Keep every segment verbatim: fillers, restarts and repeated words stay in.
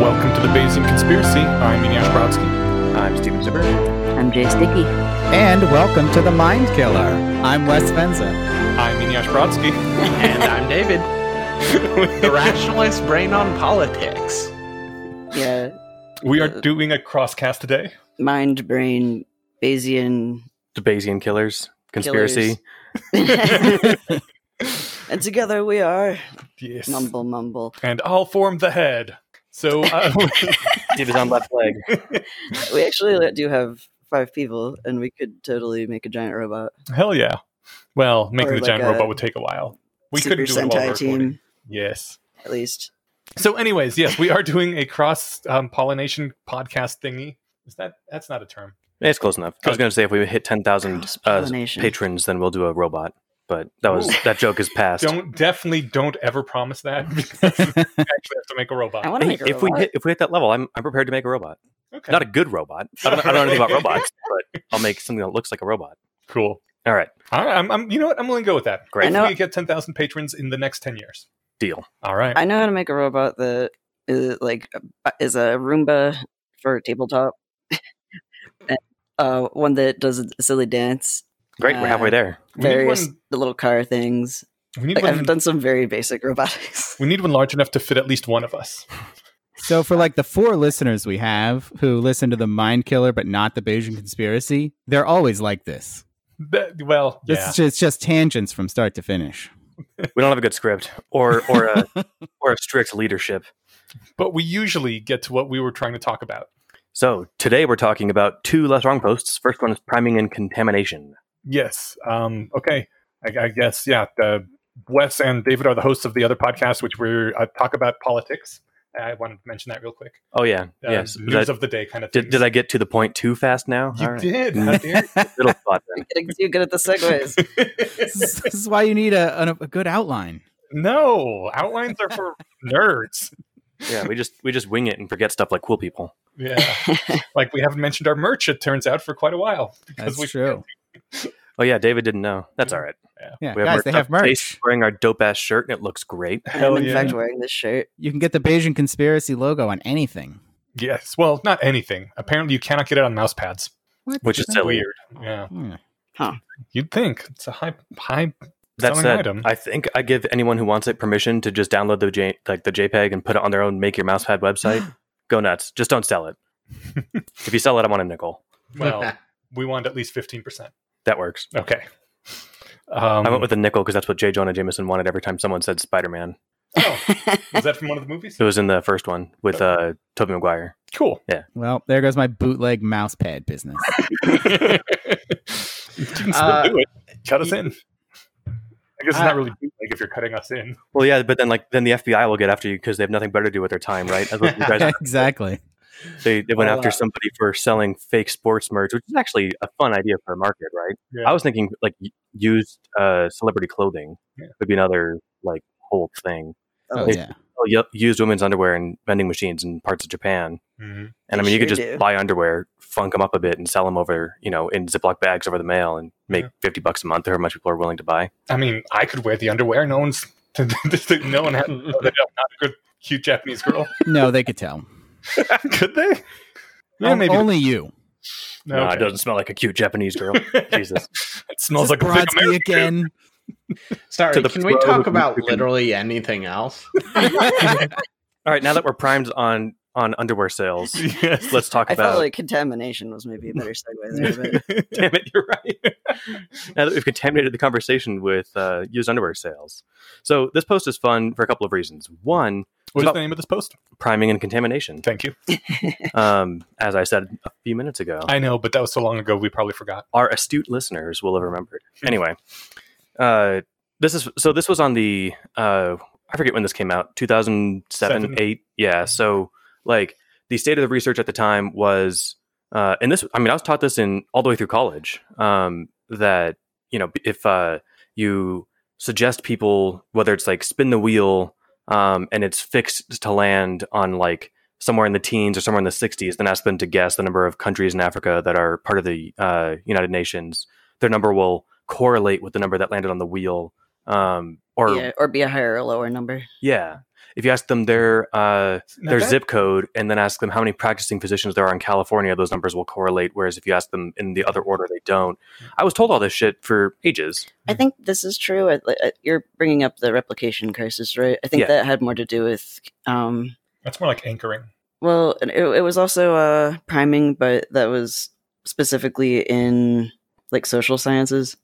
Welcome to the Bayesian Conspiracy. I'm Miniash Brodsky. I'm Steven Zuber. I'm Jay Sticky. And welcome to the Mind Killer. I'm Wes Venza. I'm Miniash Brodsky. And I'm David. The Rationalist Brain on Politics. Yeah. We are doing a crosscast today. Mind, brain, Bayesian. The Bayesian Killers. Conspiracy. Killers. And together we are. Yes. Mumble, mumble. And I'll form the head. So, uh, did his own left leg. We actually do have five people, and we could totally make a giant robot. Hell yeah. Well, making or the like giant robot would take a while. We couldn't do it while we're recording. Yes. At least. So anyways, yes, we are doing a cross um, pollination podcast thingy. Is that that's not a term. It's close enough. I was going to say if we hit ten thousand uh, patrons, then we'll do a robot. But that was Ooh. that joke is past. Don't definitely don't ever promise that. Because I actually have to make a robot. I want to make a if robot. We hit, if we hit that level, I'm I'm prepared to make a robot. Okay. Not a good robot. I don't, I don't know anything about robots, but I'll make something that looks like a robot. Cool. All right. All right. I'm, I'm, you know what? I'm willing to go with that. Great. I know, we get ten thousand patrons in the next ten years. Deal. All right. I know how to make a robot that is like is a Roomba for a tabletop, and, uh, one that does a silly dance. Great, we're halfway there. Uh, various one, the little car things. We need like, one, I've done some very basic robotics. We need one large enough to fit at least one of us. So for like the four listeners we have who listen to the Mind Killer but not the Bayesian Conspiracy, they're always like this. But, well, yeah. This is, it's just tangents from start to finish. We don't have a good script or or a, or a strict leadership. But we usually get to what we were trying to talk about. So today we're talking about two Less Wrong posts. First one is priming and contamination. Yes. Um, okay. I, I guess, yeah. The, Wes and David are the hosts of the other podcast, which we uh, talk about politics. I wanted to mention that real quick. Oh, yeah. Uh, yes. News I, of the day kind of thing. Did, did I get to the point too fast now? You right. did. Little thought then. You're getting too good at the segues. this, this is why you need a, a good outline. No. Outlines are for nerds. Yeah. We just we just wing it and forget stuff like cool people. Yeah. Like we haven't mentioned our merch, it turns out, for quite a while. That's we, true. Oh yeah, David didn't know. That's all right. Yeah, yeah we have guys, merch. They have merch. Wearing our dope ass shirt, and it looks great. Hell I'm in yeah. fact wearing this shirt. You can get the Bayesian Conspiracy logo on anything. Yes, well, not anything. Apparently, you cannot get it on mouse pads, what which is so weird. weird. Yeah, hmm. huh? You'd think it's a high, high. That's that. Item. I think I give anyone who wants it permission to just download the J, like the JPEG and put it on their own Make Your Mouse Pad website. Go nuts. Just don't sell it. If you sell it, I want a nickel. Well. We want at least fifteen percent. That works. Okay. Um, I went with a nickel because that's what J. Jonah Jameson wanted every time someone said Spider-Man. Oh, was that from one of the movies? It was in the first one with uh, Tobey Maguire. Cool. Yeah. Well, there goes my bootleg mouse pad business. You can still uh, do it. Cut us in. I guess it's uh, not really bootleg if you're cutting us in. Well, yeah, but then like then the F B I will get after you because they have nothing better to do with their time, right? That's what you guys are. Exactly. They they went oh, after wow. somebody for selling fake sports merch, which is actually a fun idea for a market, right? Yeah. I was thinking like used uh, celebrity clothing yeah. would be another like whole thing. Oh they yeah, used women's underwear in vending machines in parts of Japan, mm-hmm. and I mean they you sure could just do. buy underwear, funk them up a bit, and sell them over you know in Ziploc bags over the mail, and make yeah. fifty bucks a month or how much people are willing to buy. I mean, I could wear the underwear. No one's no one had no, not a good cute Japanese girl. No, they could tell. Could they? Yeah, um, maybe only you. No, no okay. It doesn't smell like a cute Japanese girl. Jesus, it smells like Brodsky a big again. Sorry, can pro- we talk about literally anything else? All right, now that we're primed on on underwear sales, yes. let's talk I about. I felt like contamination was maybe a better segue there. But... Damn it, you're right. Now that we've contaminated the conversation with uh, used underwear sales, so this post is fun for a couple of reasons. One. What was the name of this post? Priming and Contamination. Thank you. um, as I said a few minutes ago. I know, but that was so long ago, we probably forgot. Our astute listeners will have remembered. Anyway, uh, this is so this was on the, uh, I forget when this came out, two thousand seven, eight Yeah, so like the state of the research at the time was, uh, and this, I mean, I was taught this in all the way through college, um, that, you know, if uh, you suggest people, whether it's like spin the wheel, Um, and it's fixed to land on like somewhere in the teens or somewhere in the sixties, then ask them to guess the number of countries in Africa that are part of the uh, United Nations. Their number will correlate with the number that landed on the wheel um, or yeah, or be a higher or lower number. Yeah. If you ask them their uh, their that, zip code and then ask them how many practicing physicians there are in California, those numbers will correlate. Whereas if you ask them in the other order, they don't. I was told all this shit for ages. I think this is true. I, I, you're bringing up the replication crisis, right? I think yeah. that had more to do with... Um, That's more like anchoring. Well, it, it was also uh, priming, but that was specifically in like social sciences.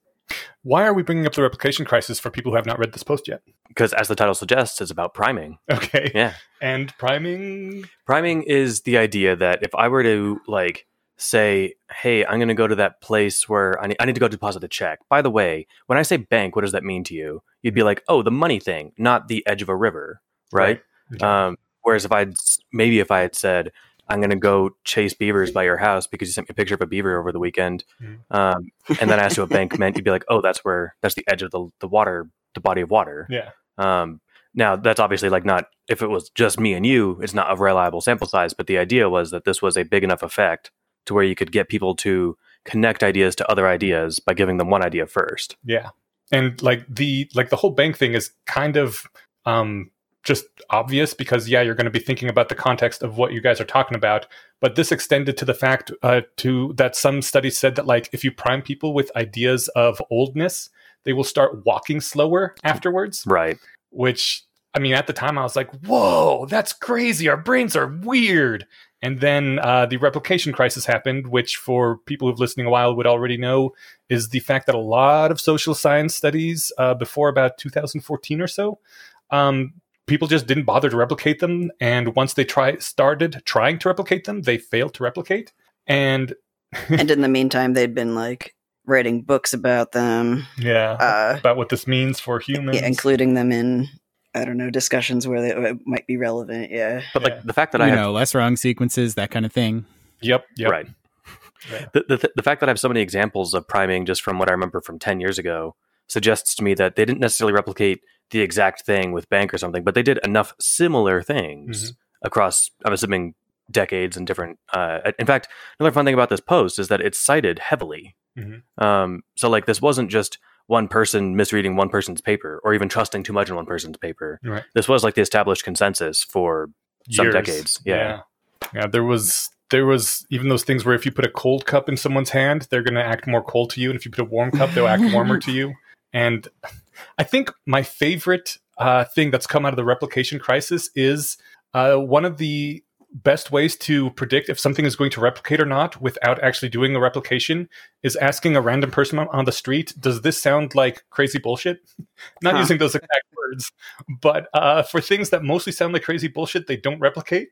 Why are we bringing up the replication crisis for people who have not read this post yet? Because as the title suggests, it's about priming. Okay. Yeah. And priming? Priming is the idea that if I were to like say, hey, I'm going to go to that place where I need, I need to go deposit a check. By the way, when I say bank, what does that mean to you? You'd be like, oh, the money thing, not the edge of a river. Right. right. Um, whereas if I'd maybe if I had said, I'm going to go chase beavers by your house because you sent me a picture of a beaver over the weekend. Mm. Um, and then I asked you what bank meant. You'd be like, oh, that's where, that's the edge of the, the water, the body of water. Yeah. Um, now that's obviously like not, if it was just me and you, it's not a reliable sample size. But the idea was that this was a big enough effect to where you could get people to connect ideas to other ideas by giving them one idea first. Yeah. And like the, like the whole bank thing is kind of, um, just obvious because yeah, you're going to be thinking about the context of what you guys are talking about, but this extended to the fact uh, to that some studies said that like if you prime people with ideas of oldness, they will start walking slower afterwards. Right. Which I mean, at the time I was like, whoa, that's crazy. Our brains are weird. And then uh, the replication crisis happened, which for people who've listening a while would already know is the fact that a lot of social science studies uh, before about two thousand fourteen or so, um, people just didn't bother to replicate them. And once they try started trying to replicate them, they failed to replicate. And and in the meantime, they'd been like writing books about them. Yeah. Uh, about what this means for humans. Yeah, including them in, I don't know, discussions where they it might be relevant. Yeah. But yeah. like the fact that you I know, have... less wrong sequences, that kind of thing. Yep. yep. Right. Yeah. The, the, th- the fact that I have so many examples of priming just from what I remember from ten years ago suggests to me that they didn't necessarily replicate the exact thing with bank or something, but they did enough similar things mm-hmm. across, I'm assuming, decades and different. Uh, in fact, another fun thing about this post is that it's cited heavily. Mm-hmm. Um, so like this wasn't just one person misreading one person's paper or even trusting too much in one person's paper. Right. This was like the established consensus for some Years. decades. Yeah. yeah. Yeah. There was, there was even those things where if you put a cold cup in someone's hand, they're going to act more cold to you. And if you put a warm cup, they'll act warmer to you. And I think my favorite uh, thing that's come out of the replication crisis is uh, one of the best ways to predict if something is going to replicate or not without actually doing a replication is asking a random person on the street, does this sound like crazy bullshit? Not huh. using those exact words, but uh, for things that mostly sound like crazy bullshit, they don't replicate.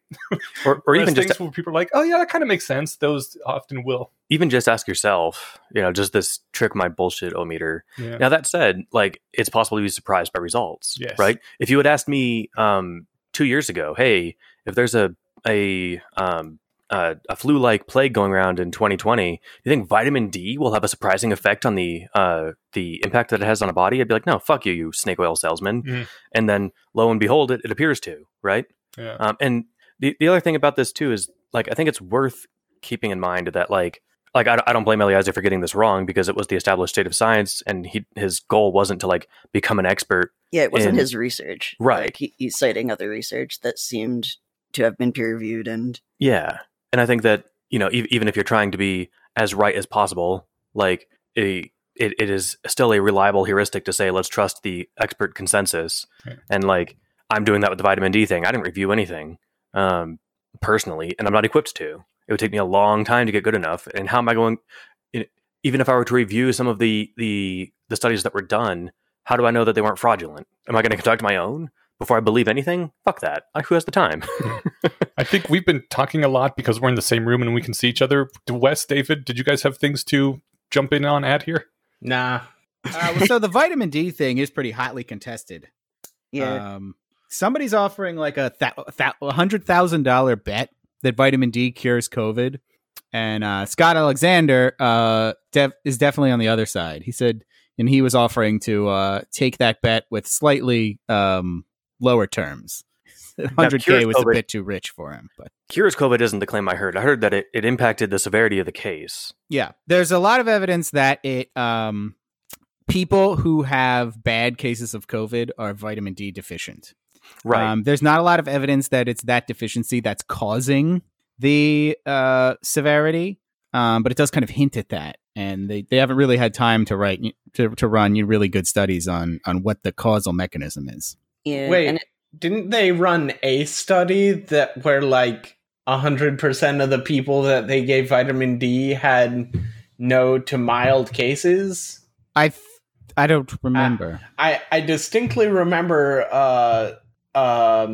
or or even just things a- where people are like, oh yeah, that kind of makes sense. Those often will. Even just ask yourself, you know, just this trick my bullshit-o-meter. Yeah. Now, that said, like, it's possible to be surprised by results, yes. right? If you had asked me um, two years ago, hey, if there's a a um, uh, a flu-like plague going around in twenty twenty, do you think vitamin D will have a surprising effect on the uh, the impact that it has on a body? I'd be like, no, fuck you, you snake oil salesman. Mm. And then, lo and behold, it, it appears to, right? Yeah. Um, and the, the other thing about this, too, is, like, I think it's worth keeping in mind that, like, Like, I don't blame Eliezer for getting this wrong because it was the established state of science and he, his goal wasn't to, like, become an expert. Yeah, it wasn't in, his research. Right. Like, he, he's citing other research that seemed to have been peer-reviewed and... Yeah. And I think that, you know, e- even if you're trying to be as right as possible, like, a, it, it is still a reliable heuristic to say, let's trust the expert consensus. Okay. And, like, I'm doing that with the vitamin D thing. I didn't review anything um, personally, and I'm not equipped to. It would take me a long time to get good enough. And how am I going, even if I were to review some of the, the, the studies that were done, how do I know that they weren't fraudulent? Am I going to conduct my own before I believe anything? Fuck that. I, who has the time? I think we've been talking a lot because we're in the same room and we can see each other. Wes, David, did you guys have things to jump in on at here? Nah. Uh, well, so the vitamin D thing is pretty hotly contested. Yeah. Um, somebody's offering like a th- th- one hundred thousand dollars bet that vitamin D cures COVID. And uh, Scott Alexander uh, def- is definitely on the other side. He said, and he was offering to uh, take that bet with slightly um, lower terms. one hundred K was COVID, a bit too rich for him. But cures COVID isn't the claim I heard. I heard that it, it impacted the severity of the case. Yeah. There's a lot of evidence that it um, people who have bad cases of COVID are vitamin D deficient. Right. Um, there's not a lot of evidence that it's that deficiency that's causing the uh, severity, um, but it does kind of hint at that. And they, they haven't really had time to write to to run really good studies on on what the causal mechanism is. Yeah. Wait, and it- didn't they run a study that where like one hundred percent of the people that they gave vitamin D had no to mild cases? I th- I don't remember. I, I, I distinctly remember uh, uh,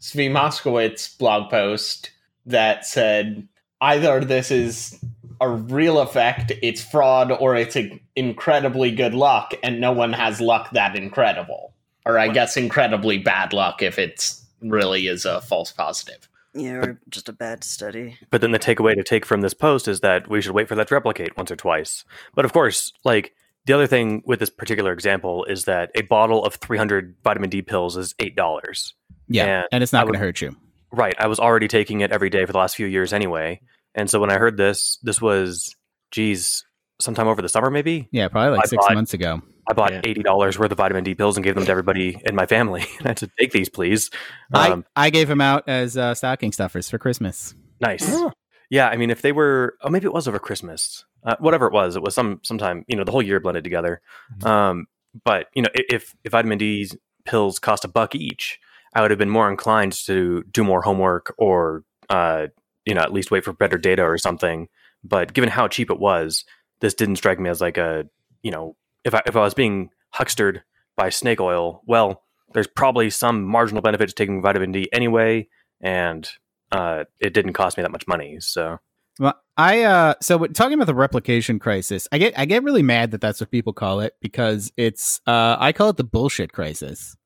Zvi Moskowitz's blog post that said either this is a real effect, it's fraud, or it's a incredibly good luck, and no one has luck that incredible. Or I guess incredibly bad luck if it's really is a false positive. Yeah, or but, just a bad study. But then the takeaway to take from this post is that we should wait for that to replicate once or twice. But of course, like... The other thing with this particular example is that a bottle of three hundred vitamin D pills is eight dollars. Yeah, and, and it's not going to hurt you. Right. I was already taking it every day for the last few years anyway. And so when I heard this, this was, geez, sometime over the summer maybe? Yeah, probably like I six bought, months ago. I bought yeah. eighty dollars worth of vitamin D pills and gave them to everybody in my family. I had to take these, please. Um, I, I gave them out as uh, stocking stuffers for Christmas. Nice. Oh. Yeah, I mean, if they were... Oh, maybe it was over Christmas. Uh, whatever it was, it was some sometime, you know, the whole year blended together. Um, but, you know, if, if vitamin D pills cost a buck each, I would have been more inclined to do more homework or, uh, you know, at least wait for better data or something. But given how cheap it was, this didn't strike me as like a, you know, if I, if I was being huckstered by snake oil, well, there's probably some marginal benefit to taking vitamin D anyway. And... Uh, it didn't cost me that much money, so. Well, I uh, so talking about the replication crisis, I get I get really mad that that's what people call it because it's uh, I call it the bullshit crisis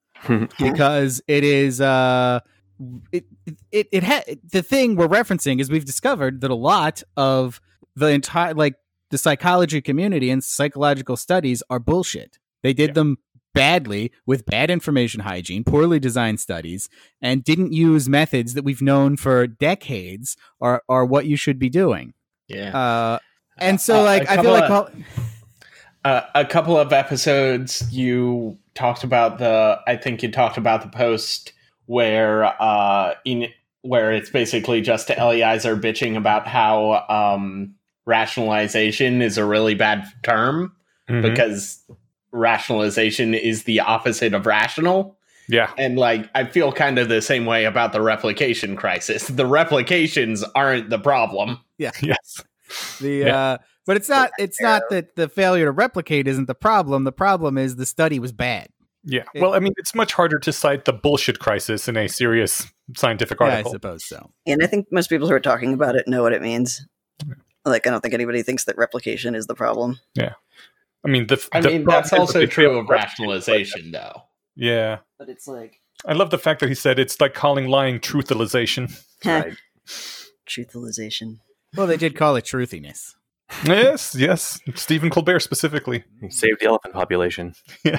because it is uh, it it it ha- the thing we're referencing is we've discovered that a lot of the entire like the psychology community and psychological studies are bullshit. They did yeah. them. Badly with bad information hygiene, poorly designed studies, and didn't use methods that we've known for decades are, are what you should be doing. Yeah. Uh, and so uh, like, I feel like of, uh, a couple of episodes you talked about the, I think you talked about the post where, uh, in where it's basically just Eliezer bitching about how um, rationalization is a really bad term mm-hmm. because rationalization is the opposite of rational. Yeah. And like, I feel kind of the same way about the replication crisis. The replications aren't the problem. Yeah. Yes. The, yeah. uh, but it's not, it's not that the failure to replicate isn't the problem. The problem is the study was bad. Yeah. It, well, I mean, it's much harder to cite the bullshit crisis in a serious scientific article. Yeah, I suppose so. And I think most people who are talking about it know what it means. Like, I don't think anybody thinks that replication is the problem. Yeah. I mean, the, I the mean that's also true of rationalization, though. Yeah. But it's like... I love the fact that he said it's like calling lying truthalization. Right. Truthalization. Well, they did call it truthiness. Yes, yes. Stephen Colbert specifically. He saved the elephant population. Yeah.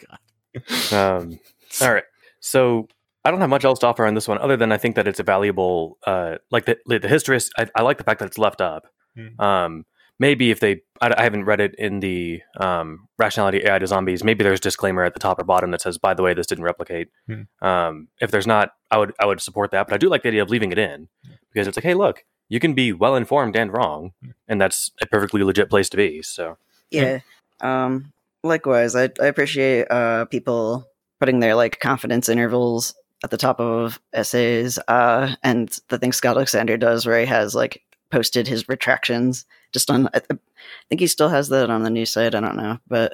God. Um, all right. So I don't have much else to offer on this one, other than I think that it's a valuable... Uh, like the, the historist, I, I like the fact that it's left up. Mm. Um Maybe if they, I, I haven't read it in the um, Rationality A I to Zombies. Maybe there's a disclaimer at the top or bottom that says, "By the way, this didn't replicate." Hmm. Um, if there's not, I would I would support that. But I do like the idea of leaving it in because it's like, hey, look, you can be well informed and wrong, and that's a perfectly legit place to be. So yeah, um, likewise, I, I appreciate uh, people putting their like confidence intervals at the top of essays, uh, and the thing Scott Alexander does, where he has like posted his retractions. Just on, I, th- I think he still has that on the news site. I don't know, but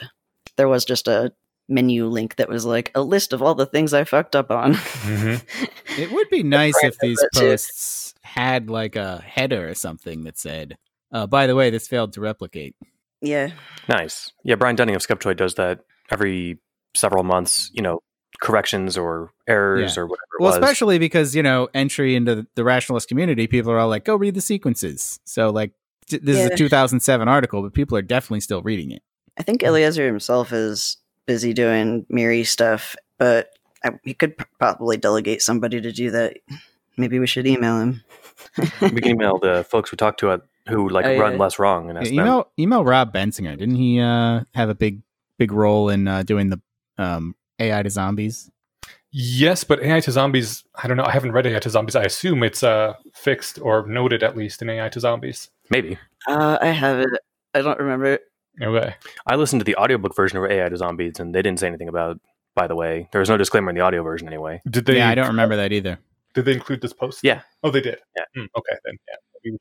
there was just a menu link that was like a list of all the things I fucked up on. Mm-hmm. It would be nice if these posts too. Had like a header or something that said, uh, "By the way, this failed to replicate." Yeah. Nice. Yeah, Brian Dunning of Skeptoid does that every several months. You know, corrections or errors yeah. or whatever. It well, was. Especially because you know, entry into the rationalist community, people are all like, "Go read the sequences." So like. This yeah. is a two thousand seven article, but people are definitely still reading it. I think Eliezer himself is busy doing Miri stuff, but I, he could probably delegate somebody to do that. Maybe we should email him. We can email the folks we talked to at who like I, run I, Less Wrong. And ask yeah, email them. email Rob Bensinger. Didn't he uh, have a big big role in uh, doing the um, A I to Zombies? Yes, but A I to Zombies, I don't know. I haven't read A I to Zombies. I assume it's uh, fixed or noted at least in A I to Zombies. Maybe. Uh, I have it. I don't remember it. Okay. I listened to the audiobook version of A I to Zombies, and they didn't say anything about it, by the way. There was no disclaimer in the audio version anyway. Did they? Yeah, I don't remember that either. Did they include this post? Yeah. Oh, they did? Yeah. Mm, okay, then. Yeah.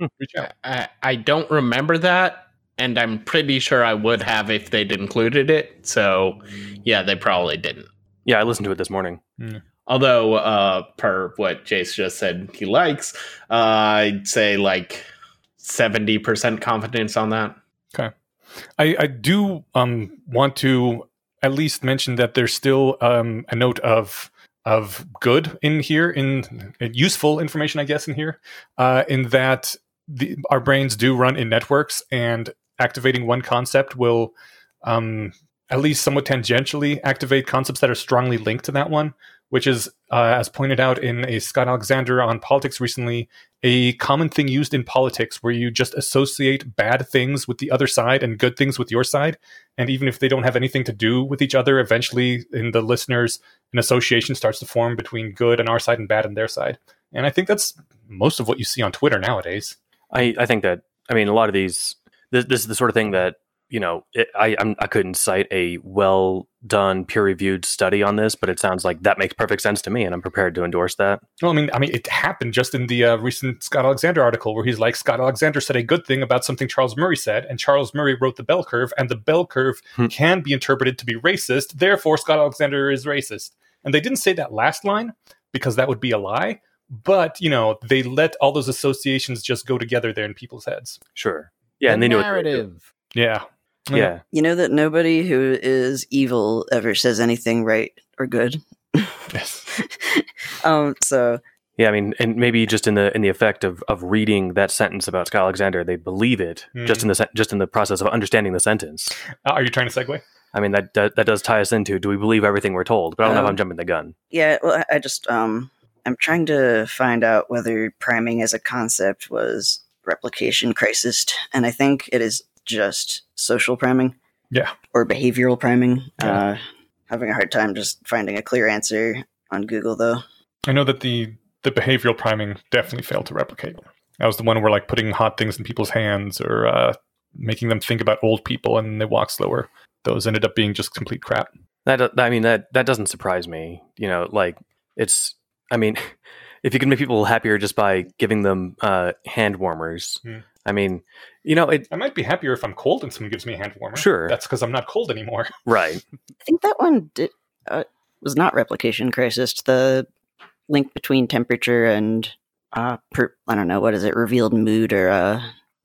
Mm. Reach out. I, I don't remember that, and I'm pretty sure I would have if they'd included it. So, yeah, they probably didn't. Yeah, I listened to it this morning. Mm. Although, uh, per what Jace just said he likes, uh, I'd say like seventy percent confidence on that. Okay. I, I do um, want to at least mention that there's still um, a note of of good in here, in uh, useful information, I guess, in here, uh, in that the, our brains do run in networks, and activating one concept will... Um, at least somewhat tangentially activate concepts that are strongly linked to that one, which is, uh, as pointed out in a Scott Alexander on politics recently, a common thing used in politics where you just associate bad things with the other side and good things with your side. And even if they don't have anything to do with each other, eventually in the listeners, an association starts to form between good on our side and bad on their side. And I think that's most of what you see on Twitter nowadays. I, I think that, I mean, a lot of these, this, this is the sort of thing that, you know, it, I I'm, I couldn't cite a well done peer reviewed study on this, but it sounds like that makes perfect sense to me, and I'm prepared to endorse that. Well, I mean, I mean, it happened just in the uh, recent Scott Alexander article where he's like, Scott Alexander said a good thing about something Charles Murray said, and Charles Murray wrote the Bell Curve, and the Bell Curve hmm. can be interpreted to be racist. Therefore, Scott Alexander is racist. And they didn't say that last line because that would be a lie. But you know, they let all those associations just go together there in people's heads. Sure. Yeah, the and they knew narrative. It. Yeah. Yeah. You know that nobody who is evil ever says anything right or good. Yes. um, so yeah, I mean, and maybe just in the in the effect of of reading that sentence about Scott Alexander, they believe it mm. just in the just in the process of understanding the sentence. Uh, are you trying to segue? I mean, that, that that does tie us into, do we believe everything we're told? But I don't um, know if I'm jumping the gun. Yeah, well, I just um, I'm trying to find out whether priming as a concept was replication crisis, and I think it is. Just social priming, yeah, or behavioral priming. Yeah. Uh, having a hard time just finding a clear answer on Google, though. I know that the the behavioral priming definitely failed to replicate. That was the one where like putting hot things in people's hands or uh, making them think about old people and they walk slower. Those ended up being just complete crap. That I mean that that doesn't surprise me. You know, like it's. I mean, if you can make people happier just by giving them uh, hand warmers. Mm. I mean, you know, it, I might be happier if I'm cold and someone gives me a hand warmer. Sure. That's because I'm not cold anymore. Right. I think that one did, uh, was not replication crisis. The link between temperature and, uh, per, I don't know, what is it, revealed mood or uh,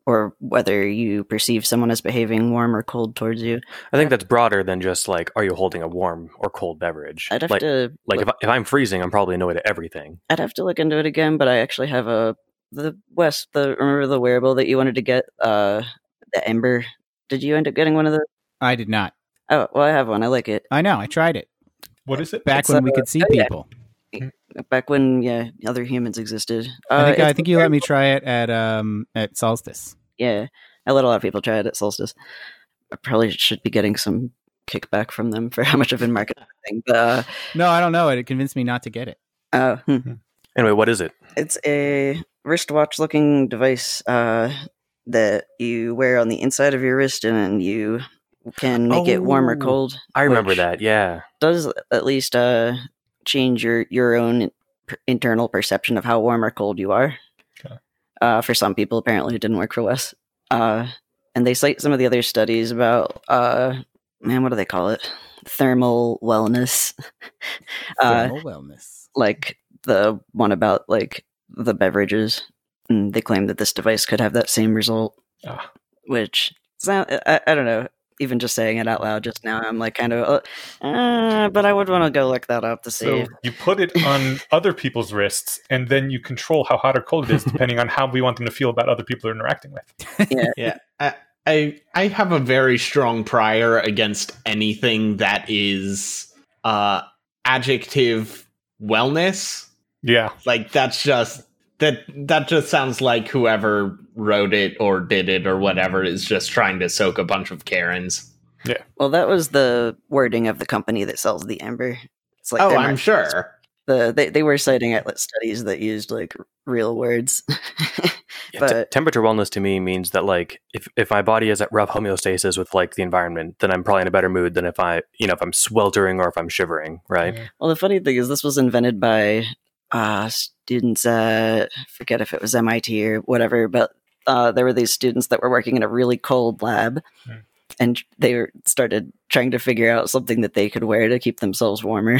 or whether you perceive someone as behaving warm or cold towards you. I think that's broader than just like, are you holding a warm or cold beverage? I'd have like, to... Like, look, if, I, if I'm freezing, I'm probably annoyed at everything. I'd have to look into it again, but I actually have a... The West, the remember the wearable that you wanted to get, uh, the Ember. Did you end up getting one of those? I did not. Oh well, I have one. I like it. I know. I tried it. What is it? Back it's when a, we could see oh, people. Yeah. Back when yeah, other humans existed. Uh, I think I think you let me try it at um at Solstice. Yeah, I let a lot of people try it at Solstice. I probably should be getting some kickback from them for how much I've been marketing. But, uh, no, I don't know. It convinced me not to get it. Oh. Hmm. Anyway, what is it? It's a wristwatch-looking device uh, that you wear on the inside of your wrist, and you can make oh, it warm or cold. I remember that, yeah. Does at least uh, change your, your own internal perception of how warm or cold you are. Okay. Uh, for some people, apparently, it didn't work for Wes. Uh, and they cite some of the other studies about, uh, man, what do they call it? Thermal wellness. Thermal uh, wellness. Like... The one about like the beverages, and they claim that this device could have that same result. Ugh. Which sound, I, I don't know. Even just saying it out loud just now, I'm like kind of. Uh, but I would want to go look that up to see. So you put it on other people's wrists, and then you control how hot or cold it is, depending on how we want them to feel about other people they're interacting with. Yeah, yeah. I, I I have a very strong prior against anything that is uh, adjective wellness. Yeah. Like that's just That that just sounds like whoever wrote it or did it or whatever is just trying to soak a bunch of Karens. Yeah. Well, that was the wording of the company that sells the Amber. It's like, oh, I'm sure. The they they were citing at studies that used like real words. But yeah, t- temperature wellness to me means that like if, if my body is at rough homeostasis with like the environment, then I'm probably in a better mood than if I you know if I'm sweltering or if I'm shivering, right? Yeah. Well, the funny thing is this was invented by uh, students at, I forget if it was M I T or whatever, but uh, there were these students that were working in a really cold lab, mm. and they started trying to figure out something that they could wear to keep themselves warmer.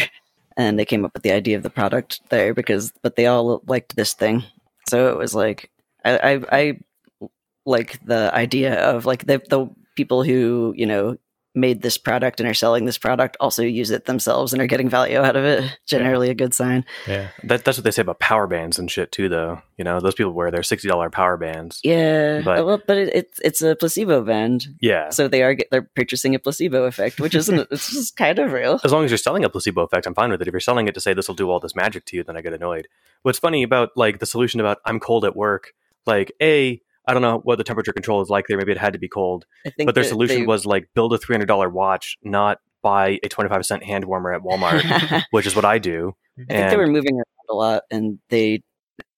And they came up with the idea of the product there because, but they all liked this thing. So it was like, I, I, I like the idea of like the, the people who, you know, made this product and are selling this product also use it themselves and are getting value out of it. Generally yeah. a good sign. Yeah. That, that's what they say about power bands and shit too, though. You know, those people wear their sixty dollars power bands. Yeah. But, well, but it, it, it's a placebo band. Yeah. So they are, they're purchasing a placebo effect, which isn't, it's just kind of real. As long as you're selling a placebo effect, I'm fine with it. If you're selling it to say, this will do all this magic to you, then I get annoyed. What's funny about like the solution about I'm cold at work, like a, I don't know what the temperature control is like there. Maybe it had to be cold. I think but their solution they... was like build a three hundred dollars watch, not buy a twenty-five cent hand warmer at Walmart, which is what I do. I and... think they were moving around a lot and they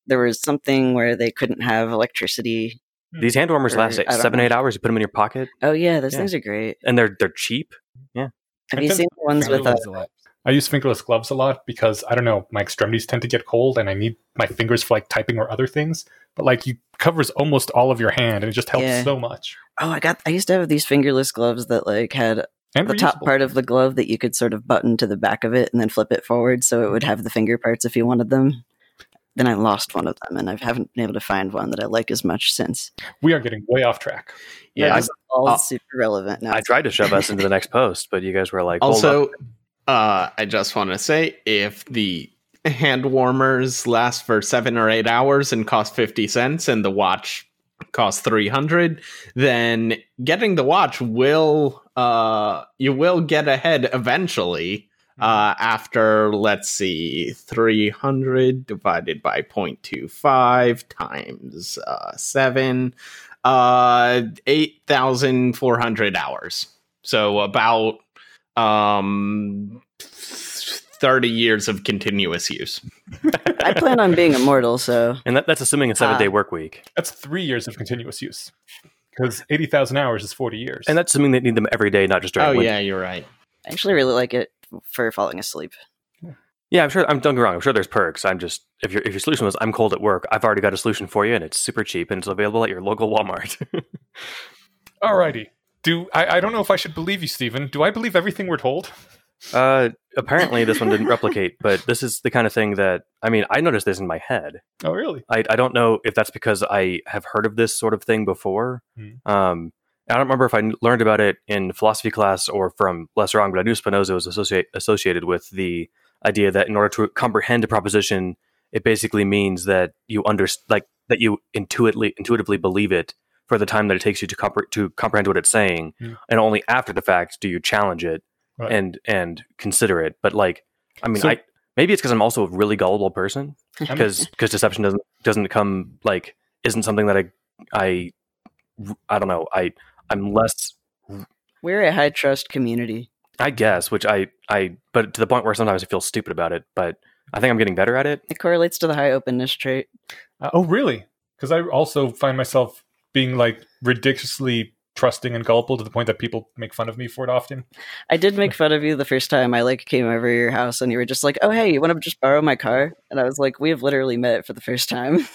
there was something where they couldn't have electricity. These hand warmers or, last eight, seven, know. eight hours. You put them in your pocket. Oh, yeah. Those yeah. things are great. And they're they're cheap. Yeah. Have I've you seen the ones with... A... I use fingerless gloves a lot because, I don't know, my extremities tend to get cold and I need my fingers for like typing or other things. But like you covers almost all of your hand and it just helps yeah. so much. Oh, I got, I used to have these fingerless gloves that like had and the reusable. Top part of the glove that you could sort of button to the back of it and then flip it forward. So it would have the finger parts if you wanted them. Then I lost one of them and I haven't been able to find one that I like as much since. We are getting way off track. Yeah. It's all uh, super relevant now. I tried to shove us into the next post, but you guys were like, hold also, up. Uh, I just want to say if the hand warmers last for seven or eight hours and cost fifty cents and the watch costs three hundred, then getting the watch will, uh, you will get ahead eventually, uh, after, let's see, three hundred divided by zero point two five times, uh, seven, uh, eight thousand four hundred hours. So about, um, thirty years of continuous use. I plan on being immortal, so... And that, that's assuming a seven-day uh, work week. That's three years of continuous use. Because eighty thousand hours is forty years. And that's assuming they need them every day, not just during oh, winter. Yeah, you're right. I actually really like it for falling asleep. Yeah, I'm sure... I'm Don't get me wrong. I'm sure there's perks. I'm just... If, if your solution was, I'm cold at work, I've already got a solution for you, and it's super cheap, and it's available at your local Walmart. Alrighty. Do, I, I don't know if I should believe you, Stephen. Do I believe everything we're told? Uh, apparently this one didn't replicate, but this is the kind of thing that, I mean, I noticed this in my head. Oh, really? I, I don't know if that's because I have heard of this sort of thing before. Mm. Um, I don't remember if I learned about it in philosophy class or from Less Wrong, but I knew Spinoza was associate, associated with the idea that in order to comprehend a proposition, it basically means that you under, like that you intuitively intuitively believe it for the time that it takes you to, compre- to comprehend what it's saying, mm. and only after the fact do you challenge it. Right. And and consider it, but like, I mean, so, I maybe it's because I'm also a really gullible person because because deception doesn't doesn't come like isn't something that I I I don't know I I'm less. We're a high trust community, I guess. Which I I but to the point where sometimes I feel stupid about it, but I think I'm getting better at it. It correlates to the high openness trait. Uh, oh, really? Because I also find myself being like ridiculously trusting and gullible to the point that people make fun of me for it often. I did make fun of you the first time I like came over your house and you were just like, oh, hey, you want to just borrow my car? And I was like, we have literally met for the first time.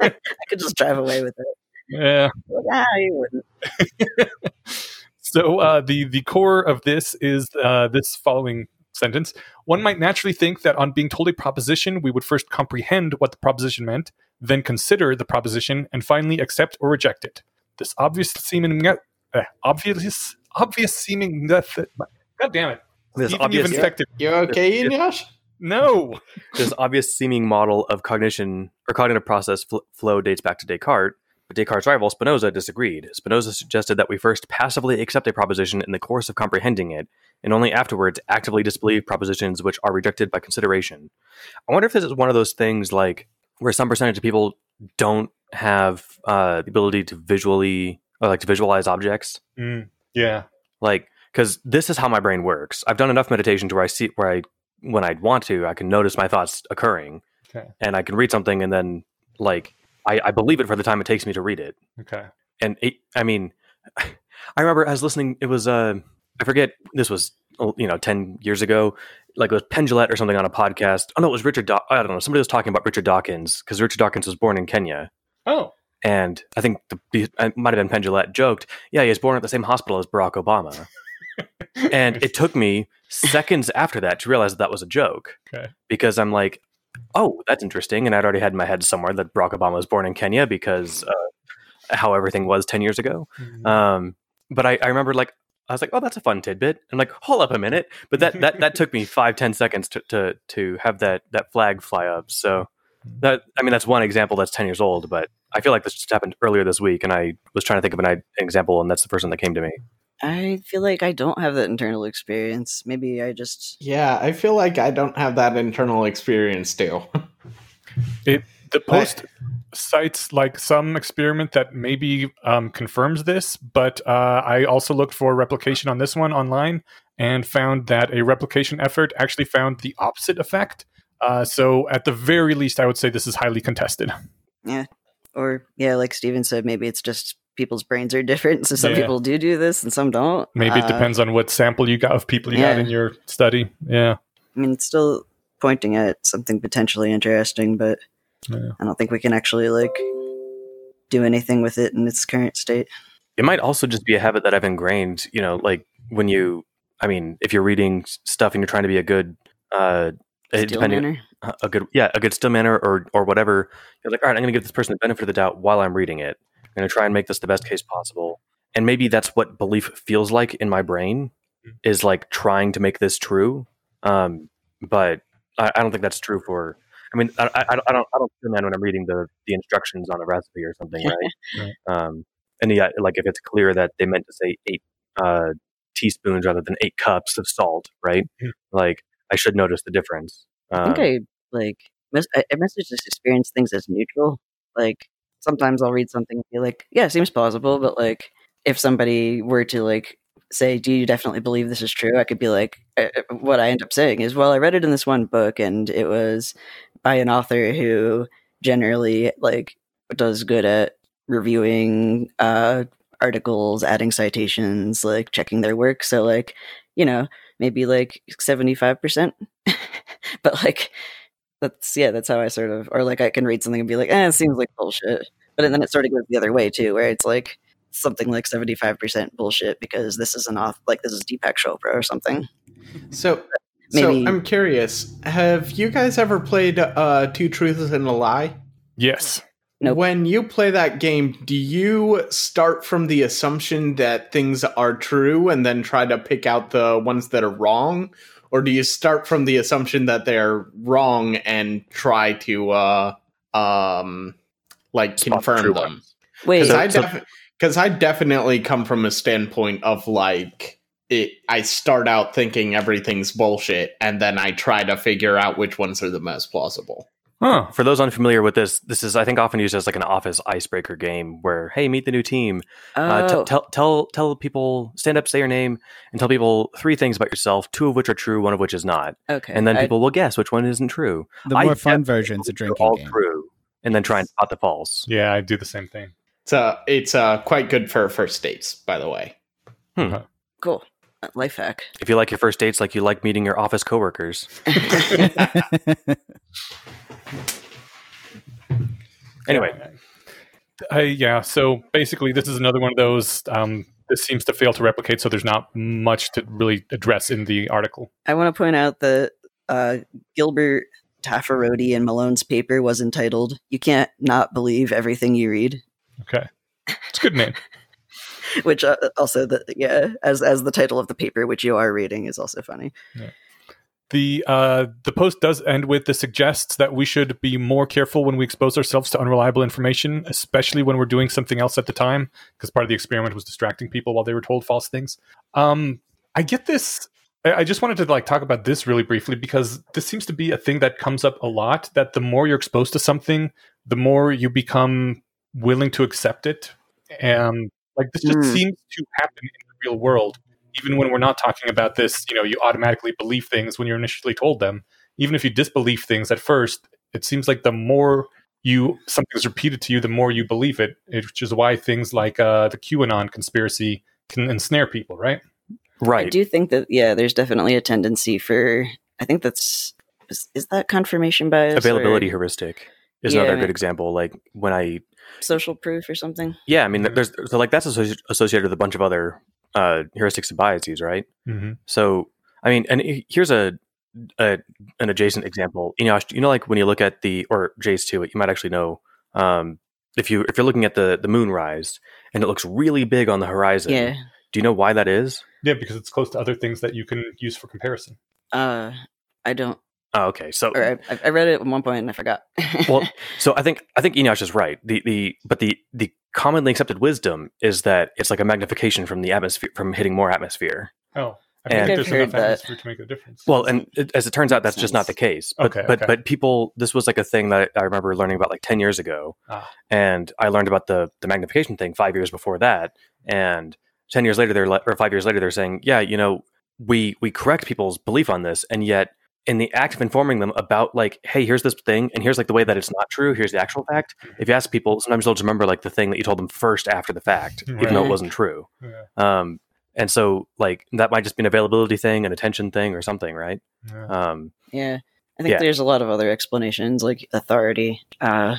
I could just drive away with it. Yeah. Like, ah, you wouldn't. So uh, the, the core of this is uh, this following sentence. One might naturally think that on being told a proposition, we would first comprehend what the proposition meant, then consider the proposition, and finally accept or reject it. This obvious seeming, uh, obvious, obvious seeming method. God damn it! This even, obvious, even effective. You're okay, Iniash? No. This obvious seeming model of cognition or cognitive process fl- flow dates back to Descartes, but Descartes' rival Spinoza disagreed. Spinoza suggested that we first passively accept a proposition in the course of comprehending it, and only afterwards actively disbelieve propositions which are rejected by consideration. I wonder if this is one of those things like where some percentage of people don't have uh, the ability to visually or like to visualize objects. Mm, yeah. Like, because this is how my brain works. I've done enough meditation to where I see where I, when I want to, I can notice my thoughts occurring. Okay. And I can read something and then like, I, I believe it for the time it takes me to read it. Okay. And it, I mean, I remember I was listening, it was, uh, I forget, this was, you know, ten years ago, like it was Penn Jillette or something on a podcast. Oh no, it was Richard, Daw- I don't know. Somebody was talking about Richard Dawkins because Richard Dawkins was born in Kenya. Oh. And I think the, it might've been Penn Jillette joked, yeah, he was born at the same hospital as Barack Obama. And it took me seconds after that to realize that that was a joke. Okay. Because I'm like, oh, that's interesting. And I'd already had in my head somewhere that Barack Obama was born in Kenya because uh, how everything was ten years ago. Mm-hmm. Um, but I, I remember like, I was like, oh, that's a fun tidbit. And like, hold up a minute. But that that, that took me five, ten seconds to, to to have that that flag fly up. So that, I mean, that's one example that's ten years old, but I feel like this just happened earlier this week. And I was trying to think of an, an example, and that's the first one that came to me. I feel like I don't have that internal experience. Maybe I just... Yeah, I feel like I don't have that internal experience too. It, the post but... cites like some experiment that maybe um, confirms this, but uh, I also looked for replication on this one online and found that a replication effort actually found the opposite effect. Uh, so at the very least, I would say this is highly contested. Yeah. Or, yeah, like Steven said, maybe it's just... people's brains are different, so some yeah. people do do this and some don't. Maybe it uh, depends on what sample you got of people you yeah. got in your study. Yeah, I mean, it's still pointing at something potentially interesting, but yeah. I don't think we can actually like do anything with it in its current state. It might also just be a habit that I've ingrained. You know, like when you, I mean, if you're reading stuff and you're trying to be a good, uh, still depending manner. a good, yeah, a good still manner or or whatever, you're like, all right, I'm going to give this person the benefit of the doubt while I'm reading it. I'm going to try and make this the best case possible. And maybe that's what belief feels like in my brain, is like trying to make this true. Um, but I, I don't think that's true for, I mean, I, I, I don't I don't feel that when I'm reading the, the instructions on a recipe or something, right? Right. Um, and yeah, like if it's clear that they meant to say eight uh, teaspoons rather than eight cups of salt, right? Mm-hmm. Like I should notice the difference. Um, I think I like, mes- I message just experience things as neutral. Like, sometimes I'll read something and be like, yeah, it seems plausible. But like, if somebody were to like say, do you definitely believe this is true? I could be like, uh, what I end up saying is, well, I read it in this one book and it was by an author who generally like does good at reviewing uh, articles, adding citations, like checking their work. So like, you know, maybe like seventy-five percent, but like, That's, yeah, that's how I sort of, or like I can read something and be like, eh, it seems like bullshit. But then it sort of goes the other way too, where it's like something like seventy-five percent bullshit because this is an author, like this is Deepak Chopra or something. So, Maybe. So I'm curious, have you guys ever played uh, Two Truths and a Lie? Yes. Nope. When you play that game, do you start from the assumption that things are true and then try to pick out the ones that are wrong? Or do you start from the assumption that they're wrong and try to, uh, um, like, Spot confirm the them? Wait, because I, defi- so- I definitely come from a standpoint of, like, it, I start out thinking everything's bullshit, and then I try to figure out which ones are the most plausible. Huh. For those unfamiliar with this, this is, I think, often used as, like, an office icebreaker game where, hey, meet the new team. Oh. Uh, t- tell tell tell people, stand up, say your name, and tell people three things about yourself, two of which are true, one of which is not. Okay. And then I, people will guess which one isn't true. The more I fun versions of drinking all game. True, and then try and spot the false. Yeah, I do the same thing. It's, uh, it's uh, quite good for first dates, by the way. Hmm. Cool. Life hack. If you like your first dates, like you like meeting your office coworkers. Anyway, uh, yeah. So basically, this is another one of those. Um, this seems to fail to replicate, so there's not much to really address in the article. I want to point out that uh, Gilbert Taffarody and Malone's paper was entitled "You Can't Not Believe Everything You Read." Okay, it's a good name. Which uh, also, the, yeah, as as the title of the paper, which you are reading, is also funny. Yeah. The uh, the post does end with the suggests that we should be more careful when we expose ourselves to unreliable information, especially when we're doing something else at the time, because part of the experiment was distracting people while they were told false things. Um, I get this I just wanted to like talk about this really briefly, because this seems to be a thing that comes up a lot, that the more you're exposed to something, the more you become willing to accept it. And like this just mm. seems to happen in the real world. Even when we're not talking about this, you know, you automatically believe things when you're initially told them. Even if you disbelieve things at first, it seems like the more you something's repeated to you, the more you believe it, which is why things like uh, the QAnon conspiracy can ensnare people, right? Right. I do think that, yeah, there's definitely a tendency for, I think that's, is, is that confirmation bias? Availability or? heuristic is yeah, another good example. Like when I... Social proof or something? Yeah, I mean, there's, so like that's associated with a bunch of other uh, heuristics and biases, right? Mm-hmm. So, I mean, and here's a, a an adjacent example. You know, you know, like when you look at the, or Jay's too, you might actually know, um, if, you, if you're looking at the, the moon rise and it looks really big on the horizon. Yeah. Do you know why that is? Yeah, because it's close to other things that you can use for comparison. Uh, I don't. Oh, okay. So or I, I read it at one point and I forgot. Well, so I think I think Enosh is right. The the but the the commonly accepted wisdom is that it's like a magnification from the atmosphere, from hitting more atmosphere. Oh, I think and, I've there's heard enough that. atmosphere to make a difference. Well, and it, as it turns out, that's just not the case. But, okay, but okay. but people, this was like a thing that I remember learning about like ten years ago, ah. and I learned about the the magnification thing five years before that, and. Ten years later, they're le- or five years later, they're saying, "Yeah, you know, we we correct people's belief on this, and yet, in the act of informing them about, like, hey, here's this thing, and here's like the way that it's not true. Here's the actual fact. If you ask people, sometimes they'll just remember like the thing that you told them first after the fact, right. even though it wasn't true. Yeah. Um, and so, like, that might just be an availability thing, an attention thing, or something, right? Yeah, um, yeah. I think yeah. there's a lot of other explanations, like authority. Uh,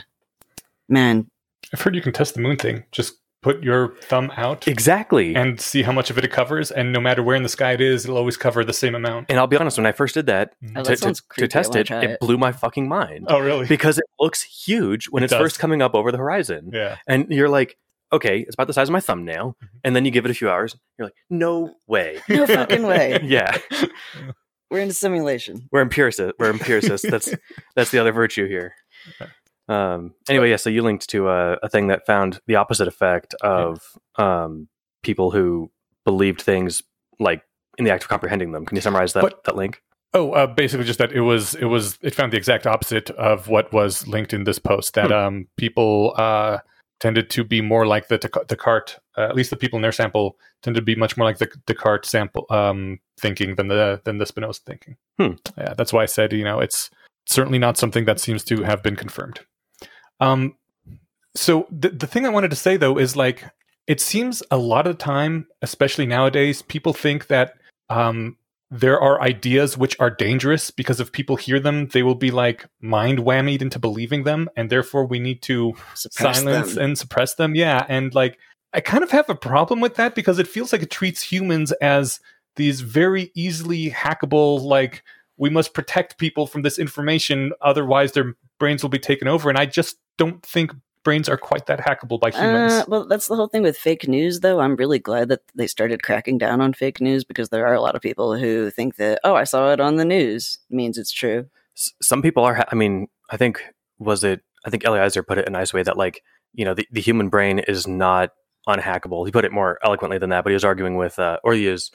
man, I've heard you can test the moon thing. Just. Put your thumb out. Exactly. And see how much of it it covers. And no matter where in the sky it is, it'll always cover the same amount. And I'll be honest, when I first did that, oh, to, that to, to test it, it, it blew my fucking mind. Oh, really? Because it looks huge when it it's does. first coming up over the horizon. Yeah. And you're like, okay, it's about the size of my thumbnail. Mm-hmm. And then you give it a few hours. You're like, no way. No fucking way. Yeah. We're in a simulation. We're empiricists. We're empiricists. that's, that's the other virtue here. Okay. Um, anyway, yeah, so you linked to a, a thing that found the opposite effect of yeah. um, people who believed things like in the act of comprehending them. Can you summarize that, but, that link? Oh, uh, basically just that it was, it was, it found the exact opposite of what was linked in this post, that hmm. um, people uh, tended to be more like the Descartes, uh, at least the people in their sample tended to be much more like the Descartes sample um, thinking than the, than the Spinoza thinking. Hmm. Yeah, that's why I said, you know, it's certainly not something that seems to have been confirmed. Um, so the, the thing I wanted to say though, is like, it seems a lot of the time, especially nowadays, people think that, um, there are ideas which are dangerous because if people hear them, they will be like mind whammied into believing them. And therefore we need to suppress silence them. and suppress them. Yeah. And like, I kind of have a problem with that because it feels like it treats humans as these very easily hackable, like we must protect people from this information. Otherwise their brains will be taken over. And I just, don't think brains are quite that hackable by humans. Uh, well, that's the whole thing with fake news, though. I'm really glad that they started cracking down on fake news because there are a lot of people who think that, oh, I saw it on the news, means it's true. S- some people are, ha- I mean, I think, was it, I think Eliezer put it in a nice way that, like, you know, the, the human brain is not unhackable. He put it more eloquently than that, but he was arguing with, uh, or he is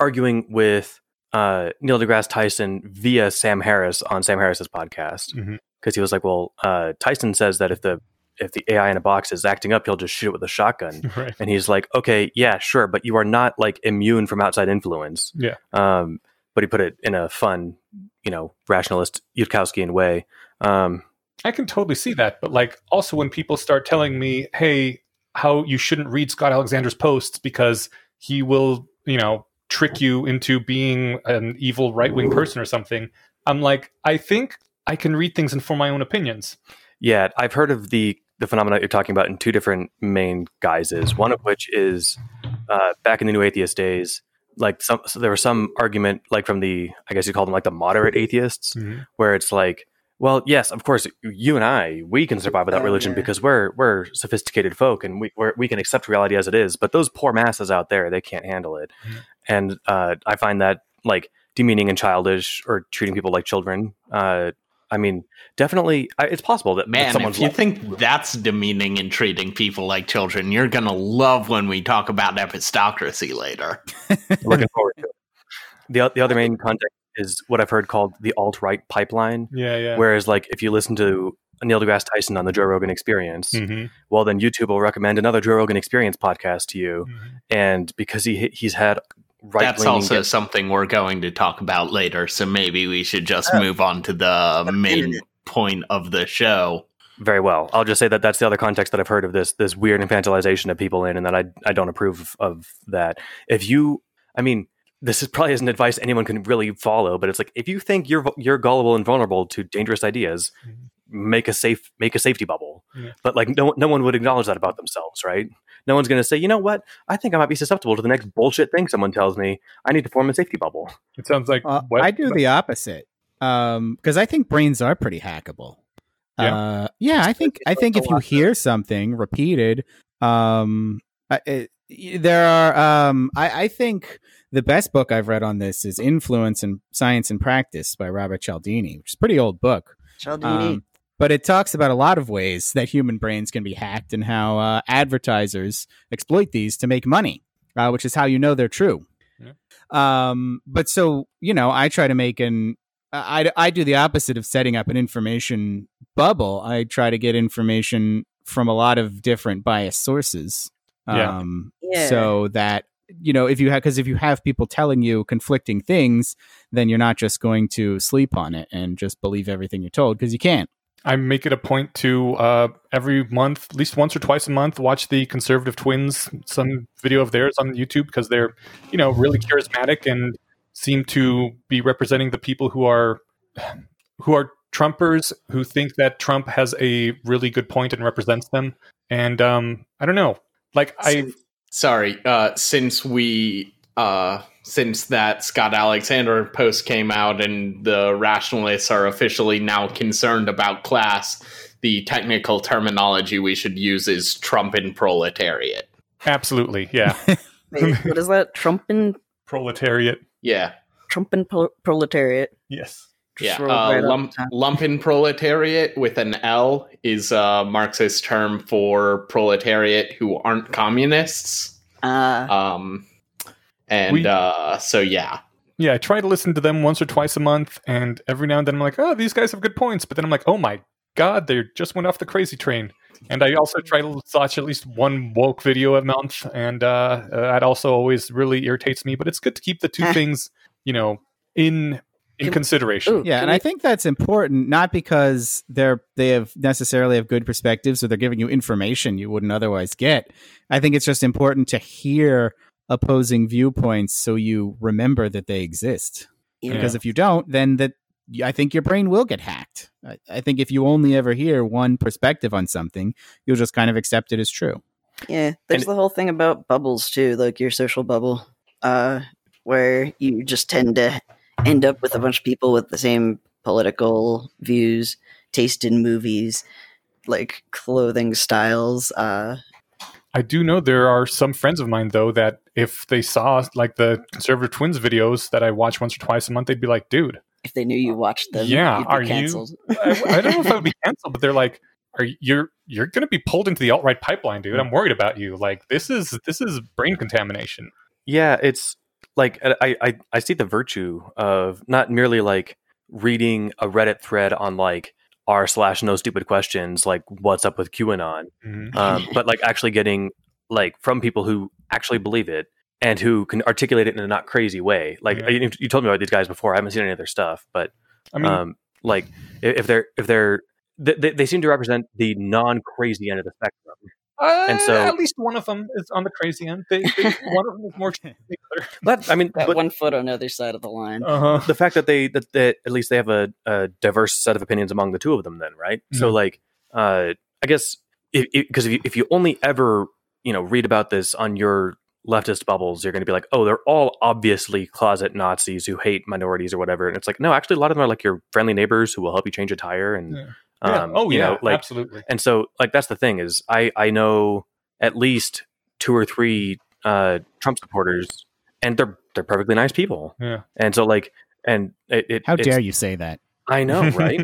arguing with uh, Neil deGrasse Tyson via Sam Harris on Sam Harris's podcast. Mm-hmm. Because he was like, well, uh, Tyson says that if the if the A I in a box is acting up, he'll just shoot it with a shotgun. Right. And he's like, okay, yeah, sure, but you are not like immune from outside influence. Yeah. Um, but he put it in a fun, you know, rationalist Yudkowskian way. Um, I can totally see that, but like also when people start telling me, hey, how you shouldn't read Scott Alexander's posts because he will, you know, trick you into being an evil right wing person or something. I'm like, I think. I can read things and form my own opinions. Yeah, I've heard of the the phenomena you're talking about in two different main guises. One of which is uh, back in the New Atheist days, like some, so there was some argument, like from the, I guess you call them like the moderate atheists, mm-hmm. where it's like, well, yes, of course, you and I, we can survive without religion yeah. because we're we're sophisticated folk and we we're, we can accept reality as it is. But those poor masses out there, they can't handle it. Mm-hmm. And uh, I find that like demeaning and childish, or treating people like children. Uh, I mean, definitely, I, it's possible that, Man, that someone's... Man, if you like, think that's demeaning and treating people like children, you're going to love when we talk about epistocracy later. Looking forward to it. The the other main context is what I've heard called the alt-right pipeline. Yeah, yeah. Whereas, like, if you listen to Neil deGrasse Tyson on the Joe Rogan Experience, mm-hmm. well, then YouTube will recommend another Joe Rogan Experience podcast to you. Mm-hmm. And because he he's had right-leaning... That's also get- something we're going to talk about later, so maybe we should just yeah. move on to the main point of the show. Very well. I'll just say that that's the other context that I've heard of this this weird infantilization of people in, and that I I don't approve of that. If you... I mean... This is probably isn't advice anyone can really follow, but it's like, if you think you're you're gullible and vulnerable to dangerous ideas, mm-hmm. make a safe make a safety bubble. Mm-hmm. But like no no one would acknowledge that about themselves, right? No one's going to say, you know what? I think I might be susceptible to the next bullshit thing someone tells me. I need to form a safety bubble. It sounds like uh, I do the opposite because um, I think brains are pretty hackable. Yeah, uh, yeah. I think I think if you hear something repeated, um, it, there are. Um, I, I think. The best book I've read on this is Influence and Science and Practice by Robert Cialdini, which is a pretty old book. Cialdini. Um, but it talks about a lot of ways that human brains can be hacked and how uh, advertisers exploit these to make money, uh, which is how you know they're true. Yeah. Um, but so, you know, I try to make an... I, I do the opposite of setting up an information bubble. I try to get information from a lot of different biased sources. Um, yeah. Yeah. So that... You know, if you have, because if you have people telling you conflicting things, then you're not just going to sleep on it and just believe everything you're told, because you can't. I make it a point to uh, every month, at least once or twice a month, watch the Conservative Twins, some video of theirs on YouTube, because they're, you know, really charismatic and seem to be representing the people who are who are Trumpers, who think that Trump has a really good point and represents them. And um, I don't know, like I. Sorry, uh, since we, uh, since that Scott Alexander post came out and the rationalists are officially now concerned about class, the technical terminology we should use is Trumpen proletariat. Absolutely, yeah. Wait, what is that? Trumpen? Proletariat. Yeah. Trumpen pro- proletariat. Yes. Just yeah, uh, lump, lumpen proletariat with an L is a Marxist term for proletariat who aren't communists. Uh, um, and we, uh, so, yeah. Yeah, I try to listen to them once or twice a month, and every now and then I'm like, oh, these guys have good points. But then I'm like, oh my God, they just went off the crazy train. And I also try to watch at least one woke video a month, and uh, that also always really irritates me. But it's good to keep the two things, you know, in... in consideration. Ooh, yeah, and we... I think that's important, not because they're they have necessarily have good perspectives or they're giving you information you wouldn't otherwise get. I think it's just important to hear opposing viewpoints so you remember that they exist. Yeah. Because if you don't, then that I think your brain will get hacked. I, I think if you only ever hear one perspective on something, you'll just kind of accept it as true. Yeah, there's and the whole thing about bubbles too, like your social bubble, uh, where you just tend to end up with a bunch of people with the same political views, taste in movies, like clothing styles. Uh, I do know there are some friends of mine, though, that if they saw like the Conservative Twins videos that I watch once or twice a month, they'd be like, dude. If they knew you watched them, yeah, you'd be are canceled. You? I, I don't know if I would be canceled, but they're like, are you, you're you're going to be pulled into the alt-right pipeline, dude. I'm worried about you. Like, this is this is brain contamination. Yeah, it's... Like I, I, I see the virtue of not merely like reading a Reddit thread on like r slash no stupid questions, like what's up with QAnon, mm-hmm. um, but like actually getting like from people who actually believe it and who can articulate it in a not crazy way. Like yeah. you, you told me about these guys before. I haven't seen any of their stuff, but I mean, um, like if they're if they're they, they seem to represent the non crazy end of the spectrum. Uh, and so, at least one of them is on the crazy end. They, they, one of them is more. But I mean, that but, one foot on the other side of the line. Uh-huh. The fact that they that, that at least they have a, a diverse set of opinions among the two of them, then right? Mm-hmm. So, like, uh, I guess because if, if, if, if you only ever you know read about this on your leftist bubbles, you're going to be like, oh, they're all obviously closet Nazis who hate minorities or whatever. And it's like, no, actually, a lot of them are like your friendly neighbors who will help you change a tire and. Yeah. Yeah. Um, oh, you yeah, know, like, absolutely. And so, like, that's the thing is I, I know at least two or three uh, Trump supporters, and they're they're perfectly nice people. Yeah. And so, like, and it, it how dare you say that? I know, right?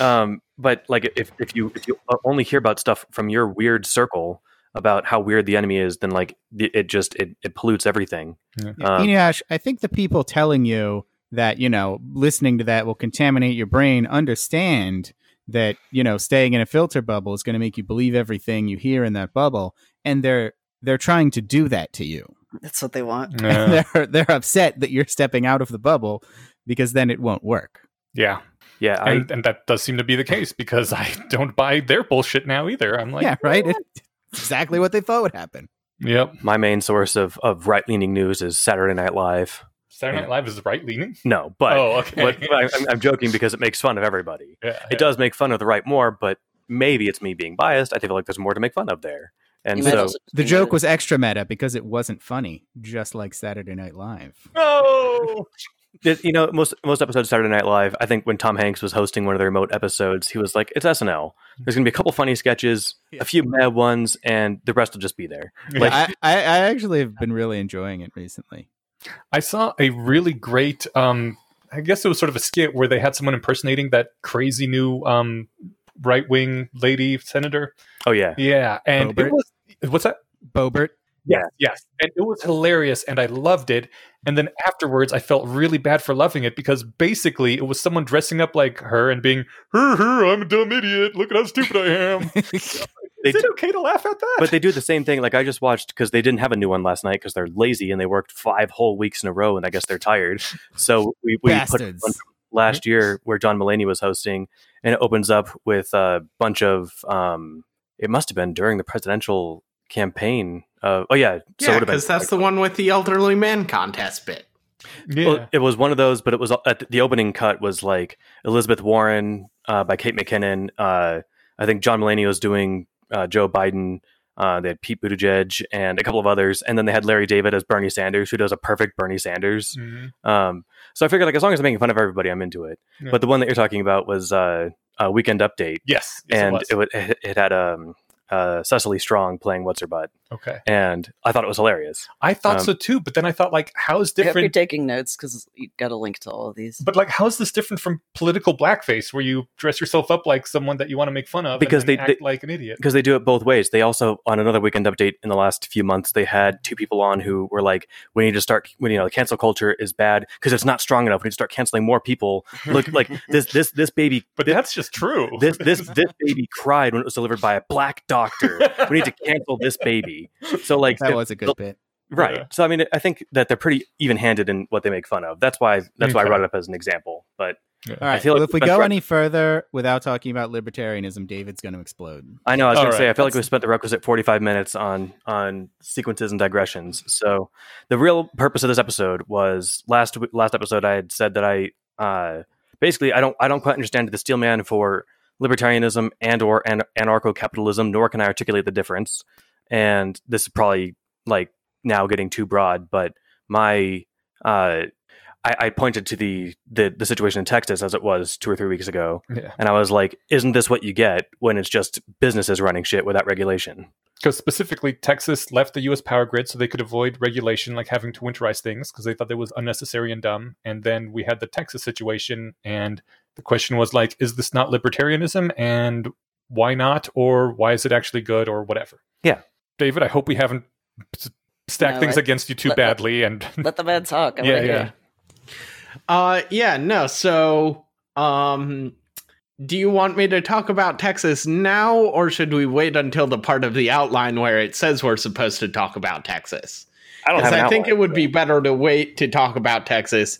um, but like, if if you if you only hear about stuff from your weird circle, about how weird the enemy is, then like it just it, it pollutes everything. Yeah. Um, Miniash, I think the people telling you that, you know, listening to that will contaminate your brain understand that, you know, staying in a filter bubble is going to make you believe everything you hear in that bubble, and they're they're trying to do that to you. That's what they want. Yeah. they're they're upset that you're stepping out of the bubble because then it won't work. Yeah. Yeah, I, and, and that does seem to be the case because I don't buy their bullshit now either. I'm like, yeah, right. It, exactly what they thought would happen. Yep. My main source of, of right-leaning news is Saturday Night Live. Saturday Night Live is right-leaning? No, but, oh, okay. but, but I, I'm joking because it makes fun of everybody. Yeah, it yeah. does make fun of the right more, but maybe it's me being biased. I feel like there's more to make fun of there. And so the joke was extra meta because it wasn't funny, just like Saturday Night Live. No! You know, most most episodes of Saturday Night Live, I think when Tom Hanks was hosting one of the remote episodes, he was like, it's S N L. There's going to be a couple funny sketches, yeah. a few mad ones, and the rest will just be there. Yeah. Like, I, I actually have been really enjoying it recently. I saw a really great, um, I guess it was sort of a skit where they had someone impersonating that crazy new um, right-wing lady senator. Oh, yeah. Yeah. And Boebert. It was, what's that? Boebert. Yes, yes. And it was hilarious, and I loved it. And then afterwards, I felt really bad for loving it because basically it was someone dressing up like her and being, her, her, I'm a dumb idiot. Look at how stupid I am. Is it okay to laugh at that? But they do the same thing. Like I just watched, because they didn't have a new one last night because they're lazy and they worked five whole weeks in a row, and I guess they're tired. So we, we put one from last year where John Mulaney was hosting, and it opens up with a bunch of, um, it must have been during the presidential campaign. Uh, oh yeah, so yeah, because that's like, the one with the elderly man contest bit. Yeah, well, it was one of those, but it was at the, the opening cut was like Elizabeth Warren uh, by Kate McKinnon. Uh, I think John Mulaney was doing uh, Joe Biden. Uh, they had Pete Buttigieg and a couple of others, and then they had Larry David as Bernie Sanders, who does a perfect Bernie Sanders. Mm-hmm. Um, so I figured, like, as long as I'm making fun of everybody, I'm into it. Yeah. But the one that you're talking about was uh, a Weekend Update. Yes, yes and it, was. it it had um. Uh, Cecily Strong playing What's Her Butt. Okay. And I thought it was hilarious. I thought um, so too, but then I thought, like, how is different? I hope you're taking notes because you got a link to all of these. But, like, how is this different from political blackface where you dress yourself up like someone that you want to make fun of because and they act they, like an idiot? Because they do it both ways. They also, on another Weekend Update in the last few months, they had two people on who were like, we need to start, when you know, the cancel culture is bad because it's not strong enough. We need to start canceling more people. Look, like, this, this, this baby. But this, that's just true. This, this, this baby cried when it was delivered by a black dog. Doctor, we need to cancel this baby. So, like, that was a good bit, right? Yeah. So, I mean, I think that they're pretty even-handed in what they make fun of. That's why. That's okay. why I brought it up as an example. But yeah. all right, I feel well, like if we go re- any further without talking about libertarianism, David's going to explode. I know. I was going right. to say, I feel That's... like we spent the requisite forty-five minutes on on sequences and digressions. So, the real purpose of this episode was last last episode. I had said that I uh, basically I don't I don't quite understand the steel man for libertarianism and or anarcho-capitalism, nor can I articulate the difference. And this is probably like now getting too broad, but my uh, I, I pointed to the, the the situation in Texas as it was two or three weeks ago, yeah. and I was like, "Isn't this what you get when it's just businesses running shit without regulation?" Because specifically, Texas left the U S power grid so they could avoid regulation, like having to winterize things, because they thought that was unnecessary and dumb. And then we had the Texas situation, and the question was like, is this not libertarianism? And why not? Or why is it actually good? Or whatever. Yeah. David, I hope we haven't stacked no, things let, against you too let, badly. Let, and let the man talk. I'm yeah, yeah. Uh, yeah, no. So um, do you want me to talk about Texas now? Or should we wait until the part of the outline where it says we're supposed to talk about Texas? I don't have an outline, I think it would be better to wait to talk about Texas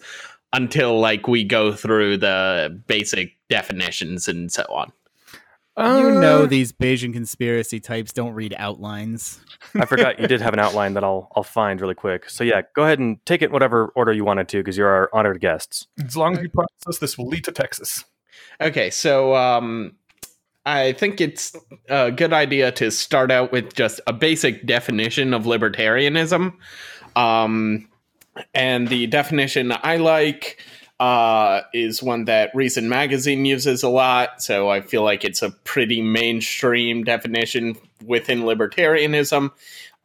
until like we go through the basic definitions and so on. Uh, you know these Bayesian conspiracy types don't read outlines. I forgot you did have an outline that I'll I'll find really quick. So yeah, go ahead and take it in whatever order you wanted to because you're our honored guests. As long as you promise us this will lead to Texas. Okay, so um, I think it's a good idea to start out with just a basic definition of libertarianism. Um And the definition I like uh, is one that Reason Magazine uses a lot. So I feel like it's a pretty mainstream definition within libertarianism.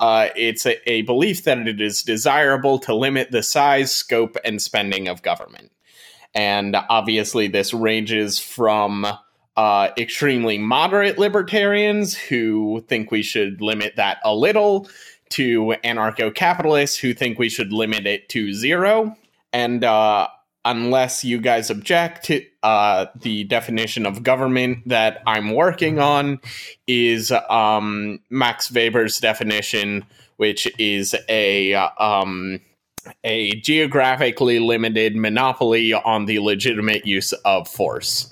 Uh, it's a, a belief that it is desirable to limit the size, scope, and spending of government. And obviously this ranges from uh, extremely moderate libertarians who think we should limit that a little, to anarcho-capitalists who think we should limit it to zero. And uh, unless you guys object, to, uh, the definition of government that I'm working on is um, Max Weber's definition, which is a um, a geographically limited monopoly on the legitimate use of force.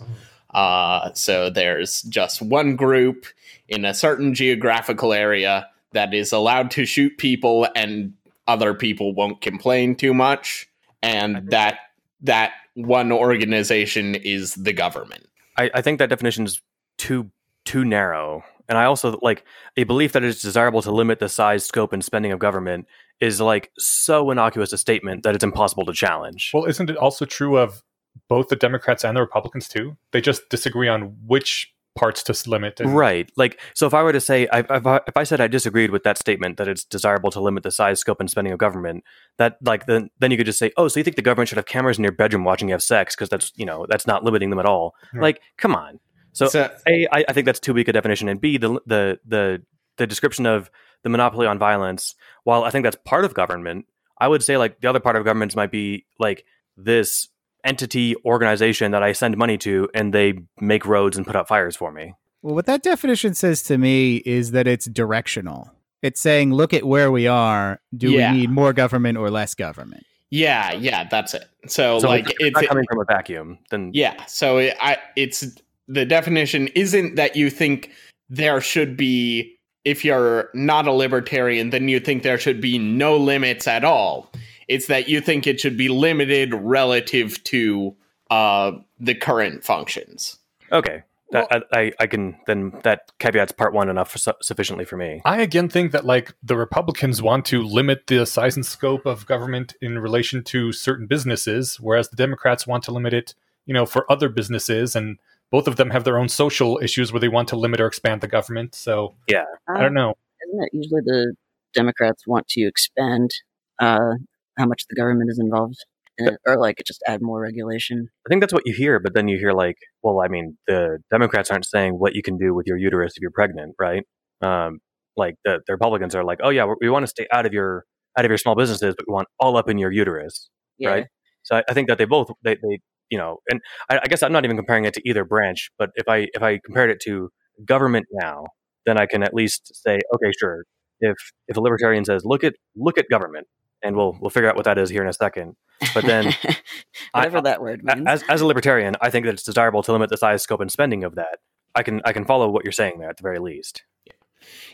Uh, so there's just one group in a certain geographical area that is allowed to shoot people and other people won't complain too much. And that that one organization is the government. I, I think that definition is too too narrow. And I also like a belief that it's desirable to limit the size, scope, and spending of government is like so innocuous a statement that it's impossible to challenge. Well, isn't it also true of both the Democrats and the Republicans, too? They just disagree on which parts to limit. And- right. Like, so if I were to say, I, if, I, if I said I disagreed with that statement, that it's desirable to limit the size, scope, and spending of government, that like, then, then you could just say, oh, so you think the government should have cameras in your bedroom watching you have sex because that's, you know, that's not limiting them at all. Right. Like, come on. So, so A, I, I think that's too weak a definition. And B, the, the, the, the description of the monopoly on violence, while I think that's part of government, I would say like the other part of governments might be like this entity organization that I send money to and they make roads and put out fires for me. Well, what that definition says to me is that it's directional. It's saying, look at where we are. Do yeah. we need more government or less government? Yeah, yeah, that's it. So, so like, if it's not coming it, from a vacuum. Then yeah, so it, I, it's the definition isn't that you think there should be, if you're not a libertarian, then you think there should be no limits at all. It's that you think it should be limited relative to uh, the current functions. Okay. Well, that, I, I can then that caveat's part one enough for, sufficiently for me. I again think that like the Republicans want to limit the size and scope of government in relation to certain businesses, whereas the Democrats want to limit it, you know, for other businesses. And both of them have their own social issues where they want to limit or expand the government. So yeah, um, I don't know. Isn't that usually the Democrats want to expand uh, how much the government is involved in it, or like just add more regulation? I think that's what you hear, but then you hear like, well, I mean, the Democrats aren't saying what you can do with your uterus if you're pregnant, right? Um, like the, the Republicans are like, oh yeah, we want to stay out of your out of your small businesses, but we want all up in your uterus, yeah. right? So I, I think that they both they, they you know, and I, I guess I'm not even comparing it to either branch, but if I if I compared it to government now, then I can at least say, okay, sure, if if a libertarian says, look at look at government. And we'll we'll figure out what that is here in a second. But then, whatever I, that word means. As as a libertarian, I think that it's desirable to limit the size, scope, and spending of that. I can I can follow what you're saying there at the very least. Yeah,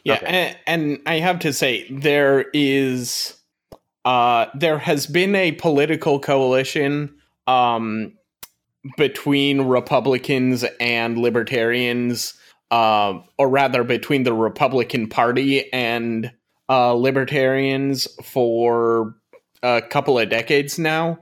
yeah okay. and, and I have to say there is uh, there has been a political coalition um, between Republicans and libertarians, uh, or rather between the Republican Party and Uh, libertarians for a couple of decades now,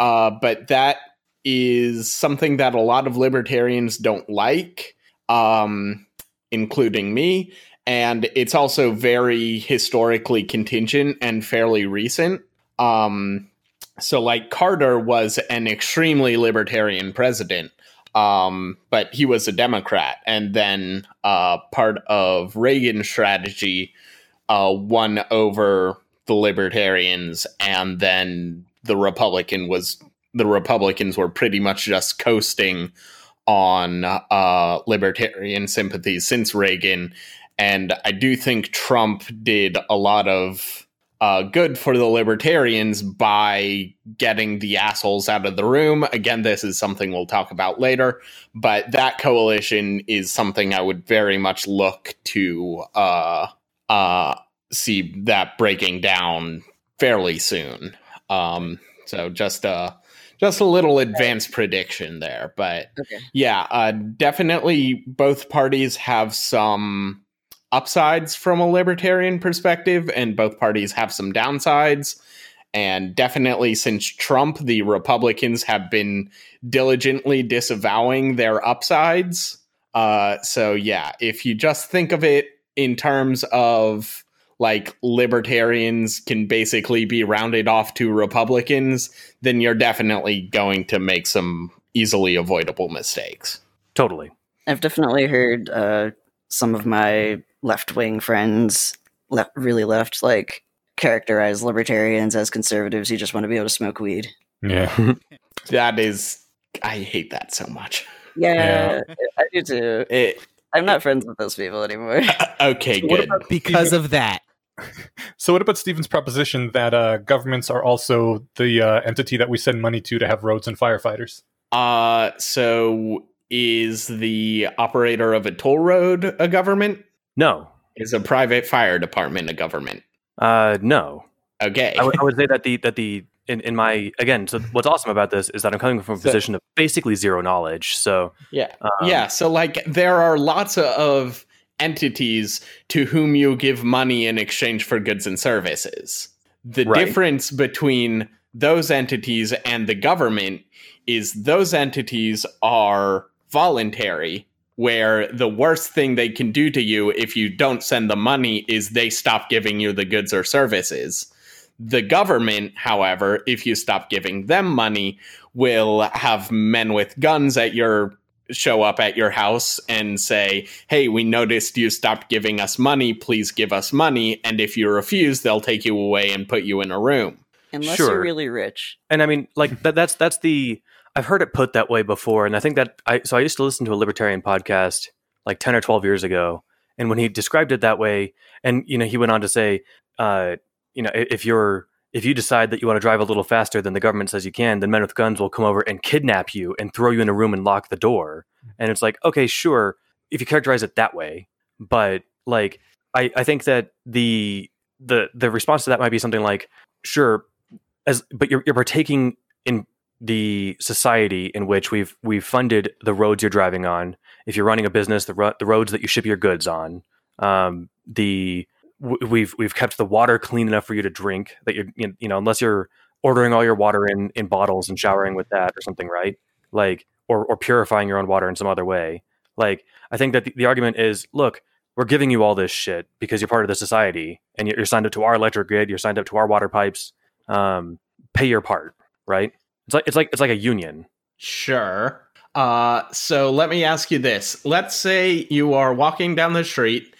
uh, but that is something that a lot of libertarians don't like, um, including me, and it's also very historically contingent and fairly recent. Um, so, like, Carter was an extremely libertarian president, um, but he was a Democrat, and then uh, part of Reagan's strategy Uh, won over the libertarians, and then the Republican was the Republicans were pretty much just coasting on uh, libertarian sympathies since Reagan. And I do think Trump did a lot of uh, good for the libertarians by getting the assholes out of the room. Again, this is something we'll talk about later, but that coalition is something I would very much look to uh Uh, see that breaking down fairly soon. Um, so just a just a little advanced prediction there, but okay. yeah, uh, definitely both parties have some upsides from a libertarian perspective, and both parties have some downsides. And definitely since Trump, the Republicans have been diligently disavowing their upsides. Uh, so yeah, if you just think of it in terms of like libertarians can basically be rounded off to Republicans, then you're definitely going to make some easily avoidable mistakes. Totally. I've definitely heard uh, some of my left-wing friends, left, really left, like, characterize libertarians as conservatives who just want to be able to smoke weed. Yeah. That is... I hate that so much. Yeah, yeah. I do too. It, I'm not it, friends with those people anymore. Uh, okay, so good. Because of that. So what about Stephen's proposition that uh, governments are also the uh, entity that we send money to to have roads and firefighters? Uh, so... Is the operator of a toll road a government? No. Is a private fire department a government? Uh, no. Okay. I, w- I would say that the that the in, in my again. So what's awesome about this is that I'm coming from a position so, of basically zero knowledge. So yeah, um, yeah. So like there are lots of entities to whom you give money in exchange for goods and services. The right. difference between those entities and the government is those entities are voluntary, where the worst thing they can do to you if you don't send the money is they stop giving you the goods or services. The government, however, if you stop giving them money, will have men with guns at your show up at your house and say, hey, we noticed you stopped giving us money. Please give us money. And if you refuse, they'll take you away and put you in a room. Unless sure. you're really rich. And I mean, like that, that's that's the... I've heard it put that way before, and I think that I so I used to listen to a libertarian podcast like ten or twelve years ago, and when he described it that way, and you know, he went on to say, uh, you know, if you're if you decide that you want to drive a little faster than the government says you can, then men with guns will come over and kidnap you and throw you in a room and lock the door. And it's like, okay, sure, if you characterize it that way, but like I, I think that the the the response to that might be something like, sure, as but you're you're partaking in the society in which we've we've funded the roads you're driving on. If you're running a business, the ro- the roads that you ship your goods on, um, the w- we've we've kept the water clean enough for you to drink. That you're you know unless you're ordering all your water in, in bottles and showering with that or something, right? Like or or purifying your own water in some other way. Like I think that the, the argument is, look, we're giving you all this shit because you're part of the society and you're signed up to our electric grid, you're signed up to our water pipes. Um, pay your part, right? It's like it's like it's like a union. Sure. Uh, so let me ask you this. Let's say you are walking down the street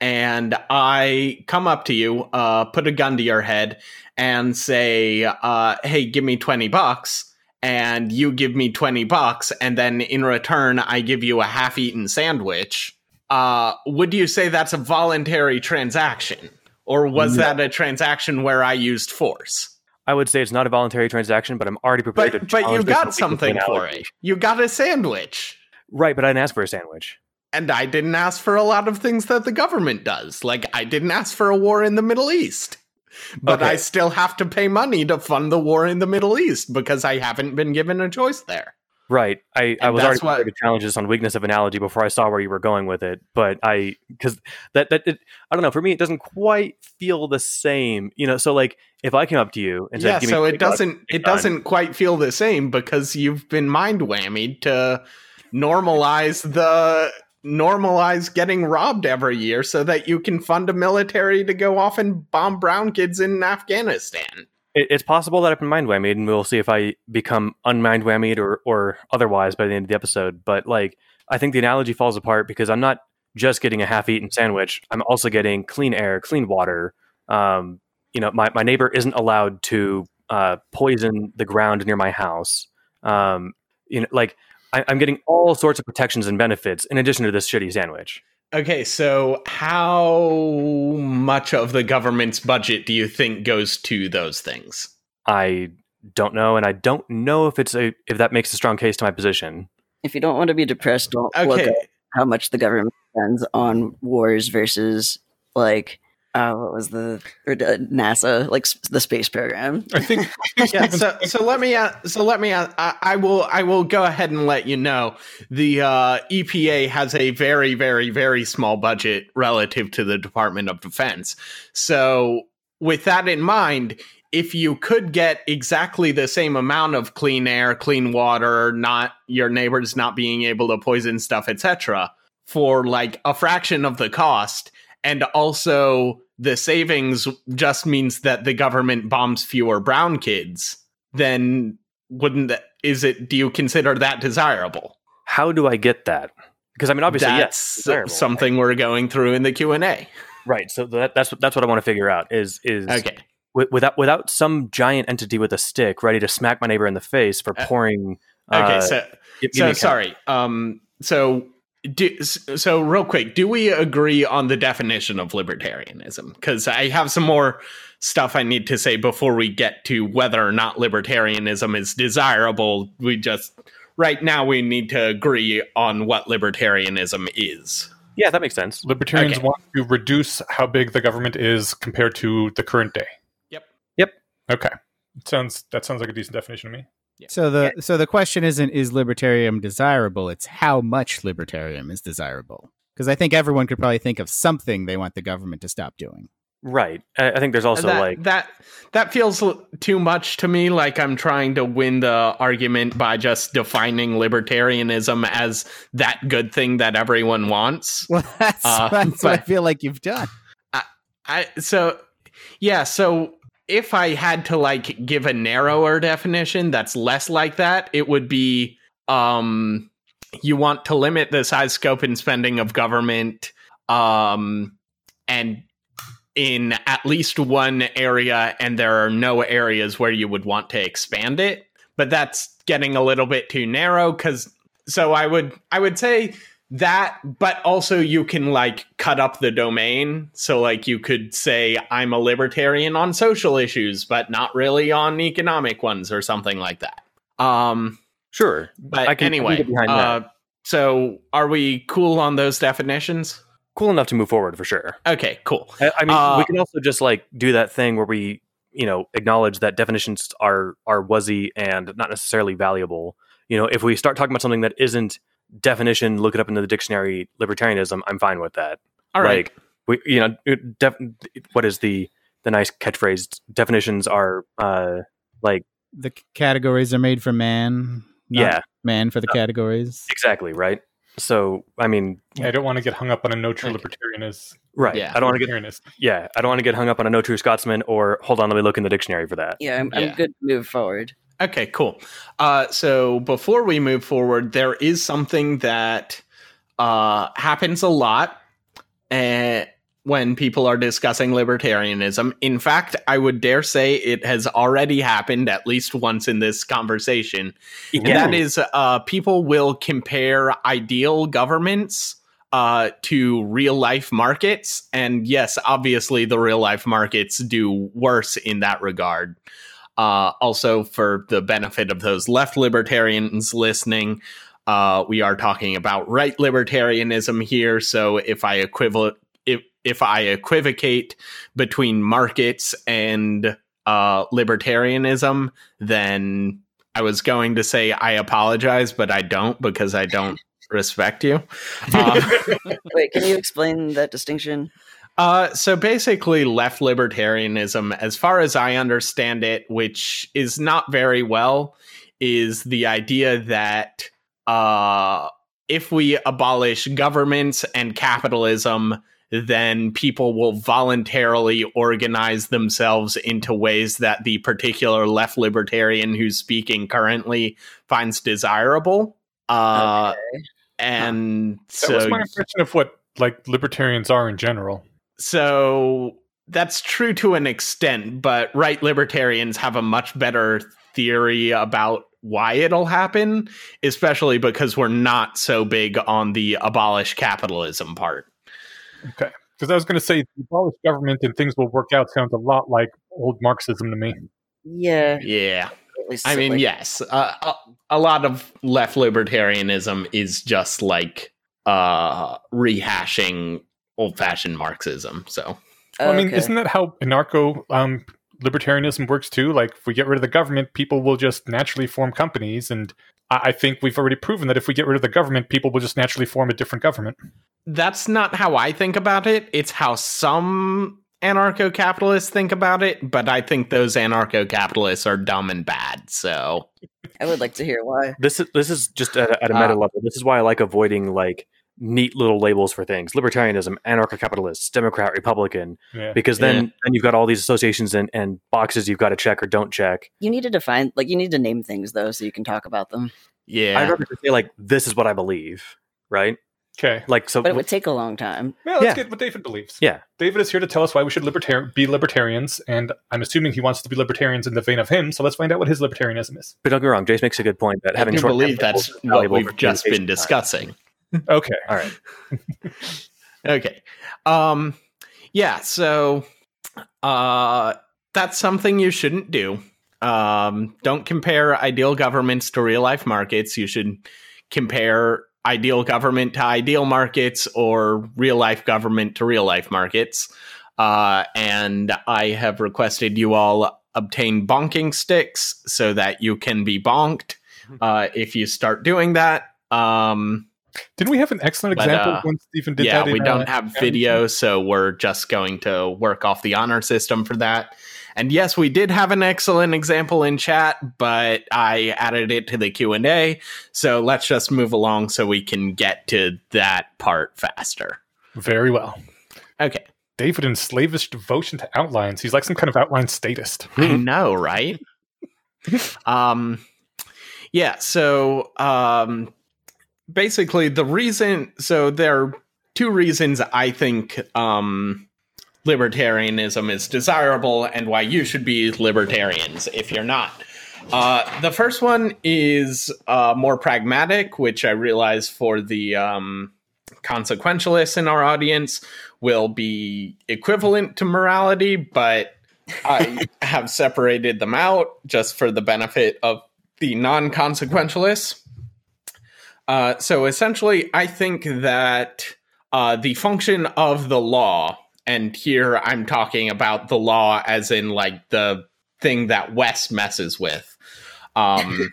and I come up to you, uh, put a gun to your head and say, uh, hey, give me twenty bucks, and you give me twenty bucks. And then in return, I give you a half eaten sandwich. Uh, would you say that's a voluntary transaction, or was no. that a transaction where I used force? I would say it's not a voluntary transaction, but I'm already prepared but, to challenge. But you got something for it. You got a sandwich. Right, but I didn't ask for a sandwich. And I didn't ask for a lot of things that the government does. Like, I didn't ask for a war in the Middle East. But okay. I still have to pay money to fund the war in the Middle East because I haven't been given a choice there. Right. I, I was already what, prepared to challenge this on weakness of analogy before I saw where you were going with it. But I, because that, that, it, I don't know. For me, it doesn't quite feel the same, you know? So like if I came up to you and said, yeah, give so me it doesn't, bucks, it doesn't quite feel the same because you've been mind whammied to normalize the, normalize getting robbed every year so that you can fund a military to go off and bomb brown kids in Afghanistan. It's possible that I've been mind whammied, and we'll see if I become unmind whammied or, or otherwise by the end of the episode. But like, I think the analogy falls apart because I'm not just getting a half-eaten sandwich. I'm also getting clean air, clean water. Um, you know, my, my neighbor isn't allowed to uh, poison the ground near my house. Um, you know, like I, I'm getting all sorts of protections and benefits in addition to this shitty sandwich. Okay, so how much of the government's budget do you think goes to those things? I don't know, and I don't know if it's a, if that makes a strong case to my position. If you don't want to be depressed, don't okay. look at how much the government spends on wars versus, like, uh, what was the or, uh, NASA, like sp- the space program? I think. yeah. So, so let me. Uh, so let me. Uh, I, I will. I will go ahead and let you know. The uh, E P A has a very, very, very small budget relative to the Department of Defense. So, with that in mind, if you could get exactly the same amount of clean air, clean water, not your neighbors not being able to poison stuff, et cetera, for like a fraction of the cost. And also, the savings just means that the government bombs fewer brown kids. Then, wouldn't that, is it? Do you consider that desirable? How do I get that? Because, I mean, obviously, that's yes, something we're going through in the Q and A. Right. So that, that's, that's what I want to figure out is, is okay. w- without without some giant entity with a stick ready to smack my neighbor in the face for pouring. Uh, okay. So, uh, give, so give sorry. Um, so, do, so real quick, do we agree on the definition of libertarianism? Because I have some more stuff I need to say before we get to whether or not libertarianism is desirable. We just... Right now, we need to agree on what libertarianism is. Yeah, that makes sense. Libertarians okay. want to reduce how big the government is compared to the current day. Yep. Yep. Okay. It sounds that sounds like a decent definition to me. Yeah. So the yeah. so the question isn't is libertarianism desirable? It's how much libertarianism is desirable. Because I think everyone could probably think of something they want the government to stop doing. Right. I think there's also that, like that that feels too much to me. Like I'm trying to win the argument by just defining libertarianism as that good thing that everyone wants. Well, that's, uh, that's what I feel like you've done. I, I so, yeah. So if I had to like give a narrower definition that's less like that, it would be um, you want to limit the size, scope and spending of government um, and in at least one area, and there are no areas where you would want to expand it. But that's getting a little bit too narrow, because so I would I would say that, but also you can like cut up the domain. So like you could say I'm a libertarian on social issues, but not really on economic ones or something like that. Um, sure, but I can, anyway, I can get behind uh, that. So are we cool on those definitions? Cool enough to move forward for sure. Okay, cool. I, I mean, uh, we can also just like do that thing where we, you know, acknowledge that definitions are are wuzzy and not necessarily valuable. You know, if we start talking about something that isn't definition, look it up into the dictionary, libertarianism, I'm fine with that. All right. Like, we, you know, def- what is the the nice catchphrase? Definitions are uh, like the categories are made for man. Not yeah, man for the uh, categories. Exactly. Right. So, I mean... I don't want to get hung up on a no-true okay. libertarian is... Right. Yeah. I don't want to get, yeah, I don't want to get hung up on a no-true Scotsman or... Hold on, let me look in the dictionary for that. Yeah, I'm, yeah. I'm good to move forward. Okay, cool. Uh, so, before we move forward, there is something that uh, happens a lot uh, when people are discussing libertarianism. In fact, I would dare say it has already happened at least once in this conversation. And yeah. that is uh, people will compare ideal governments uh, to real life markets. And yes, obviously the real life markets do worse in that regard. Uh, also, for the benefit of those left libertarians listening, uh, we are talking about right libertarianism here. So if I equivalent, if, if I equivocate between markets and uh, libertarianism, then I was going to say I apologize, but I don't because I don't respect you. Uh, Wait, can you explain that distinction? Uh, so basically left libertarianism, as far as I understand it, which is not very well, is the idea that uh, if we abolish governments and capitalism, then people will voluntarily organize themselves into ways that the particular left libertarian who's speaking currently finds desirable. Uh, okay. And that so was my impression of what like libertarians are in general. So that's true to an extent, but right libertarians have a much better theory about why it'll happen, especially because we're not so big on the abolish capitalism part. Okay, because I was going to say, abolish government and things will work out sounds a lot like old Marxism to me. Yeah. Yeah. I mean, like- yes. Uh, a, a lot of left libertarianism is just like uh, rehashing old-fashioned Marxism. So, well, I mean, okay. Isn't that how anarcho um, libertarianism works too? Like, if we get rid of the government, people will just naturally form companies. And I, I think we've already proven that if we get rid of the government, people will just naturally form a different government. That's not how I think about it. It's how some anarcho-capitalists think about it, but I think those anarcho-capitalists are dumb and bad, so... I would like to hear why. This is this is just at a, at a meta uh, level. This is why I like avoiding, like, neat little labels for things. Libertarianism, anarcho-capitalist, Democrat, Republican, yeah. because then, yeah. then you've got all these associations and, and boxes you've got to check or don't check. You need to define... Like, you need to name things, though, so you can talk about them. Yeah. I'd rather say, like, this is what I believe, right? Okay. Like, so, but it would take a long time. Yeah, let's yeah. get what David believes. Yeah. David is here to tell us why we should libertar- be libertarians, and I'm assuming he wants to be libertarians in the vein of him, so let's find out what his libertarianism is. But don't get me wrong, Jace makes a good point that I having short believe that's what we've just been discussing. Okay. All right. Okay. Um, yeah, so uh, that's something you shouldn't do. Um, don't compare ideal governments to real-life markets. You should compare ideal government to ideal markets or real-life government to real-life markets. Uh, and I have requested you all obtain bonking sticks so that you can be bonked uh, if you start doing that. Um, Didn't we have an excellent but, example uh, when Stephen did yeah, that? Yeah, we don't uh, have video, so we're just going to work off the honor system for that. And yes, we did have an excellent example in chat, but I added it to the Q and A. So let's just move along so we can get to that part faster. Very well. Okay. David in slavish devotion to outlines. He's like some kind of outline statist. I know, right? um, yeah, so um, basically the reason... So there are two reasons I think... Um, libertarianism is desirable and why you should be libertarians if you're not. Uh, the first one is uh, more pragmatic, which I realize for the um, consequentialists in our audience will be equivalent to morality, but I have separated them out just for the benefit of the non-consequentialists. Uh, so essentially, I think that uh, the function of the law, and here I'm talking about the law as in like the thing that Wes messes with. Um,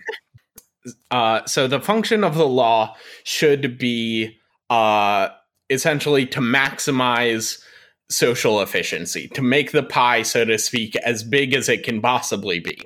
uh, so the function of the law should be uh, essentially to maximize social efficiency, to make the pie, so to speak, as big as it can possibly be.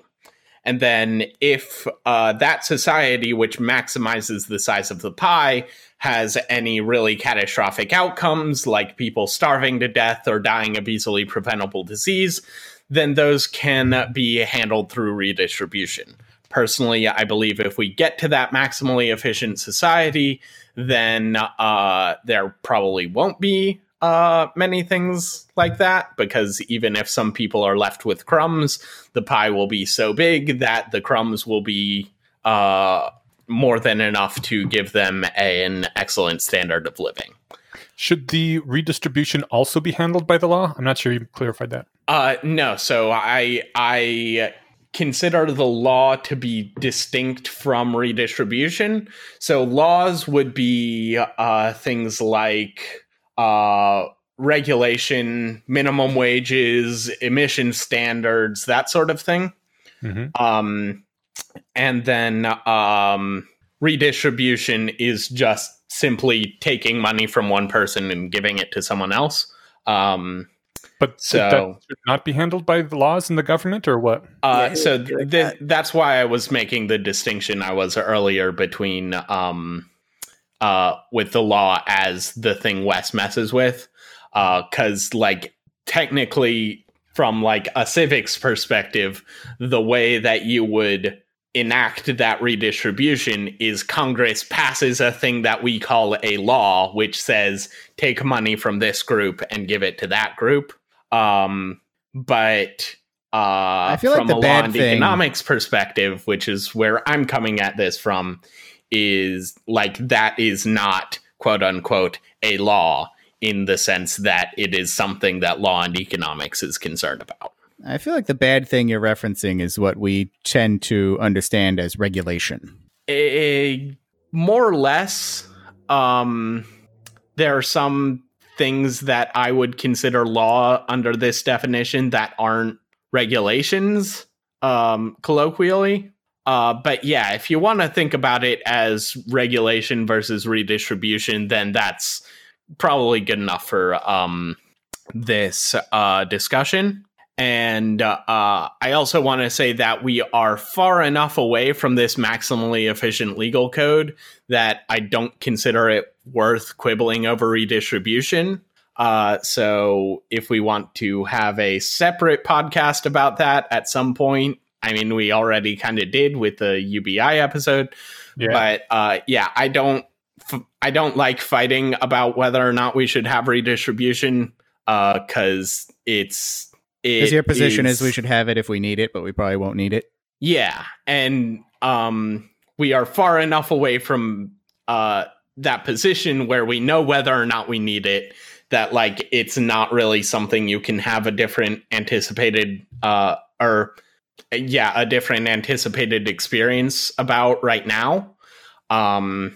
And then if uh, that society which maximizes the size of the pie has any really catastrophic outcomes, like people starving to death or dying of easily preventable disease, then those can be handled through redistribution. Personally, I believe if we get to that maximally efficient society, then uh, there probably won't be uh, many things like that, because even if some people are left with crumbs, the pie will be so big that the crumbs will be... Uh, more than enough to give them a, an excellent standard of living. Should the redistribution also be handled by the law? I'm not sure you clarified that. Uh, no. So I, I consider the law to be distinct from redistribution. So laws would be uh, things like uh, regulation, minimum wages, emission standards, that sort of thing. Mm-hmm. Um, And then um, redistribution is just simply taking money from one person and giving it to someone else. Um, but so, that should not be handled by the laws and the government, or what? Uh, yeah, so th- th- that's why I was making the distinction I was earlier between um, uh, with the law as the thing Wes messes with, because uh, like technically, from like a civics perspective, the way that you would enact that redistribution is Congress passes a thing that we call a law, which says take money from this group and give it to that group. Um, but uh, I feel from like the a bad law and thing. economics perspective, which is where I'm coming at this from, is like that is not, quote unquote, a law in the sense that it is something that law and economics is concerned about. I feel like the bad thing you're referencing is what we tend to understand as regulation. A, more or less, um, there are some things that I would consider law under this definition that aren't regulations, um, colloquially. Uh, but yeah, if you want to think about it as regulation versus redistribution, then that's probably good enough for um, this uh, discussion. And uh, I also want to say that we are far enough away from this maximally efficient legal code that I don't consider it worth quibbling over redistribution. Uh, so if we want to have a separate podcast about that at some point, I mean, we already kind of did with the U B I episode. Yeah. But uh, yeah, I don't f- I don't like fighting about whether or not we should have redistribution, uh, because it's because it your position is, is we should have it if we need it, but we probably won't need it. Yeah, and um, we are far enough away from uh that position where we know whether or not we need it, that like it's not really something you can have a different anticipated uh or yeah a different anticipated experience about right now. Um,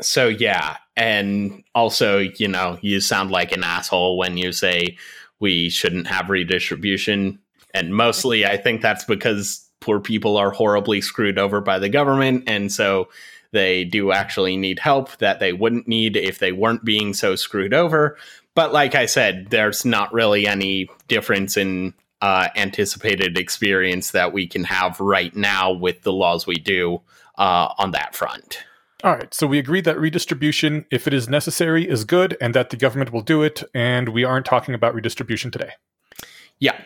so yeah, and also, you know, you sound like an asshole when you say we shouldn't have redistribution, and mostly I think that's because poor people are horribly screwed over by the government, and so they do actually need help that they wouldn't need if they weren't being so screwed over. But like I said, there's not really any difference in uh, anticipated experience that we can have right now with the laws we do uh, on that front. All right. So we agree that redistribution, if it is necessary, is good and that the government will do it. And we aren't talking about redistribution today. Yeah.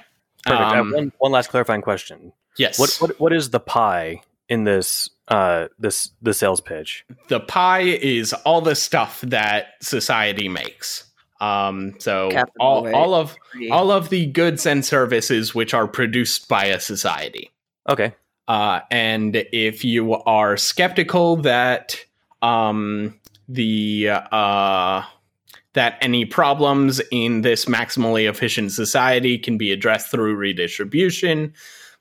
Perfect. Um, one, one last clarifying question. Yes. What What, what is the pie in this uh this the sales pitch? The pie is all the stuff that society makes. Um so Capital all rate. all of all of the goods and services which are produced by a society. Okay. Uh and if you are skeptical that um the uh that any problems in this maximally efficient society can be addressed through redistribution,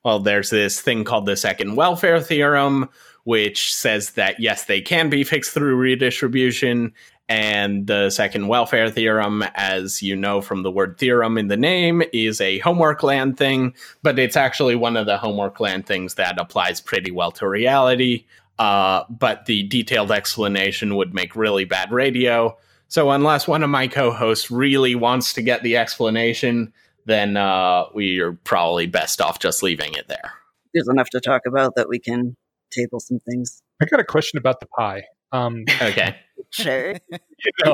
well, there's this thing called the second welfare theorem, which says that, yes, they can be fixed through redistribution. And the second welfare theorem, as you know from the word theorem in the name, is a homework land thing. But it's actually one of the homework land things that applies pretty well to reality. Uh, but the detailed explanation would make really bad radio. So unless one of my co-hosts really wants to get the explanation, then uh, we are probably best off just leaving it there. There's enough to talk about that we can table some things. I got a question about the pie. Um, okay. Sure. You know,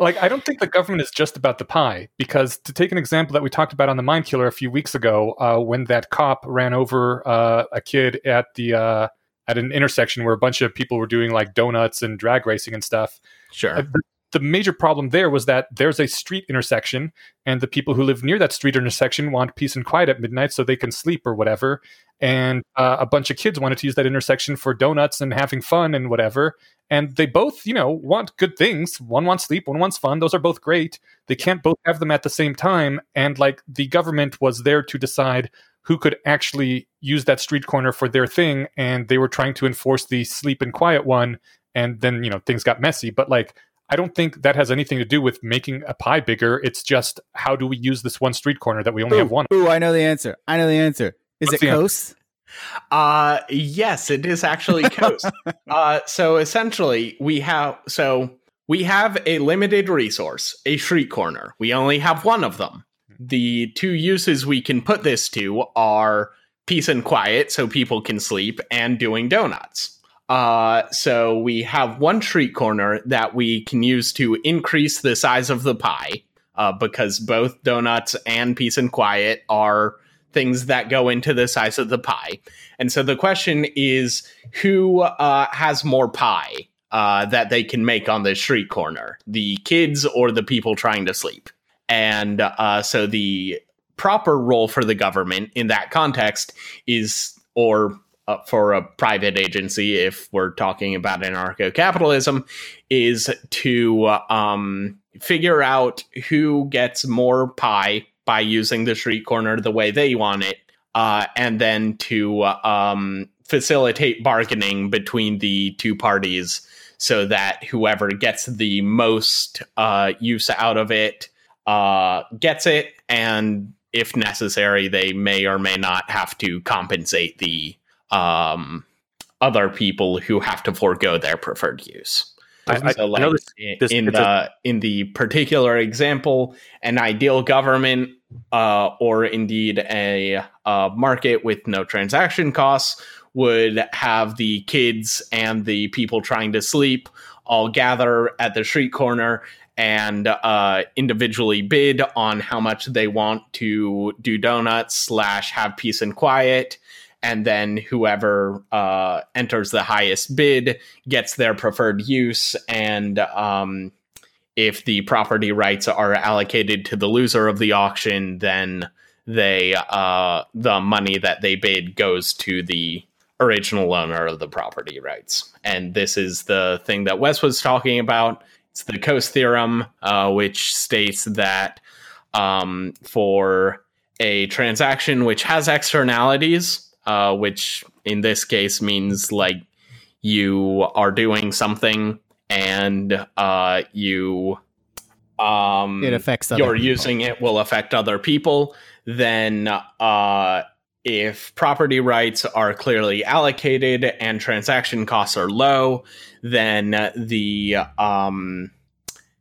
like, I don't think the government is just about the pie, because to take an example that we talked about on the Mind Killer a few weeks ago, uh, when that cop ran over uh, a kid at the uh, at an intersection where a bunch of people were doing like donuts and drag racing and stuff. Sure. Uh, The major problem there was that there's a street intersection, and the people who live near that street intersection want peace and quiet at midnight so they can sleep or whatever. And uh, a bunch of kids wanted to use that intersection for donuts and having fun and whatever. And they both, you know, want good things. One wants sleep, one wants fun. Those are both great. They can't both have them at the same time. And like, the government was there to decide who could actually use that street corner for their thing. And they were trying to enforce the sleep and quiet one. And then, you know, things got messy. But like, I don't think that has anything to do with making a pie bigger. It's just, how do we use this one street corner that we only ooh, have one? Ooh, I know the answer. I know the answer. Is What's it Coase? Uh, yes, it is actually Coase. uh, so essentially, we have so we have a limited resource, a street corner. We only have one of them. The two uses we can put this to are peace and quiet, so people can sleep, and doing donuts. Uh, so we have one street corner that we can use to increase the size of the pie, uh, because both donuts and peace and quiet are things that go into the size of the pie. And so the question is, who uh, has more pie uh, that they can make on the street corner, the kids or the people trying to sleep? And uh, so the proper role for the government in that context is, or Uh, for a private agency, if we're talking about anarcho-capitalism, is to uh, um, figure out who gets more pie by using the street corner the way they want it, uh, and then to uh, um, facilitate bargaining between the two parties so that whoever gets the most uh, use out of it uh, gets it, and if necessary, they may or may not have to compensate the Um, other people who have to forego their preferred use. I, so like I know this, this, in the a- in the particular example, an ideal government, uh, or indeed a uh, market with no transaction costs, would have the kids and the people trying to sleep all gather at the street corner and uh, individually bid on how much they want to do donuts slash have peace and quiet. and then whoever uh, enters the highest bid gets their preferred use, and um, if the property rights are allocated to the loser of the auction, then they uh, the money that they bid goes to the original owner of the property rights. And this is the thing that Wes was talking about. It's the Coase Theorem, uh, which states that um, for a transaction which has externalities, uh, which in this case means like you are doing something and uh, you um, it affects other you're people. Using it will affect other people, then uh, if property rights are clearly allocated and transaction costs are low, then the um,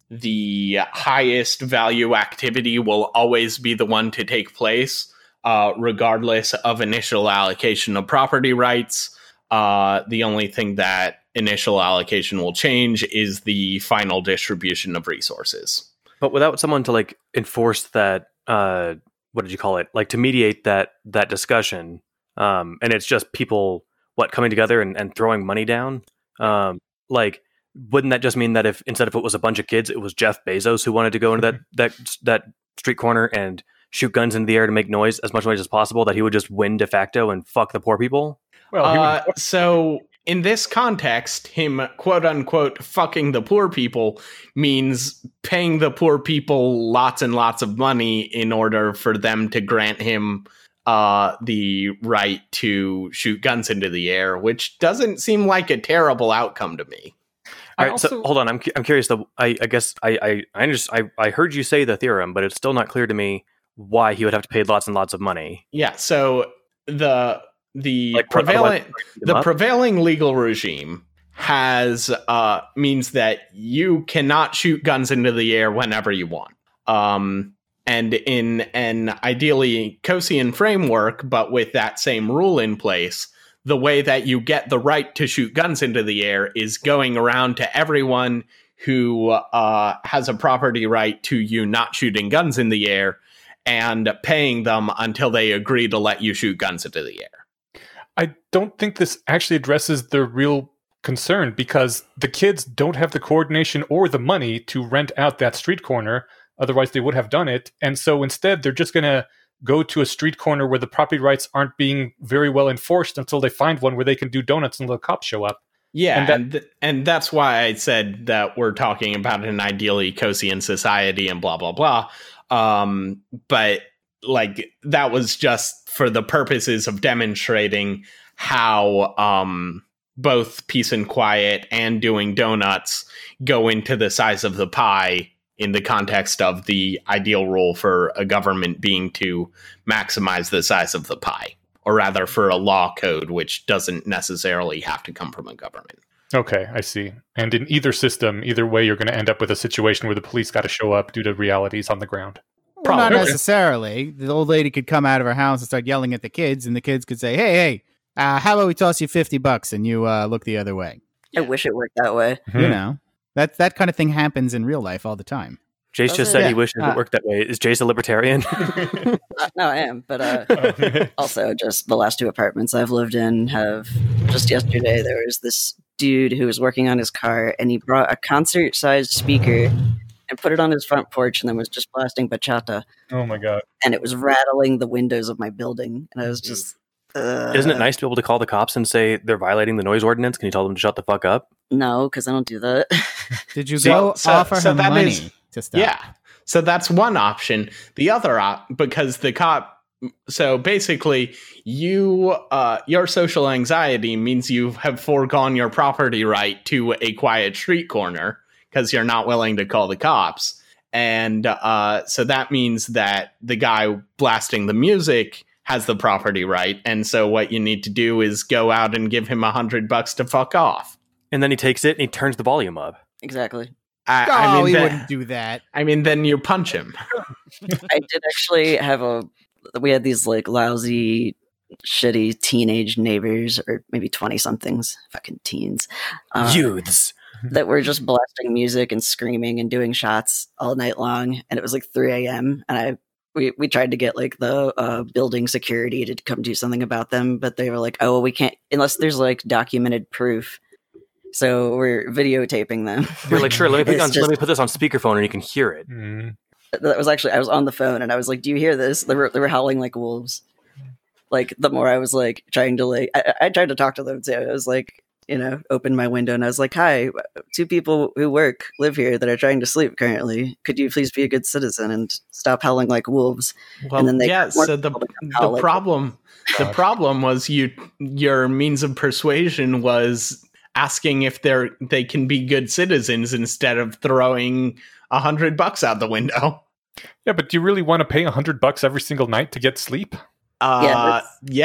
the highest value activity will always be the one to take place, uh, regardless of initial allocation of property rights. Uh, the only thing that initial allocation will change is the final distribution of resources. But without someone to like enforce that... Uh what did you call it? Like to mediate that, that discussion. Um, and it's just people, what, coming together and, and throwing money down. Um, like, wouldn't that just mean that if, instead of it was a bunch of kids, it was Jeff Bezos who wanted to go into that, that, that street corner and shoot guns into the air to make noise, as much noise as possible, that he would just win de facto and fuck the poor people? Well, uh, he would- so in this context, him quote unquote fucking the poor people means paying the poor people lots and lots of money in order for them to grant him uh, the right to shoot guns into the air, which doesn't seem like a terrible outcome to me. All right, also- so hold on. I'm cu- I'm curious. Though, I, I guess I I I, under- I I heard you say the theorem, but it's still not clear to me why he would have to pay lots and lots of money. Yeah. So the. The like, prevailing the up? prevailing legal regime has uh, means that you cannot shoot guns into the air whenever you want. Um, and in an ideally Coasean framework, but with that same rule in place, the way that you get the right to shoot guns into the air is going around to everyone who uh, has a property right to you not shooting guns in the air and paying them until they agree to let you shoot guns into the air. I don't think this actually addresses the real concern, because the kids don't have the coordination or the money to rent out that street corner. Otherwise, they would have done it. And so instead, they're just going to go to a street corner where the property rights aren't being very well enforced until they find one where they can do donuts until the cops show up. Yeah, and, that- and, th- and that's why I said that we're talking about an ideally Coasean society and blah, blah, blah. Um, but... Like, that was just for the purposes of demonstrating how um, both peace and quiet and doing donuts go into the size of the pie in the context of the ideal rule for a government being to maximize the size of the pie, or rather for a law code, which doesn't necessarily have to come from a government. Okay, I see. And in either system, either way, you're going to end up with a situation where the police got to show up due to realities on the ground. Well, not necessarily. The old lady could come out of her house and start yelling at the kids, and the kids could say, hey, hey, uh, how about we toss you fifty bucks and you uh, look the other way? I wish it worked that way. Mm-hmm. You know, that that kind of thing happens in real life all the time. Jace just said yeah. he wishes uh, it worked that way. Is Jace a libertarian? uh, no, I am. But uh, also, just the last two apartments I've lived in have, just yesterday, there was this dude who was working on his car, and he brought a concert-sized speaker and put it on his front porch, and then was just blasting bachata. Oh my god! And it was rattling the windows of my building, and I was just. Uh, Isn't it nice to be able to call the cops and say they're violating the noise ordinance? Can you tell them to shut the fuck up? No, because I don't do that. Did you so, go so, offer so him that money is, to stop? Yeah, so that's one option. The other op, because the cop. So basically, you uh, your social anxiety means you have foregone your property right to a quiet street corner, because you're not willing to call the cops. And uh, so that means that the guy blasting the music has the property right. And so what you need to do is go out and give him a hundred bucks to fuck off. And then he takes it and he turns the volume up. Exactly. I, oh, I mean, he then, wouldn't do that. I mean, then you punch him. I did actually have a... We had these like lousy, shitty teenage neighbors, or maybe twenty-somethings. Fucking teens. Um, Youths. That were just blasting music and screaming and doing shots all night long. And it was like three a.m. And I We we tried to get like the uh, building security to come do something about them, but they were like, "Oh, well, we can't unless there's like documented proof." So we're videotaping them. You're like, "Sure, let me put on, just, let me put this on speakerphone, and you can hear it." Mm. That was actually I was on the phone, and I was like, "Do you hear this?" They were they were howling like wolves. Like the more I was like trying to like I, I tried to talk to them too. I was like, you know, opened my window and I was like, "Hi, two people who work live here that are trying to sleep currently. Could you please be a good citizen and stop howling like wolves?" Well, and then they yeah. So the the like problem them. the problem was you your means of persuasion was asking if they're they can be good citizens instead of throwing a hundred bucks out the window. Yeah, but do you really want to pay a hundred bucks every single night to get sleep? Uh, yeah,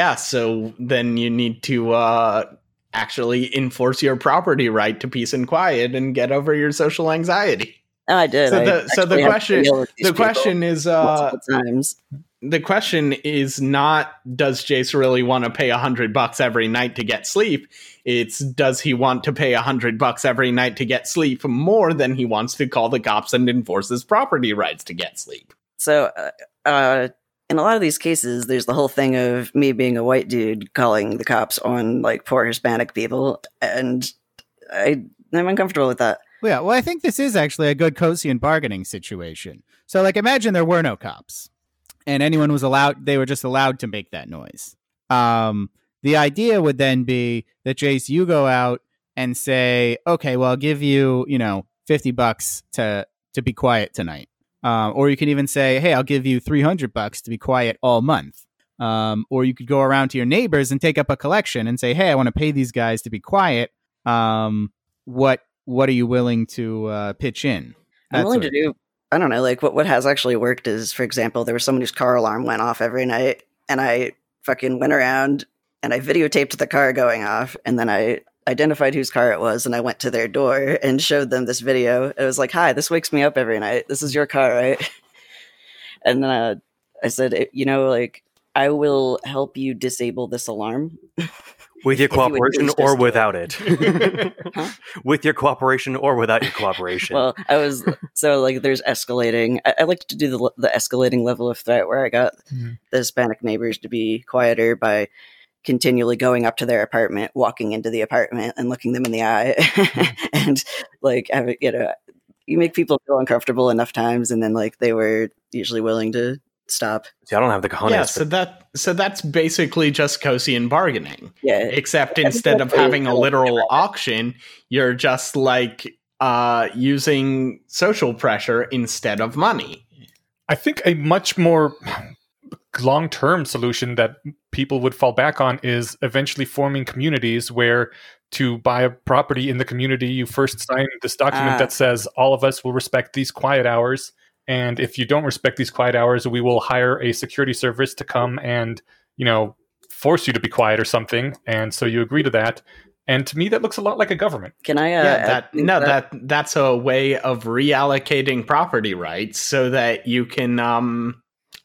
yeah. So then you need to. Uh, actually enforce your property right to peace and quiet and get over your social anxiety. Oh, I did. So the, so the question, the question is, uh, times. the question is not, does Jace really want to pay a hundred bucks every night to get sleep? It's, does he want to pay a hundred bucks every night to get sleep more than he wants to call the cops and enforce his property rights to get sleep? So, uh, uh in a lot of these cases, there's the whole thing of me being a white dude calling the cops on like poor Hispanic people, and I, I'm uncomfortable with that. Yeah, well, I think this is actually a good Coasian bargaining situation. So, like, imagine there were no cops, and anyone was allowed; they were just allowed to make that noise. Um, the idea would then be that Jace, you go out and say, "Okay, well, I'll give you, you know, fifty bucks to to be quiet tonight." Um, or you can even say, "Hey, I'll give you three hundred bucks to be quiet all month." Um, or you could go around to your neighbors and take up a collection and say, "Hey, I want to pay these guys to be quiet. Um, what what are you willing to uh, pitch in?" That I'm willing to do, I don't know, like what, what has actually worked is, for example, there was someone whose car alarm went off every night, and I fucking went around and I videotaped the car going off, and then I identified whose car it was, and I went to their door and showed them this video. It was like, "Hi, this wakes me up every night. This is your car, right?" And then uh, I said, you know, like, "I will help you disable this alarm. With your cooperation you or without it." Huh? With your cooperation or without your cooperation. Well, I was, so like there's escalating. I, I like to do the, the escalating level of threat where I got mm-hmm. the Hispanic neighbors to be quieter by continually going up to their apartment, walking into the apartment and looking them in the eye. And like, you know, you make people feel uncomfortable enough times, and then like they were usually willing to stop. See, I don't have the cojones. Yeah, so that so that's basically just Coasian bargaining. Yeah. Except instead of having a literal auction, you're just like uh, using social pressure instead of money. I think a much more long-term solution that people would fall back on is eventually forming communities where to buy a property in the community, you first sign this document ah. that says all of us will respect these quiet hours. And if you don't respect these quiet hours, we will hire a security service to come and, you know, force you to be quiet or something. And so you agree to that. And to me, that looks a lot like a government. Can I? Uh, yeah, that, no, that? that that's a way of reallocating property rights so that you can um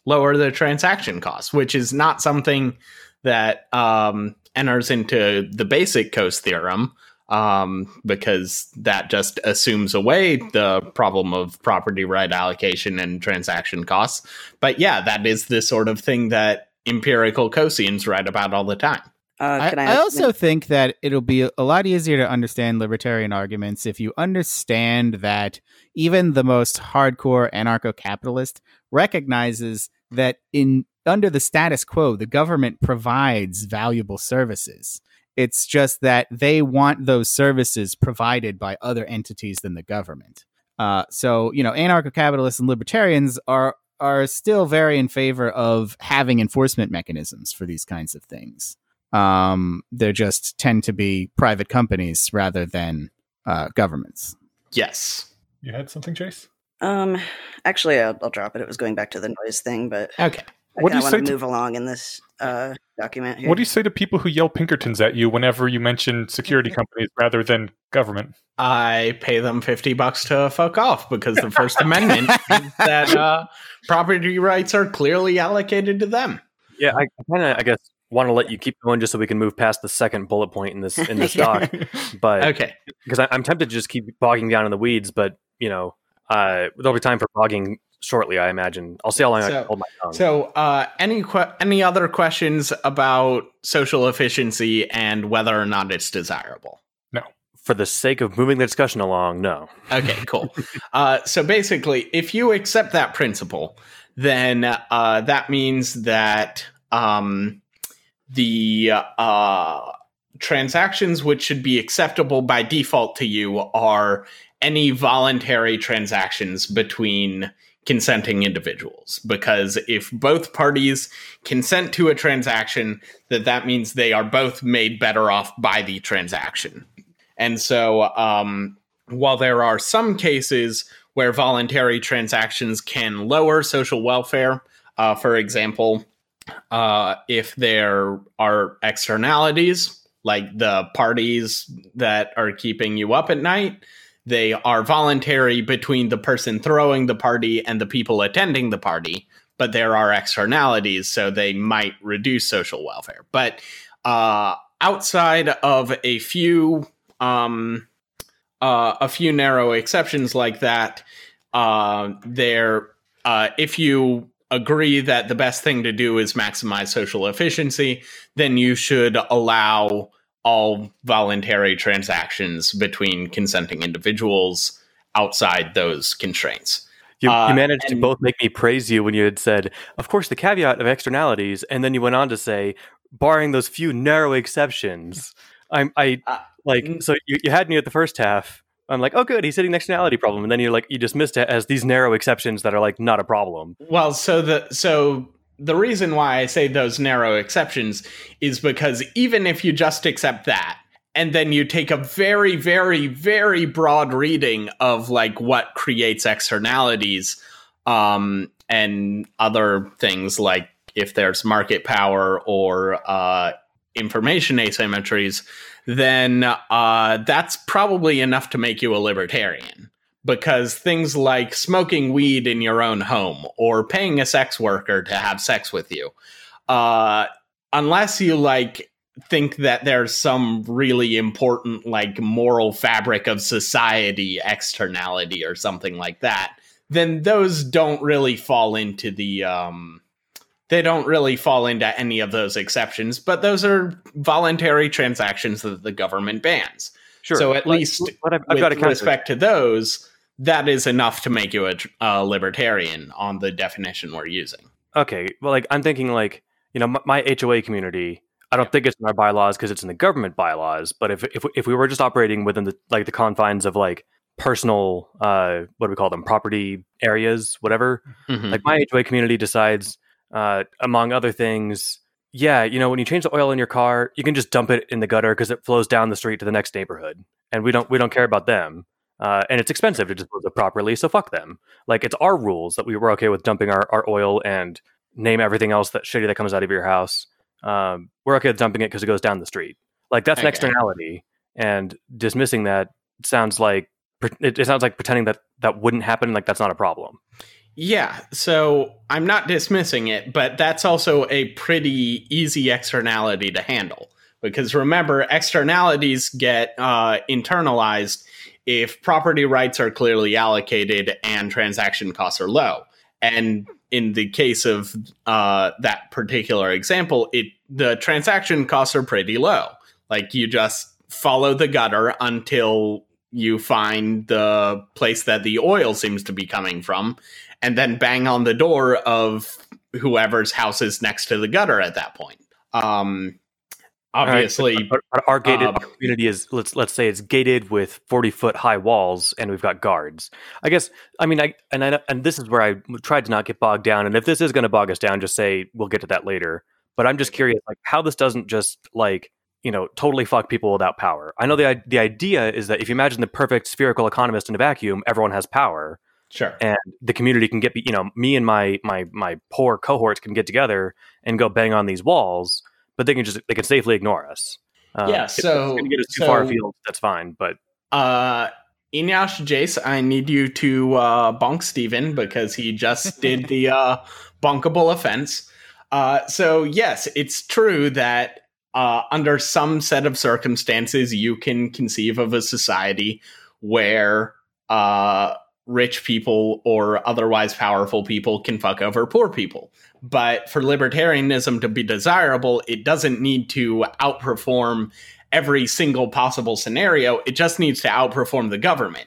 lower the transaction costs, which is not something that um, enters into the basic Coase theorem, um, because that just assumes away the problem of property right allocation and transaction costs. But yeah, that is the sort of thing that empirical Coasians write about all the time. Uh, can I, I, I also think that it'll be a lot easier to understand libertarian arguments if you understand that even the most hardcore anarcho-capitalist recognizes that in under the status quo, the government provides valuable services. It's just that they want those services provided by other entities than the government. Uh, so, you know, anarcho-capitalists and libertarians are are still very in favor of having enforcement mechanisms for these kinds of things. Um, they just tend to be private companies rather than uh, governments. Yes. You had something, Chase? Um, actually, I'll, I'll drop it. It was going back to the noise thing, but okay. I kind of want to move to, along in this uh, document here. What do you say to people who yell Pinkertons at you whenever you mention security companies rather than government? I pay them fifty bucks to fuck off because the First Amendment means that uh, property rights are clearly allocated to them. Yeah, I kind of, I guess, want to let you keep going just so we can move past the second bullet point in this in this doc. But okay, because I'm tempted to just keep bogging down in the weeds, but you know, uh, there'll be time for bogging shortly, I imagine. I'll see how long so, I hold my tongue. So uh, any que- any other questions about social efficiency and whether or not it's desirable? No. For the sake of moving the discussion along, no. Okay, cool. uh, so basically, if you accept that principle, then uh, that means that um, the uh, transactions which should be acceptable by default to you are any voluntary transactions between consenting individuals, because if both parties consent to a transaction, that that means they are both made better off by the transaction. And so um, while there are some cases where voluntary transactions can lower social welfare, uh, for example, uh, if there are externalities, like the parties that are keeping you up at night, they are voluntary between the person throwing the party and the people attending the party, but there are externalities, so they might reduce social welfare. But uh, outside of a few um, uh, a few narrow exceptions like that, uh, there, uh, if you agree that the best thing to do is maximize social efficiency, then you should allow all voluntary transactions between consenting individuals outside those constraints. You, uh, you managed and, to both make me praise you when you had said, of course, the caveat of externalities. And then you went on to say, barring those few narrow exceptions. I'm I uh, like, so you, you had me at the first half. I'm like, oh, good. He's hitting the externality problem. And then you're like, you just missed it as these narrow exceptions that are like, not a problem. Well, so the, so The reason why I say those narrow exceptions is because even if you just accept that, and then you take a very, very, very broad reading of like what creates externalities um, and other things, like if there's market power or uh, information asymmetries, then uh, that's probably enough to make you a libertarian. Because things like smoking weed in your own home or paying a sex worker to have sex with you, uh, unless you like think that there's some really important like moral fabric of society externality or something like that, then those don't really fall into the um, they don't really fall into any of those exceptions. But those are voluntary transactions that the government bans. Sure. So at but, least but I've, I've with got to respect to those. That is enough to make you a, a libertarian on the definition we're using. Okay, well, like I'm thinking, like you know, my, my H O A community. I don't yeah. think it's in our bylaws because it's in the government bylaws. But if if if we were just operating within the like the confines of like personal, uh, what do we call them, property areas, whatever. Mm-hmm. Like my H O A community decides, uh, among other things. Yeah, you know, when you change the oil in your car, you can just dump it in the gutter because it flows down the street to the next neighborhood, and we don't we don't care about them. Uh, and it's expensive to dispose of properly, so fuck them. Like it's our rules that we were okay with dumping our, our oil and name everything else that shitty that comes out of your house. Um, we're okay with dumping it because it goes down the street. Like that's okay. An externality, and dismissing that sounds like it, it sounds like pretending that that wouldn't happen. Like that's not a problem. Yeah, so I'm not dismissing it, but that's also a pretty easy externality to handle. Because remember, externalities get uh, internalized if property rights are clearly allocated and transaction costs are low. And in the case of uh, that particular example, it the transaction costs are pretty low. Like you just follow the gutter until you find the place that the oil seems to be coming from, and then bang on the door of whoever's house is next to the gutter at that point. Um, obviously, right, our, our gated um, our community is let's let's say it's gated with forty foot high walls, and we've got guards. I guess I mean I and I, and this is where I tried to not get bogged down. And if this is going to bog us down, just say we'll get to that later. But I'm just curious, like how this doesn't just like. you know, totally fuck people without power. I know the the idea is that if you imagine the perfect spherical economist in a vacuum, everyone has power. Sure. And the community can get, you know, me and my my my poor cohorts can get together and go bang on these walls, but they can just, they can safely ignore us. Uh, yeah, so... If it's going to get us too so, far afield, that's fine, but... Uh, Inyash, Jace, I need you to uh, bonk Steven because he just did the uh, bonkable offense. Uh, so, yes, it's true that Uh, under some set of circumstances, you can conceive of a society where uh, rich people or otherwise powerful people can fuck over poor people. But for libertarianism to be desirable, it doesn't need to outperform every single possible scenario. It just needs to outperform the government.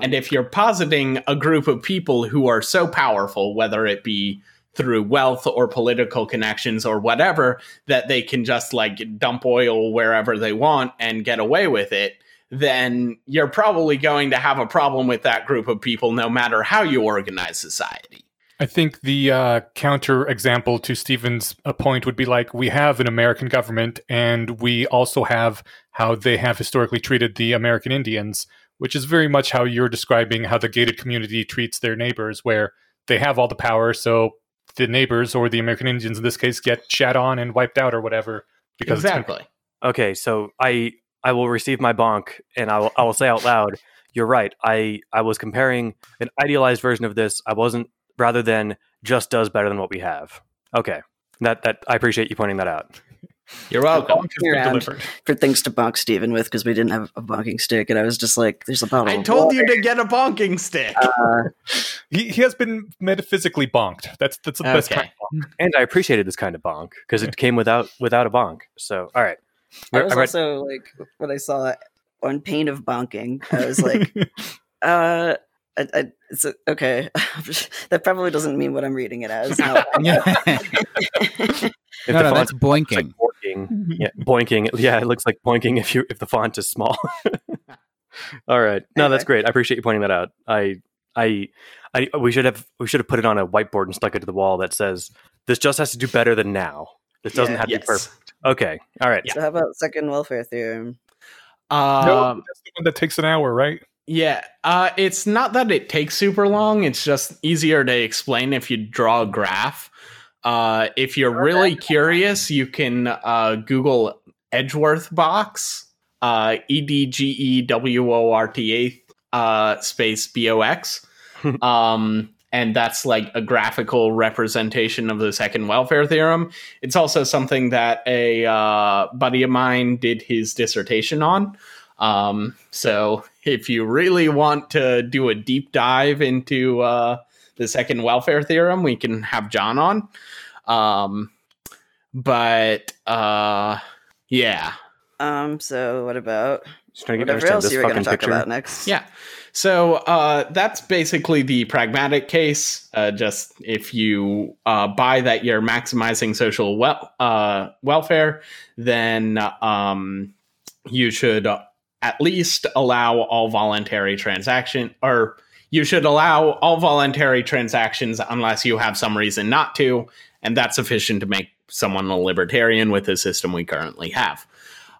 And if you're positing a group of people who are so powerful, whether it be through wealth or political connections or whatever, that they can just like dump oil wherever they want and get away with it, then you're probably going to have a problem with that group of people no matter how you organize society. I think the uh, counter example to Stephen's uh, point would be like, we have an American government and we also have how they have historically treated the American Indians, which is very much how you're describing how the gated community treats their neighbors, where they have all the power. So the neighbors, or the American Indians in this case, get shat on and wiped out or whatever. Because exactly. It's- okay. So I, I will receive my bonk and I will, I will say out loud, you're right. I, I was comparing an idealized version of this. I wasn't, rather than just does better than what we have. Okay. That, that I appreciate you pointing that out. You're welcome. For things to bonk Steven with, because we didn't have a bonking stick, and I was just like, there's a bottle I of told water. You to get a bonking stick. Uh, he, he has been metaphysically bonked. That's that's the okay. best kind of bonk. And I appreciated this kind of bonk, because it came without without a bonk. So, all right. I was I read- also, like, when I saw it on pain of bonking, I was like, uh... I, I, it's a, okay. That probably doesn't mean what I'm reading it as. No, no, that's boinking. Like yeah, boinking. Yeah, it looks like boinking if you if the font is small. All right. No, that's great. I appreciate you pointing that out. I, I, I. We should have we should have put it on a whiteboard and stuck it to the wall that says this just has to do better than now. This doesn't yeah, have yes. to be perfect. Okay. All right. So yeah. How about second welfare theorem? Um, no, that's the one that takes an hour, right? Yeah, uh, it's not that it takes super long. It's just easier to explain if you draw a graph. Uh, if you're really curious, you can uh, Google Edgeworth box, uh, E D G E W O R T A uh, space B O X. um, and that's like a graphical representation of the second welfare theorem. It's also something that a uh, buddy of mine did his dissertation on. Um, so if you really want to do a deep dive into, uh, the second welfare theorem, we can have John on. Um, but, uh, yeah. Um, so what about whatever else you were going to talk about next? Yeah. So, uh, that's basically the pragmatic case. Uh, just if you, uh, buy that you're maximizing social well, uh, welfare, then, um, you should, uh, at least allow all voluntary transaction, or you should allow all voluntary transactions unless you have some reason not to, and that's sufficient to make someone a libertarian with the system we currently have.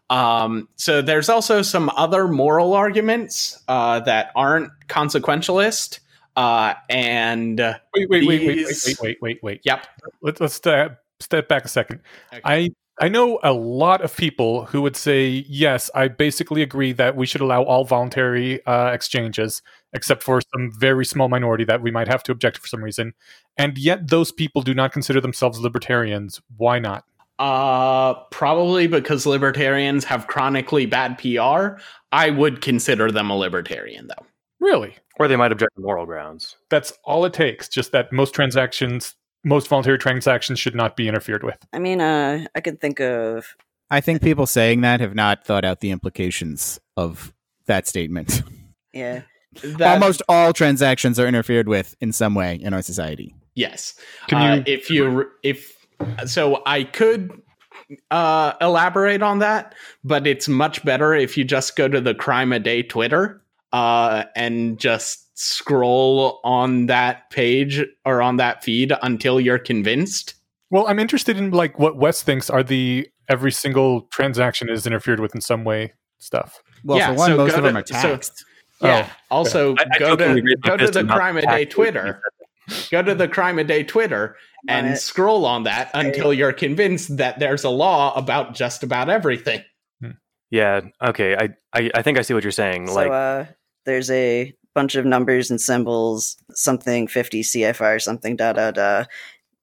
Um, so there's also some other moral arguments uh, that aren't consequentialist. Uh, and wait, wait, these... wait, wait, wait, wait, wait, wait, wait. Yep. Let's, let's step, step back a second. Okay. I. I know a lot of people who would say, yes, I basically agree that we should allow all voluntary uh, exchanges, except for some very small minority that we might have to object to for some reason. And yet those people do not consider themselves libertarians. Why not? Uh, probably because libertarians have chronically bad P R. I would consider them a libertarian, though. Really? Or they might object on moral grounds. That's all it takes, just that most transactions... Most voluntary transactions should not be interfered with. I mean, uh, I could think of... I think people saying that have not thought out the implications of that statement. Yeah. That... Almost all transactions are interfered with in some way in our society. Yes. Can uh, you... If you... if So I could uh, elaborate on that, but it's much better if you just go to the Crime A Day Twitter uh, and just... scroll on that page or on that feed until you're convinced. Well, I'm interested in like what Wes thinks are the every single transaction is interfered with in some way stuff. Well, yeah, for one, so most of them to, are taxed. So, yeah. Oh, also, yeah. I, I go to go to the Crime A Day Twitter. Go to the Crime A Day Twitter and right. scroll on that until you're convinced that there's a law about just about everything. Hmm. Yeah. Okay. I, I I think I see what you're saying. So, like, uh, there's a bunch of numbers and symbols, something fifty C F R, something da da da.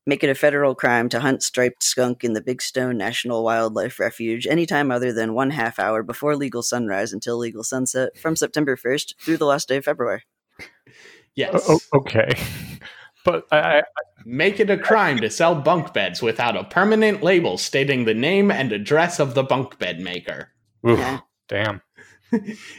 Make it a federal crime to hunt striped skunk in the Big Stone National Wildlife Refuge anytime other than one half hour before legal sunrise until legal sunset from September first through the last day of February. Yes. O- okay. But I, I make it a crime to sell bunk beds without a permanent label stating the name and address of the bunk bed maker. Oof, yeah. Damn.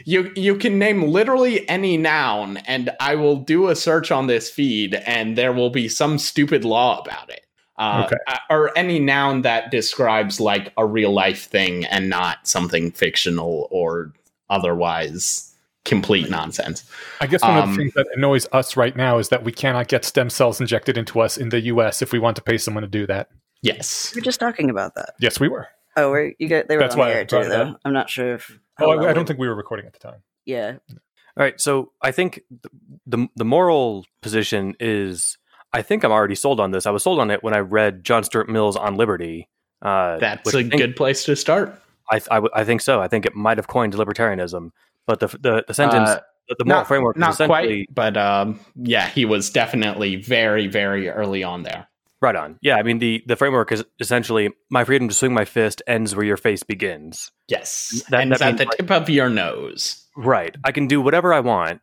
You you can name literally any noun, and I will do a search on this feed, and there will be some stupid law about it. Uh, okay. Or any noun that describes like a real life thing and not something fictional or otherwise complete nonsense. I guess one um, of the things that annoys us right now is that we cannot get stem cells injected into us in the U S if we want to pay someone to do that. Yes. We were just talking about that. Yes, we were. Oh, were you guys, they were That's on the air too, though. That. I'm not sure if... Oh, I, I don't think we were recording at the time. Yeah. All right. So I think the the moral position is, I think I'm already sold on this. I was sold on it when I read John Stuart Mill's On Liberty. Uh, That's a think, good place to start. I, I, I think so. I think it might have coined libertarianism, but the the, the sentence, uh, the moral not, framework, not quite. But um, yeah, he was definitely very, very early on there. Right on. Yeah, I mean, the, the framework is essentially my freedom to swing my fist ends where your face begins. Yes, that, ends that at the like, tip of your nose. Right. I can do whatever I want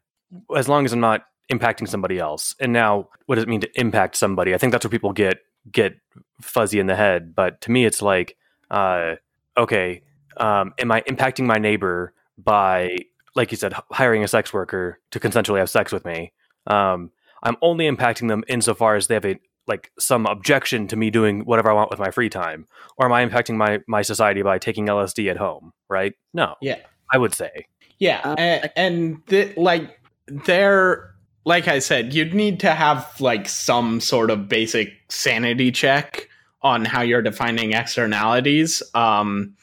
as long as I'm not impacting somebody else. And now, what does it mean to impact somebody? I think that's where people get get fuzzy in the head. But to me, it's like, uh, okay, um, am I impacting my neighbor by, like you said, hiring a sex worker to consensually have sex with me? Um, I'm only impacting them insofar as they have a like some objection to me doing whatever I want with my free time, or am I impacting my, my society by taking L S D at home? Right? No. Yeah. I would say. Yeah. Um, and, and th- like there, like I said, you'd need to have like some sort of basic sanity check on how you're defining externalities. Um,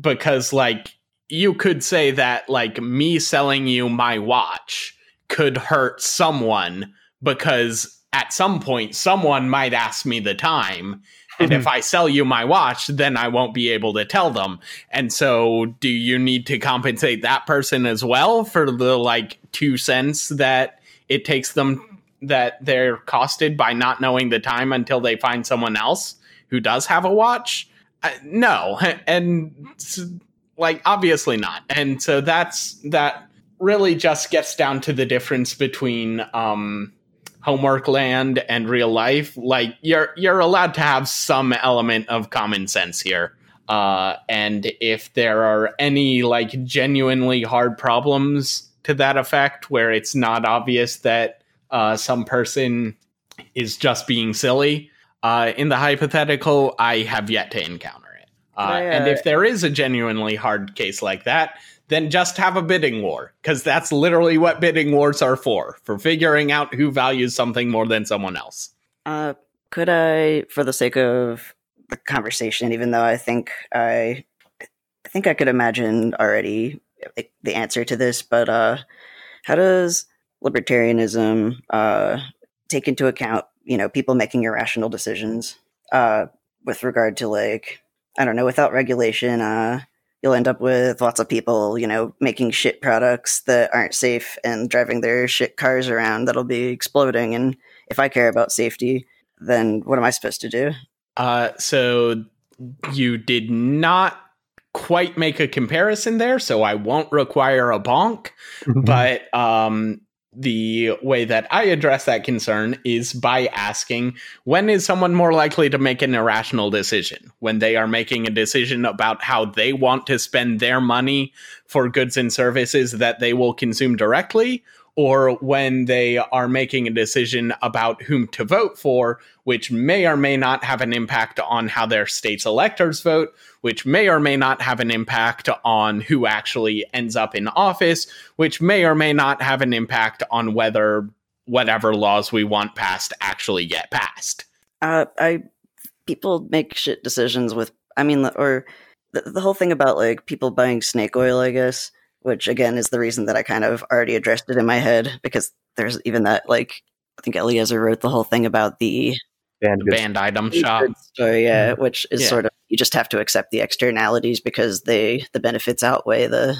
because like you could say that like me selling you my watch could hurt someone because at some point, someone might ask me the time, and mm-hmm. if I sell you my watch, then I won't be able to tell them. And so do you need to compensate that person as well for the, like, two cents that it takes them, that they're costed by not knowing the time until they find someone else who does have a watch? Uh, no. And, like, obviously not. And so that's, that really just gets down to the difference between, um... homework land and real life. Like you're you're allowed to have some element of common sense here, uh and if there are any like genuinely hard problems to that effect where it's not obvious that uh some person is just being silly uh in the hypothetical, I have yet to encounter it. uh yeah. And if there is a genuinely hard case like that, then just have a bidding war, because that's literally what bidding wars are for, for figuring out who values something more than someone else. Uh, could I, for the sake of the conversation, even though I think I, I think I could imagine already the answer to this, but uh, how does libertarianism uh, take into account, you know, people making irrational decisions uh, with regard to, like, I don't know, without regulation, uh, you'll end up with lots of people, you know, making shit products that aren't safe and driving their shit cars around that'll be exploding. And if I care about safety, then what am I supposed to do? Uh, so you did not quite make a comparison there, so I won't require a bonk. But um, the way that I address that concern is by asking, when is someone more likely to make an irrational decision? When they are making a decision about how they want to spend their money for goods and services that they will consume directly, or when they are making a decision about whom to vote for, which may or may not have an impact on how their state's electors vote, which may or may not have an impact on who actually ends up in office, which may or may not have an impact on whether whatever laws we want passed actually get passed. Uh, I people make shit decisions with, I mean, or the, the whole thing about like people buying snake oil, I guess, which, again, is the reason that I kind of already addressed it in my head, because there's even that, like, I think Eliezer wrote the whole thing about the banned, banned item shop. Story, yeah, mm-hmm. Which is yeah. sort of, you just have to accept the externalities because they the benefits outweigh the...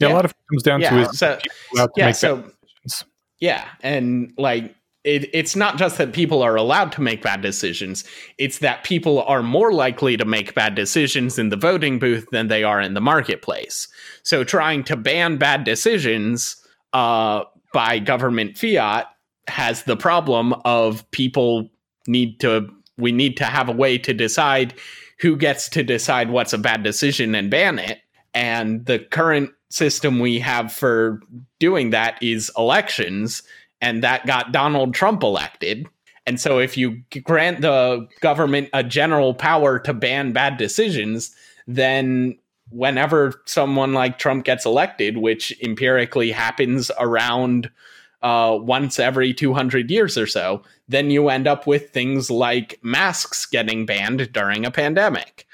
Yeah, yeah. A lot of it comes down yeah. to is so, people to yeah, make so, bad decisions. Yeah, and, like, it, it's not just that people are allowed to make bad decisions, it's that people are more likely to make bad decisions in the voting booth than they are in the marketplace. So trying to ban bad decisions uh, by government fiat has the problem of people need to, we need to have a way to decide who gets to decide what's a bad decision and ban it. And the current system we have for doing that is elections, and that got Donald Trump elected. And so if you grant the government a general power to ban bad decisions, then whenever someone like Trump gets elected, which empirically happens around uh, once every two hundred years or so, then you end up with things like masks getting banned during a pandemic.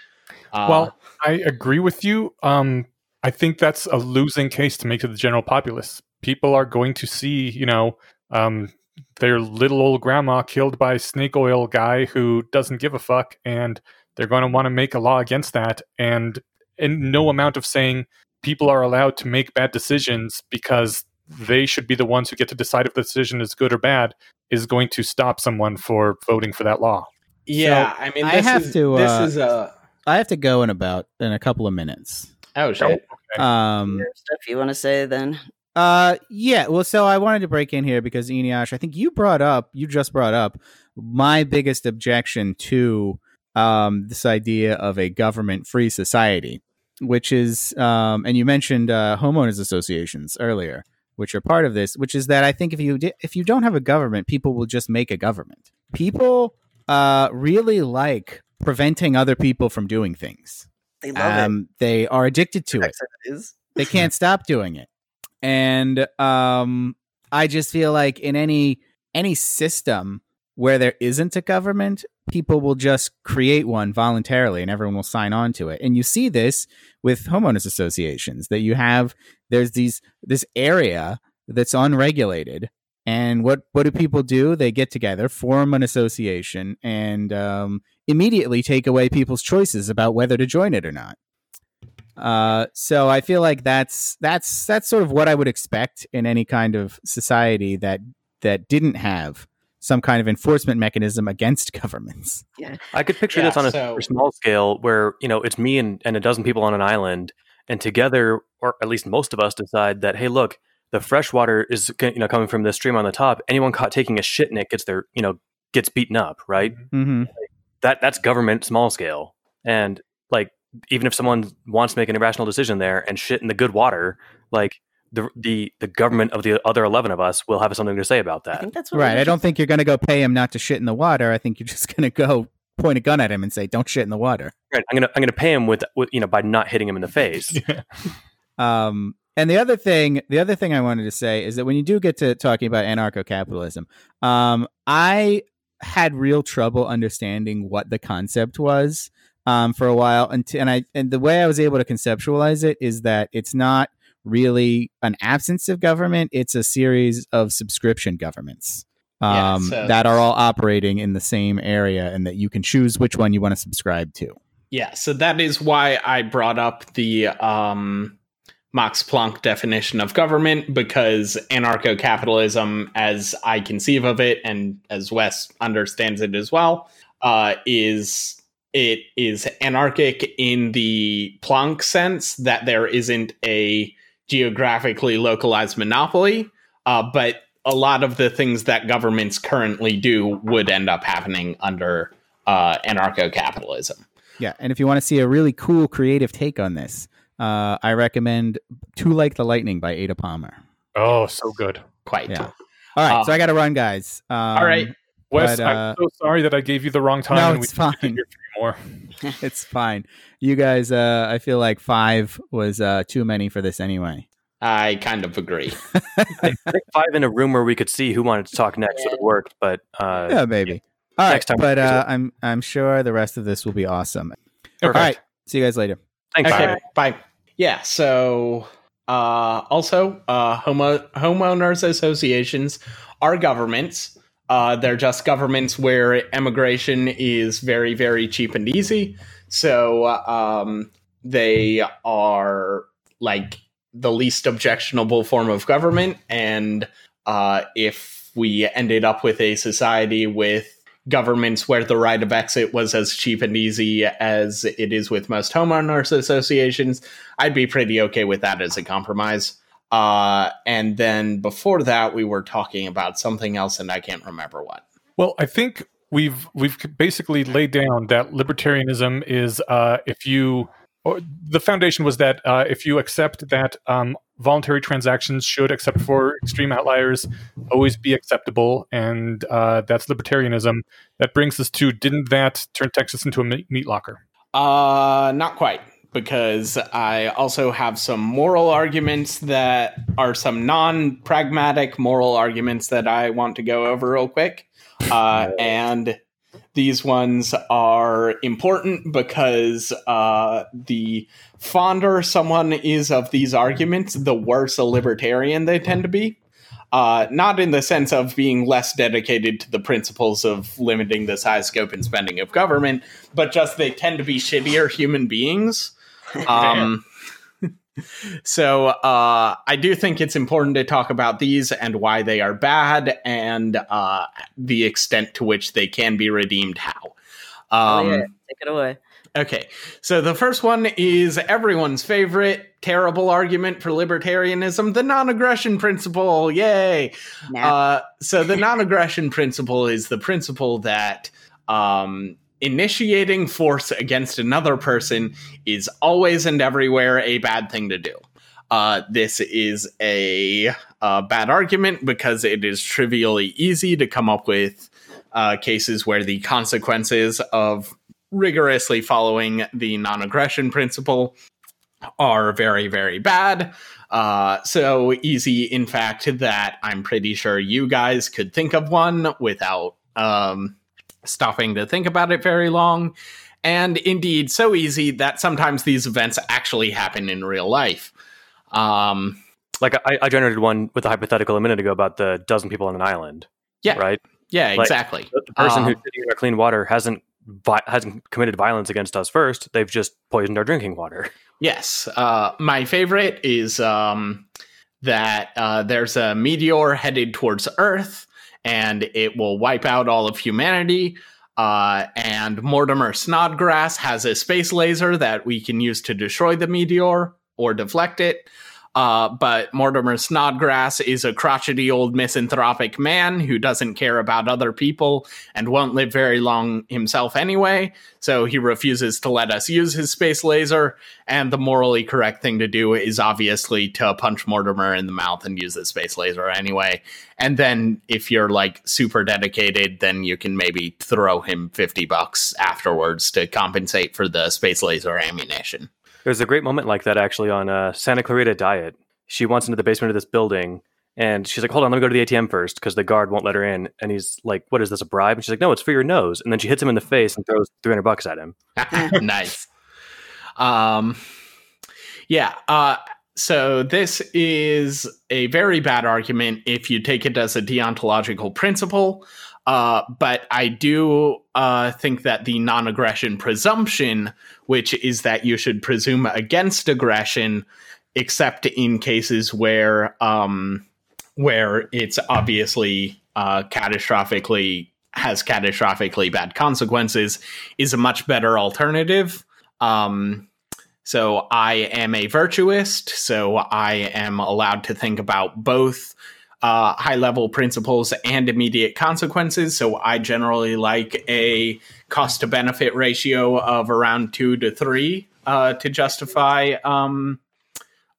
Uh, well, I agree with you. Um, I think that's a losing case to make to the general populace. People are going to see, you know, um, their little old grandma killed by a snake oil guy who doesn't give a fuck, and they're going to want to make a law against that. And and no amount of saying people are allowed to make bad decisions because they should be the ones who get to decide if the decision is good or bad is going to stop someone for voting for that law. Yeah, so, I mean, this I have is, to. This uh, is a. I have to go in about in a couple of minutes. Oh shit! Okay. Um, stuff you want to say then? Uh, yeah. Well, so I wanted to break in here because Miniash, I think you brought up, you just brought up my biggest objection to um this idea of a government-free society, which is, um, and you mentioned uh, homeowners associations earlier, which are part of this, which is that I think if you di- if you don't have a government, people will just make a government. People uh really like preventing other people from doing things. They love um, it. They are addicted to it. it they can't stop doing it. And um, I just feel like in any any system where there isn't a government, people will just create one voluntarily and everyone will sign on to it. And you see this with homeowners associations, that you have, there's these this area that's unregulated. And what, what do people do? They get together, form an association, and um, immediately take away people's choices about whether to join it or not. Uh, so I feel like that's that's that's sort of what I would expect in any kind of society that that didn't have some kind of enforcement mechanism against governments. Yeah, I could picture yeah, this on a so... small scale where, you know, it's me and, and a dozen people on an island, and together, or at least most of us, decide that, hey, look, the fresh water is, you know, coming from the stream on the top. Anyone caught taking a shit in it gets their, you know, gets beaten up, right? Mm-hmm. That that's government small scale. And like, even if someone wants to make an irrational decision there and shit in the good water, like the the the government of the other eleven of us will have something to say about that. I think that's what right. I don't think you're going to go pay him not to shit in the water. I think you're just going to go point a gun at him and say, "Don't shit in the water." Right. I'm gonna I'm gonna pay him with, with you know, by not hitting him in the face. Yeah. Um. And the other thing, the other thing I wanted to say is that when you do get to talking about anarcho-capitalism, um, I had real trouble understanding what the concept was um, for a while, and t- and I and the way I was able to conceptualize it is that it's not really an absence of government; it's a series of subscription governments um, yeah, so- that are all operating in the same area, and that you can choose which one you want to subscribe to. Yeah, so that is why I brought up the. Um... Max Planck definition of government, because anarcho-capitalism, as I conceive of it, and as Wes understands it as well, uh, is it is anarchic in the Planck sense that there isn't a geographically localized monopoly, uh, but a lot of the things that governments currently do would end up happening under uh, anarcho-capitalism. Yeah, and if you want to see a really cool, creative take on this, Uh, I recommend "To Like the Lightning" by Ada Palmer. Oh, so good. Quite. Yeah. All right. Uh, so I got to run, guys. Um, all right. Wes, but, uh, I'm so sorry that I gave you the wrong time. No, and it's we fine. Didn't hear more. It's fine. You guys, uh, I feel like five was uh, too many for this anyway. I kind of agree. I think five in a room where we could see who wanted to talk next would have worked, but... Uh, yeah, maybe. Yeah. All right. Next time but uh, I'm, I'm sure the rest of this will be awesome. Perfect. All right. See you guys later. Thanks. Okay. Bye. Bye. Yeah. So uh, also, uh, homo- homeowners associations are governments. Uh, they're just governments where emigration is very, very cheap and easy. So um, they are like the least objectionable form of government. And uh, if we ended up with a society with governments where the right of exit was as cheap and easy as it is with most homeowners associations, I'd be pretty okay with that as a compromise. Uh, and then before that, we were talking about something else, and I can't remember what. Well, I think we've we've basically laid down that libertarianism is uh, if you or the foundation was that uh, if you accept that um, voluntary transactions should, except for extreme outliers, always be acceptable, and uh, that's libertarianism. That brings us to, didn't that turn Texas into a meat locker? Uh, not quite. Because I also have some moral arguments that are some non-pragmatic moral arguments that I want to go over real quick. Uh, and these ones are important because uh, the fonder someone is of these arguments, the worse a libertarian they tend to be. Uh, not in the sense of being less dedicated to the principles of limiting the size, scope, and spending of government, but just they tend to be shittier human beings. Um, so uh, I do think it's important to talk about these and why they are bad and uh, the extent to which they can be redeemed, how. Um, oh, yeah. Take it away. Okay, so the first one is everyone's favorite terrible argument for libertarianism, the non-aggression principle. Yay! Nah. Uh, so the non-aggression principle is the principle that... Um, Initiating force against another person is always and everywhere a bad thing to do. Uh, this is a, a bad argument because it is trivially easy to come up with uh, cases where the consequences of rigorously following the non-aggression principle are very, very bad. Uh, so easy, in fact, that I'm pretty sure you guys could think of one without... Um, stopping to think about it very long, and indeed so easy that sometimes these events actually happen in real life. Um, like I, I generated one with a hypothetical a minute ago about the dozen people on an island. Yeah, right. Yeah, like, exactly. The person um, who's sitting in our clean water hasn't vi- hasn't committed violence against us first. They've just poisoned our drinking water. Yes. Uh, my favorite is um, that uh, there's a meteor headed towards Earth. And it will wipe out all of humanity. Uh, and Mortimer Snodgrass has a space laser that we can use to destroy the meteor or deflect it. Uh, but Mortimer Snodgrass is a crotchety old misanthropic man who doesn't care about other people and won't live very long himself anyway. So he refuses to let us use his space laser. And the morally correct thing to do is obviously to punch Mortimer in the mouth and use the space laser anyway. And then if you're like super dedicated, then you can maybe throw him fifty bucks afterwards to compensate for the space laser ammunition. There's a great moment like that, actually, on uh, Santa Clarita Diet. She wants into the basement of this building, and she's like, hold on, let me go to the A T M first, because the guard won't let her in. And he's like, what is this, a bribe? And she's like, no, it's for your nose. And then she hits him in the face and throws three hundred bucks at him. Nice. Um, yeah, uh, so this is a very bad argument if you take it as a deontological principle. Uh, but I do uh, think that the non-aggression presumption, which is that you should presume against aggression, except in cases where um, where it's obviously uh, catastrophically has catastrophically bad consequences, is a much better alternative. Um, so I am a virtuist, so I am allowed to think about both Uh, high-level principles and immediate consequences. So I generally like a cost-to-benefit ratio of around two to three uh, to justify um,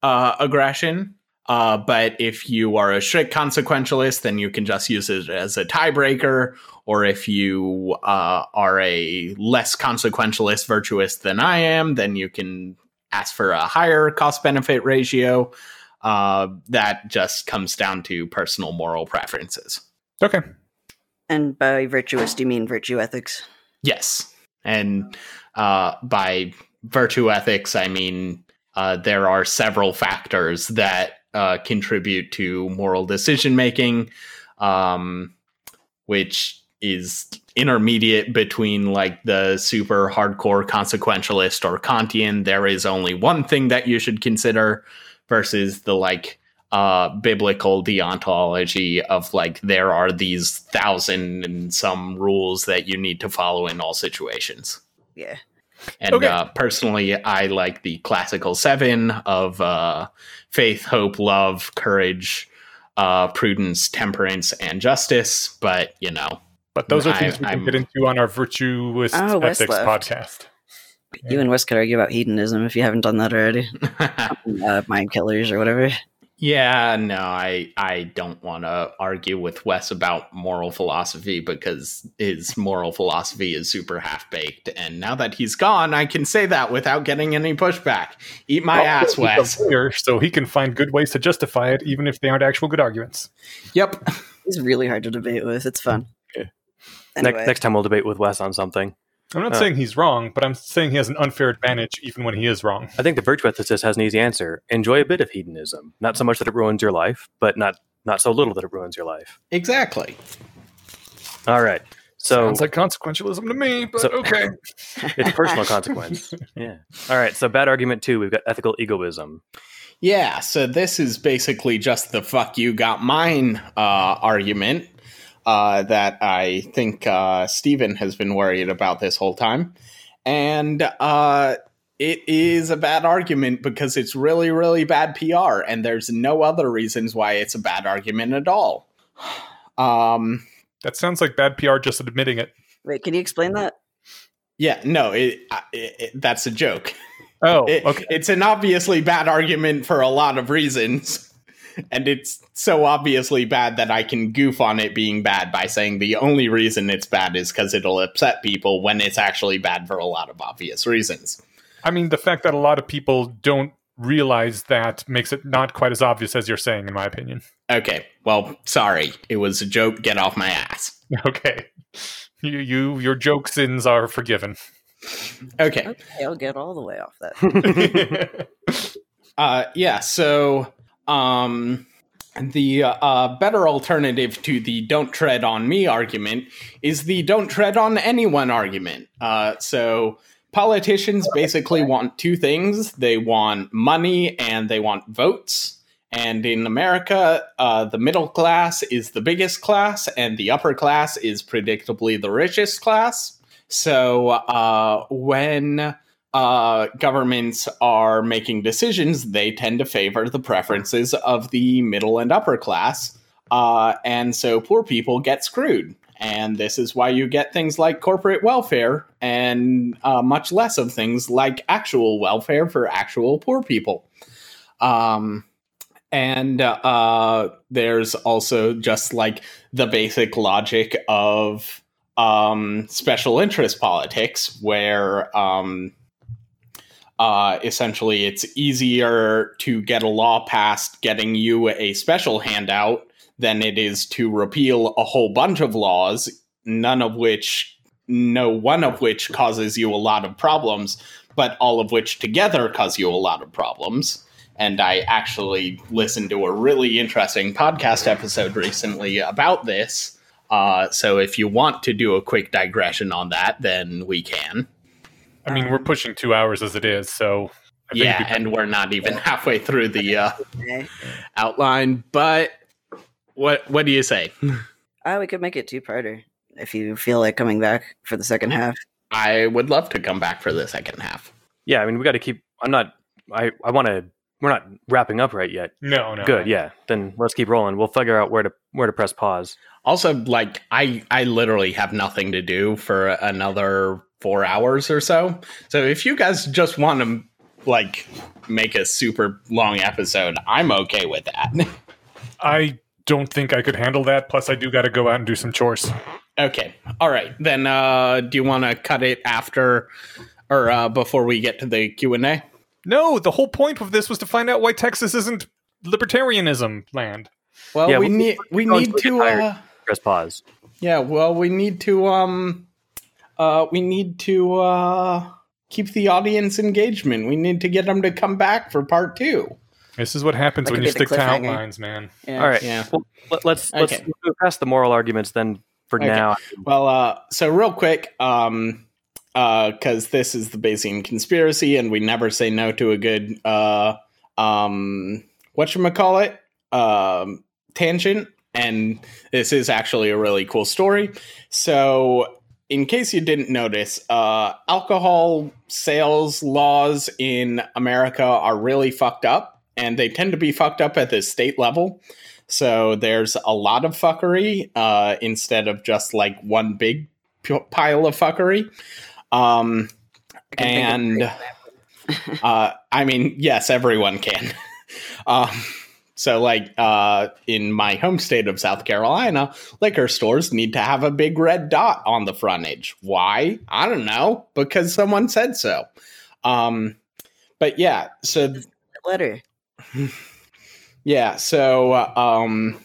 uh, aggression. Uh, but if you are a strict consequentialist, then you can just use it as a tiebreaker. Or if you uh, are a less consequentialist virtuist than I am, then you can ask for a higher cost-benefit ratio. Uh, that just comes down to personal moral preferences. Okay. And by virtuous, do you mean virtue ethics? Yes. And uh, by virtue ethics, I mean uh, there are several factors that uh, contribute to moral decision-making, um, which is intermediate between like the super hardcore consequentialist or Kantian. There is only one thing that you should consider, versus the like uh, biblical deontology of like there are these thousand and some rules that you need to follow in all situations. Yeah. And okay. uh, personally, I like the classical seven of uh, faith, hope, love, courage, uh, prudence, temperance, and justice. But, you know. But those are I, things we I'm, can get into on our virtuous oh, ethics podcast. Yeah. You and Wes could argue about hedonism if you haven't done that already. uh, Mind Killers or whatever. Yeah, no, I I don't want to argue with Wes about moral philosophy because his moral philosophy is super half-baked. And now that he's gone, I can say that without getting any pushback. Eat my well, ass, Wes. Lawyer, so he can find good ways to justify it, even if they aren't actual good arguments. Yep. He's really hard to debate with. It's fun. Okay. Anyway. Next, next time we'll debate with Wes on something. I'm not uh, saying he's wrong, but I'm saying he has an unfair advantage even when he is wrong. I think the virtue ethicist has an easy answer. Enjoy a bit of hedonism. Not so much that it ruins your life, but not, not so little that it ruins your life. Exactly. All right. So, sounds like consequentialism to me, but so, okay. It's personal consequence. Yeah. All right. So bad argument two, we've got ethical egoism. Yeah. So this is basically just the fuck you got mine uh, argument. Uh, that I think uh, Steven has been worried about this whole time. And uh, it is a bad argument because it's really, really bad P R. And there's no other reasons why it's a bad argument at all. Um, that sounds like bad P R just admitting it. Wait, can you explain that? Yeah, no, it, it, it, that's a joke. Oh, okay. It, it's an obviously bad argument for a lot of reasons. And it's so obviously bad that I can goof on it being bad by saying the only reason it's bad is because it'll upset people when it's actually bad for a lot of obvious reasons. I mean, the fact that a lot of people don't realize that makes it not quite as obvious as you're saying, in my opinion. Okay, well, sorry. It was a joke. Get off my ass. Okay. You, you, your joke sins are forgiven. Okay. Okay, I'll get all the way off that. uh, yeah, so... Um, the uh, better alternative to the don't tread on me argument is the don't tread on anyone argument. Uh, so politicians basically want two things. They want money and they want votes. And in America, uh, the middle class is the biggest class and the upper class is predictably the richest class. So uh, when... Uh, governments are making decisions, they tend to favor the preferences of the middle and upper class. Uh, and so poor people get screwed. And this is why you get things like corporate welfare and uh, much less of things like actual welfare for actual poor people. Um, and uh, there's also just like the basic logic of um, special interest politics where... Um, Uh, essentially, it's easier to get a law passed getting you a special handout than it is to repeal a whole bunch of laws, none of which, no one of which causes you a lot of problems, but all of which together cause you a lot of problems. And I actually listened to a really interesting podcast episode recently about this. Uh, so if you want to do a quick digression on that, then we can. I mean, we're pushing two hours as it is, so... I think yeah, and we're not even halfway through the uh, outline, but what what do you say? Uh, we could make it two-parter, if you feel like coming back for the second half. I would love to come back for the second half. Yeah, I mean, we got to keep... I'm not... I, I want to... We're not wrapping up right yet. No, no. Good, yeah. Then let's keep rolling. We'll figure out where to where to press pause. Also, like, I, I literally have nothing to do for another... four hours or so. So if you guys just want to like make a super long episode, I'm okay with that. I don't think I could handle that. Plus I do got to go out and do some chores. Okay. All right. Then uh, do you want to cut it after or uh, before we get to the Q and A? No, the whole point of this was to find out why Texas isn't libertarianism land. Well, yeah, we, we need, we need to uh, press pause. Yeah. Well, we need to, um, Uh, we need to uh, keep the audience engagement. We need to get them to come back for part two. This is what happens when you stick to outlines, man. Yeah. All right. Yeah. Well, let's, let's, okay. let's pass the moral arguments then for okay. now. Well, uh, so real quick, um, uh, because this is the Bayesian conspiracy and we never say no to a good, uh, um, whatchamacallit, um, tangent. And this is actually a really cool story. So... in case you didn't notice, uh, alcohol sales laws in America are really fucked up, and they tend to be fucked up at the state level. So there's a lot of fuckery uh, instead of just like one big p- pile of fuckery. Um, and uh, I mean, yes, everyone can. um, so like uh, in my home state of South Carolina, liquor stores need to have a big red dot on the frontage. Why? I don't know, because someone said so. Um, but yeah, so letter. Yeah, so um,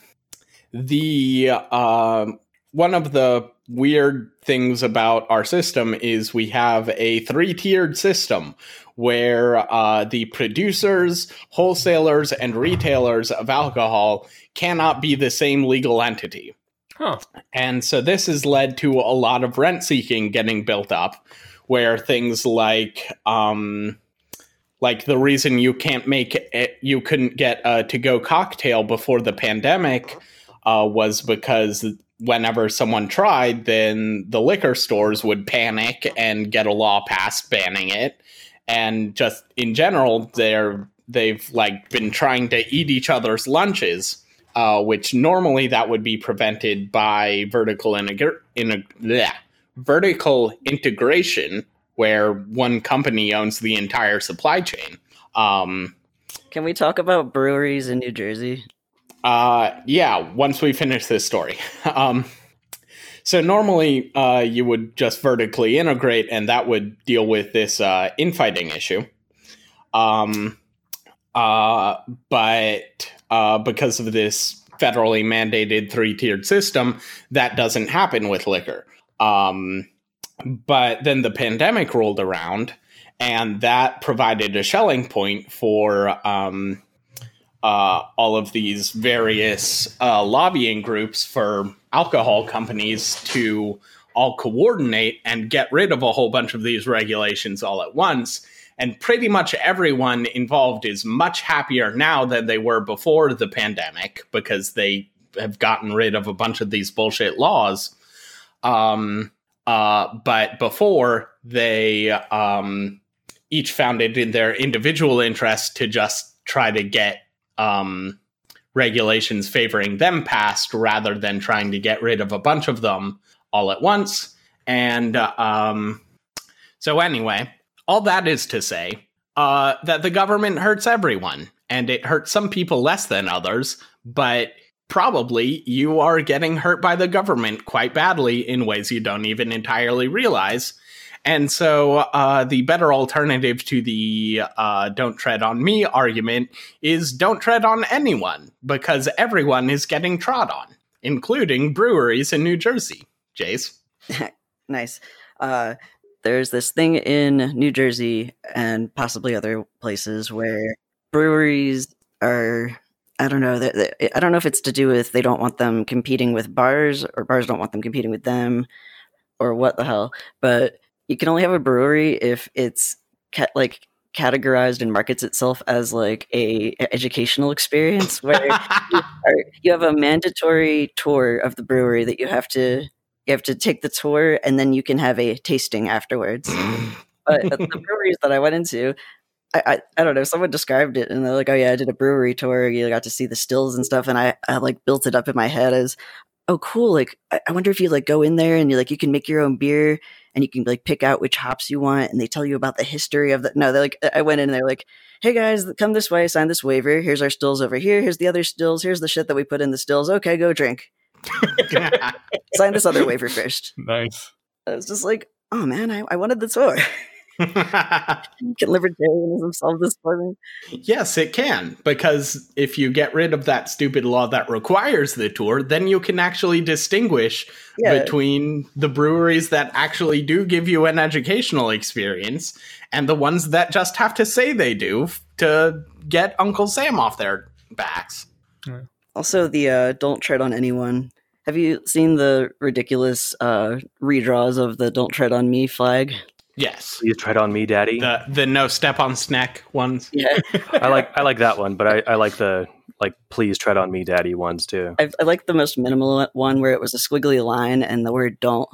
the uh, one of the weird things about our system is we have a three-tiered system where uh, the producers, wholesalers, and retailers of alcohol cannot be the same legal entity. Huh. And so this has led to a lot of rent-seeking getting built up, where things like... Um, Like the reason you can't make it, you couldn't get a to-go cocktail before the pandemic uh, was because whenever someone tried, then the liquor stores would panic and get a law passed banning it. And just in general, they're they've like been trying to eat each other's lunches, uh, which normally that would be prevented by vertical integ- in bleh, vertical integration. Where one company owns the entire supply chain. Um, Can we talk about breweries in New Jersey? Uh, yeah, once we finish this story. um, so normally uh, you would just vertically integrate, and that would deal with this uh, infighting issue. Um, uh, but uh, because of this federally mandated three-tiered system, that doesn't happen with liquor. Um But then the pandemic rolled around, and that provided a shelling point for um, uh, all of these various uh, lobbying groups for alcohol companies to all coordinate and get rid of a whole bunch of these regulations all at once. And pretty much everyone involved is much happier now than they were before the pandemic, because they have gotten rid of a bunch of these bullshit laws. Um Uh, but before, they um, each found it in their individual interest to just try to get um, regulations favoring them passed rather than trying to get rid of a bunch of them all at once. And uh, um, so anyway, all that is to say uh, that the government hurts everyone, and it hurts some people less than others, but... Probably you are getting hurt by the government quite badly in ways you don't even entirely realize. And so uh, the better alternative to the uh, don't tread on me argument is don't tread on anyone, because everyone is getting trod on, including breweries in New Jersey. Jace? Nice. Uh, there's this thing in New Jersey and possibly other places where breweries are... I don't know. They're, they're, I don't know if it's to do with they don't want them competing with bars, or bars don't want them competing with them, or what the hell. But you can only have a brewery if it's ca- like categorized and markets itself as like a educational experience, where you, are, you have a mandatory tour of the brewery that you have to you have to take the tour, and then you can have a tasting afterwards. but, but the breweries that I went into. I, I I don't know. Someone described it, and they're like, "Oh yeah, I did a brewery tour. You got to see the stills and stuff." And I, I like built it up in my head as, "Oh cool! Like I, I wonder if you like go in there and you like you can make your own beer and you can like pick out which hops you want." And they tell you about the history of the. No, they're like I went in and they're like, "Hey guys, come this way. Sign this waiver. Here's our stills over here. Here's the other stills. Here's the shit that we put in the stills. Okay, go drink. Sign this other waiver first." Nice. I was just like, "Oh man, I, I wanted the tour." Can libertarianism solve this for me? Yes, it can, because if you get rid of that stupid law that requires the tour, then you can actually distinguish yeah. between the breweries that actually do give you an educational experience and the ones that just have to say they do to get Uncle Sam off their backs. Yeah. Also, the uh, don't tread on anyone. Have you seen the ridiculous uh, redraws of the don't tread on me flag? Yes. Please tread on me, Daddy. The the no step on snack ones. Yeah. I like I like that one, but I, I like the like please tread on me, Daddy ones too. I, I like the most minimal one where it was a squiggly line and the word don't.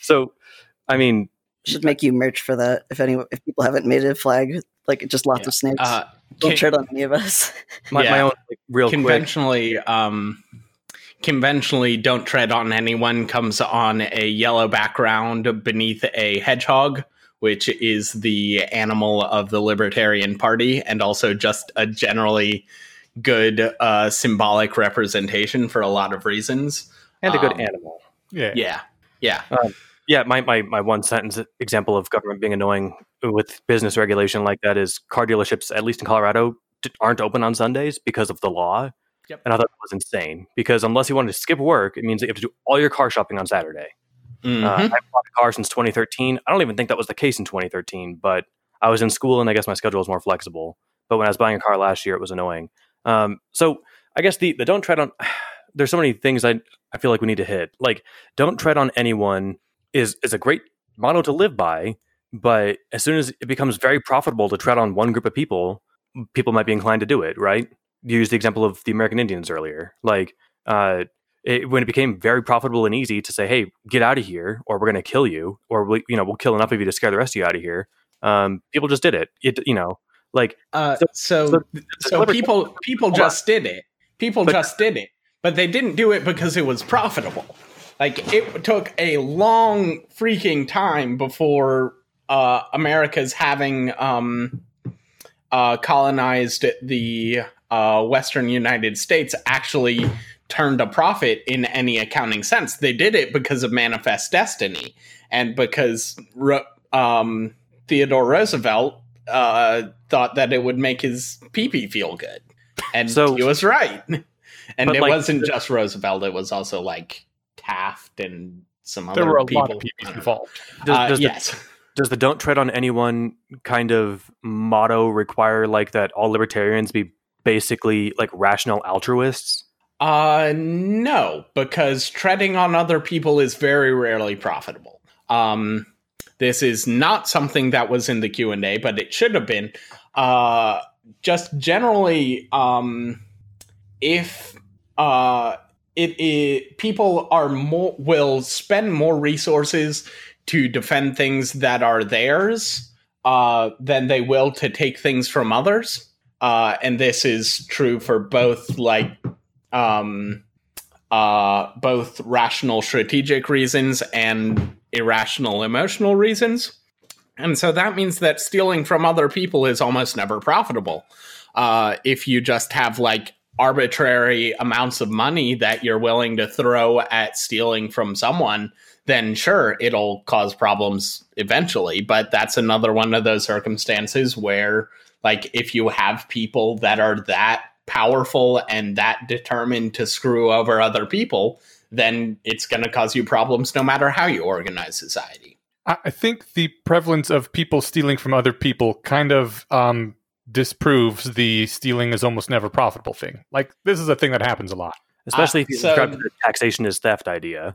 So, I mean, should make you merch for that. If any, if people haven't made it a flag, like just lots yeah. of snakes. Uh, Don't can, tread on any of us. My, yeah. my own, like, real conventionally, quick. Um, Conventionally, don't tread on anyone comes on a yellow background beneath a hedgehog, which is the animal of the Libertarian Party, and also just a generally good uh, symbolic representation for a lot of reasons. And a good um, animal. Yeah. Yeah. Yeah. Um, yeah. My, my, my one sentence example of government being annoying with business regulation like that is car dealerships, at least in Colorado, aren't open on Sundays because of the law. Yep. And I thought that was insane because unless you wanted to skip work, it means that you have to do all your car shopping on Saturday. Mm-hmm. Uh, I haven't bought a car since twenty thirteen. I don't even think that was the case in twenty thirteen, but I was in school and I guess my schedule was more flexible. But when I was buying a car last year, it was annoying. Um, so I guess the, the don't tread on, there's so many things I, I feel like we need to hit. Like don't tread on anyone is, is a great motto to live by, but as soon as it becomes very profitable to tread on one group of people, people might be inclined to do it, right? You used the example of the American Indians earlier. Like uh, it, when it became very profitable and easy to say, hey, get out of here or we're going to kill you or we, you know, we'll kill enough of you to scare the rest of you out of here. Um, people just did it. It you know, like uh, so. So, so, so people people just did it. People but, just did it. But they didn't do it because it was profitable. Like it took a long freaking time before uh, America's having um, uh, colonized the Uh, Western United States actually turned a profit in any accounting sense. They did it because of manifest destiny and because um, Theodore Roosevelt uh, thought that it would make his pee-pee feel good. And so, he was right. And it like, wasn't the, just Roosevelt. It was also like Taft and some other people. There were a people. lot of pee-pees involved. Does, uh, does yes. The- Does the don't tread on anyone kind of motto require like that all libertarians be basically like rational altruists? Uh, no, because treading on other people is very rarely profitable. Um, this is not something that was in the Q and A, but it should have been. Uh, just generally, um, if uh, it, it people are more will spend more resources to defend things that are theirs uh, than they will to take things from others. Uh, and this is true for both like um, uh, both rational strategic reasons and irrational emotional reasons. And so that means that stealing from other people is almost never profitable. Uh, if you just have like arbitrary amounts of money that you're willing to throw at stealing from someone, then sure, it'll cause problems eventually. But that's another one of those circumstances where, like, if you have people that are that powerful and that determined to screw over other people, then it's going to cause you problems no matter how you organize society. I think the prevalence of people stealing from other people kind of um, disproves the stealing is almost never profitable thing. Like, this is a thing that happens a lot. Especially uh, if you so, subscribe to the taxation is theft idea.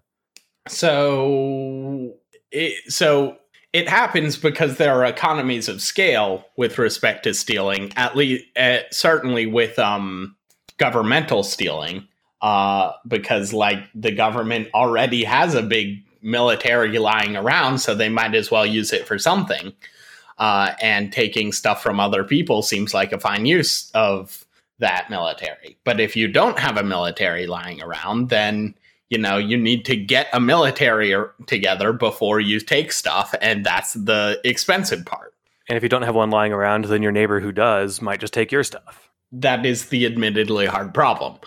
So it, so it happens because there are economies of scale with respect to stealing, at least uh, certainly with um, governmental stealing, uh, because like the government already has a big military lying around, so they might as well use it for something. Uh, and taking stuff from other people seems like a fine use of that military. But if you don't have a military lying around, then you know, you need to get a military together before you take stuff, and that's the expensive part. And if you don't have one lying around, then your neighbor who does might just take your stuff. That is the admittedly hard problem.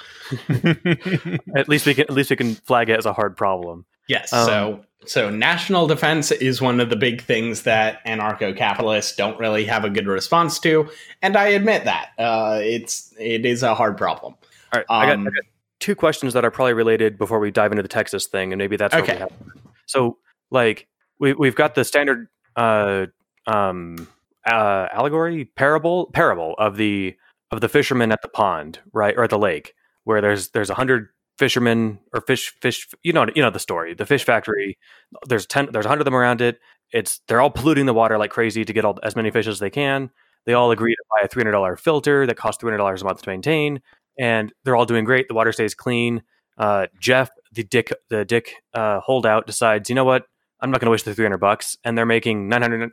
At least we can, at least we can flag it as a hard problem. Yes. Um, so, so national defense is one of the big things that anarcho-capitalists don't really have a good response to, and I admit that uh, it's it is a hard problem. All right, I got. Um, I got two questions that are probably related before we dive into the Texas thing, and maybe that's okay. What we have. So, like, we, we've got the standard uh, um, uh, allegory, parable, parable of the of the fisherman at the pond, right, or at the lake, where there's there's a hundred fishermen or fish fish. You know, you know the story. The fish factory. There's ten. There's a hundred of them around it. It's they're all polluting the water like crazy to get all as many fish as they can. They all agree to buy a three hundred dollar filter that costs three hundred dollars a month to maintain. And they're all doing great. The water stays clean. Uh, Jeff, the dick the dick uh, holdout decides, you know what, I'm not going to waste the three hundred bucks, and they're making nine hundred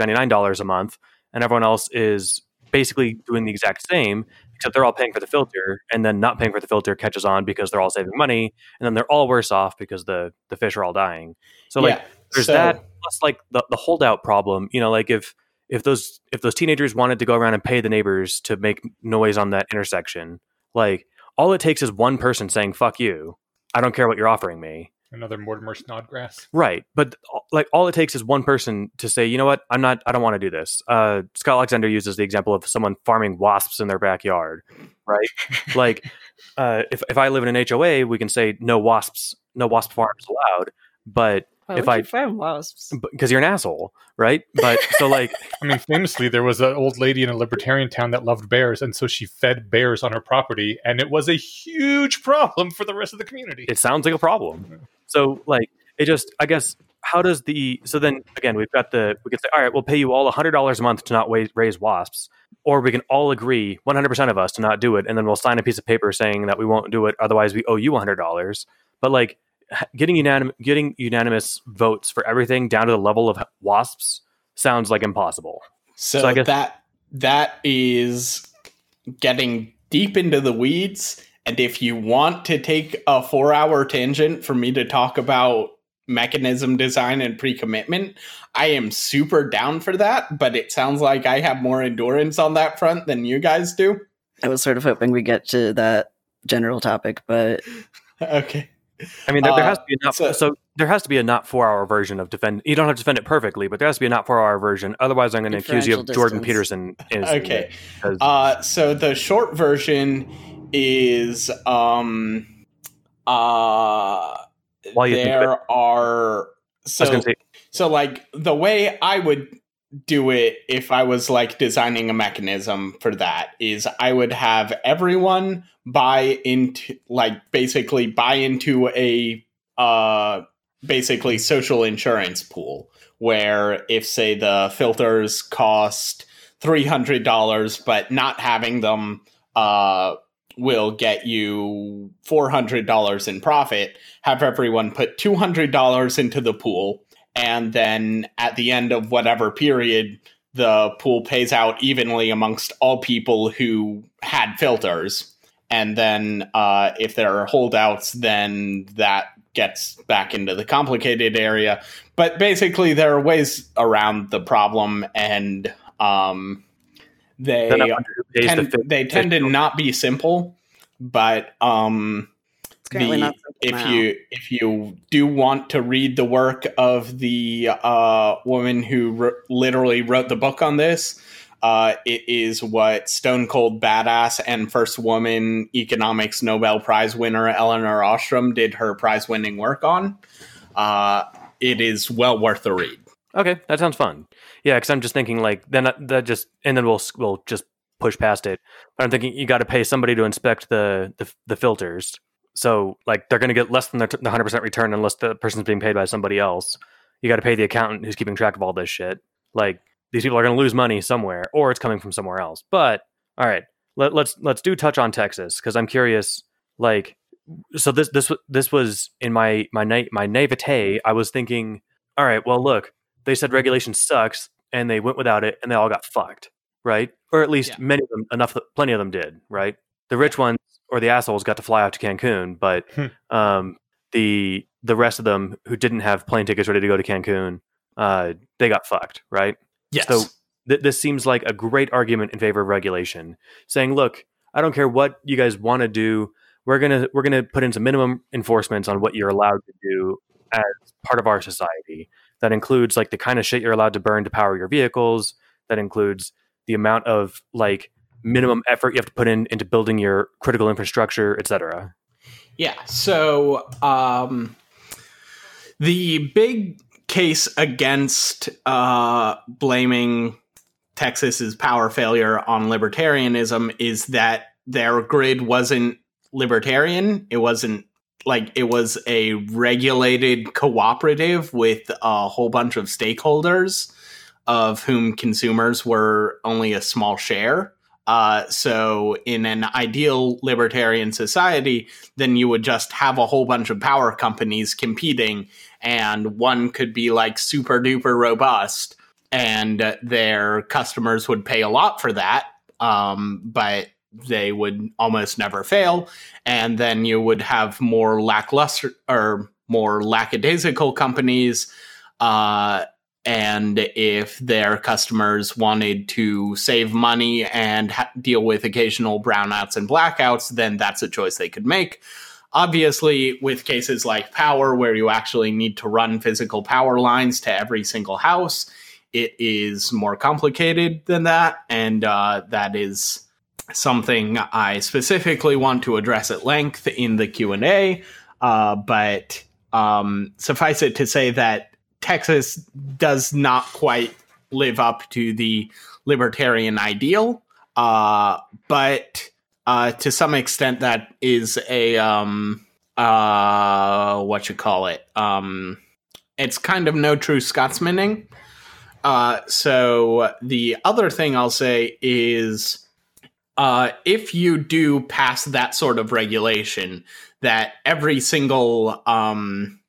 ninety-nine dollars a month, and everyone else is basically doing the exact same, except they're all paying for the filter, and then not paying for the filter catches on because they're all saving money, and then they're all worse off because the, the fish are all dying. So like yeah, there's so- that, plus like the, the holdout problem, you know, like if if those if those teenagers wanted to go around and pay the neighbors to make noise on that intersection, like all it takes is one person saying, fuck you, I don't care what you're offering me. Another Mortimer Snodgrass. Right. But like all it takes is one person to say, you know what, I'm not, I don't want to do this. Uh, Scott Alexander uses the example of someone farming wasps in their backyard, right? Like uh, if, if I live in an H O A, we can say no wasps, no wasp farms allowed. But why if would I you farm wasps, because you're an asshole, right? But so like, I mean, famously, there was an old lady in a libertarian town that loved bears. And so she fed bears on her property. And it was a huge problem for the rest of the community. It sounds like a problem. So like it just, I guess, how does the, so then again, we've got the, we could say, all right, we'll pay you all one hundred dollars a month to not wa- raise wasps, or we can all agree one hundred percent of us to not do it. And then we'll sign a piece of paper saying that we won't do it. Otherwise we owe you one hundred dollars. But like getting unanim- getting unanimous votes for everything down to the level of wasps sounds like impossible. So, so I guess- that that is getting deep into the weeds. And if you want to take a four-hour tangent for me to talk about mechanism design and pre-commitment, I am super down for that. But it sounds like I have more endurance on that front than you guys do. I was sort of hoping we get to that general topic, but okay. I mean, there, there has to be a not, uh, so, so there has to be a not four-hour version of defend. You don't have to defend it perfectly, but there has to be a not four-hour version. Otherwise, I'm going to accuse you of distance. Jordan Peterson. Okay. Uh, so the short version is um uh While you there are so so like the way I would do it if I was like designing a mechanism for that is I would have everyone buy into like basically buy into a uh basically social insurance pool where if say the filters cost three hundred dollars but not having them uh will get you four hundred dollars in profit, have everyone put two hundred dollars into the pool, and then at the end of whatever period, the pool pays out evenly amongst all people who had filters. And then uh, if there are holdouts, then that gets back into the complicated area. But basically, there are ways around the problem, and um They tend, the they tend to not be simple, but um, the, if now. you if you do want to read the work of the uh, woman who re- literally wrote the book on this, uh, it is what Stone Cold Badass and first woman economics Nobel Prize winner Eleanor Ostrom did her prize winning work on. Uh, it is well worth a read. Okay, that sounds fun. Yeah, because I'm just thinking like then that just and then we'll we'll just push past it. But I'm thinking you got to pay somebody to inspect the the, the filters, so like they're going to get less than their one hundred percent return unless the person's being paid by somebody else. You got to pay the accountant who's keeping track of all this shit. Like these people are going to lose money somewhere, or it's coming from somewhere else. But all right, let, let's let's do touch on Texas because I'm curious. Like so this this this was in my my na- my naivete. I was thinking, all right, well look. They said regulation sucks and they went without it and they all got fucked, right? Or at least yeah. many of them, enough, plenty of them did, right? The rich ones or the assholes got to fly out to Cancun, but hmm. um, the the rest of them who didn't have plane tickets ready to go to Cancun, uh, they got fucked, right? Yes. So th- this seems like a great argument in favor of regulation, saying, look, I don't care what you guys want to do. We're going to we're going to put in some minimum enforcements on what you're allowed to do as part of our society. That includes like the kind of shit you're allowed to burn to power your vehicles. That includes the amount of like minimum effort you have to put in into building your critical infrastructure, et cetera. Yeah. So um, the big case against uh, blaming Texas's power failure on libertarianism is that their grid wasn't libertarian. It wasn't. Like it was a regulated cooperative with a whole bunch of stakeholders of whom consumers were only a small share. Uh, so in an ideal libertarian society, then you would just have a whole bunch of power companies competing, and one could be like super duper robust and their customers would pay a lot for that. Um, but they would almost never fail. And then you would have more lackluster or more lackadaisical companies, uh, and if their customers wanted to save money and ha- deal with occasional brownouts and blackouts, then that's a choice they could make. Obviously, with cases like power, where you actually need to run physical power lines to every single house, it is more complicated than that. And uh, that is something I specifically want to address at length in the Q and A. Uh, but um, suffice it to say that Texas does not quite live up to the libertarian ideal, uh, but uh, to some extent that is a, um, uh, what you call it, um, it's kind of no true Scotsmaning. Uh, so the other thing I'll say is uh, if you do pass that sort of regulation, that every single... Um,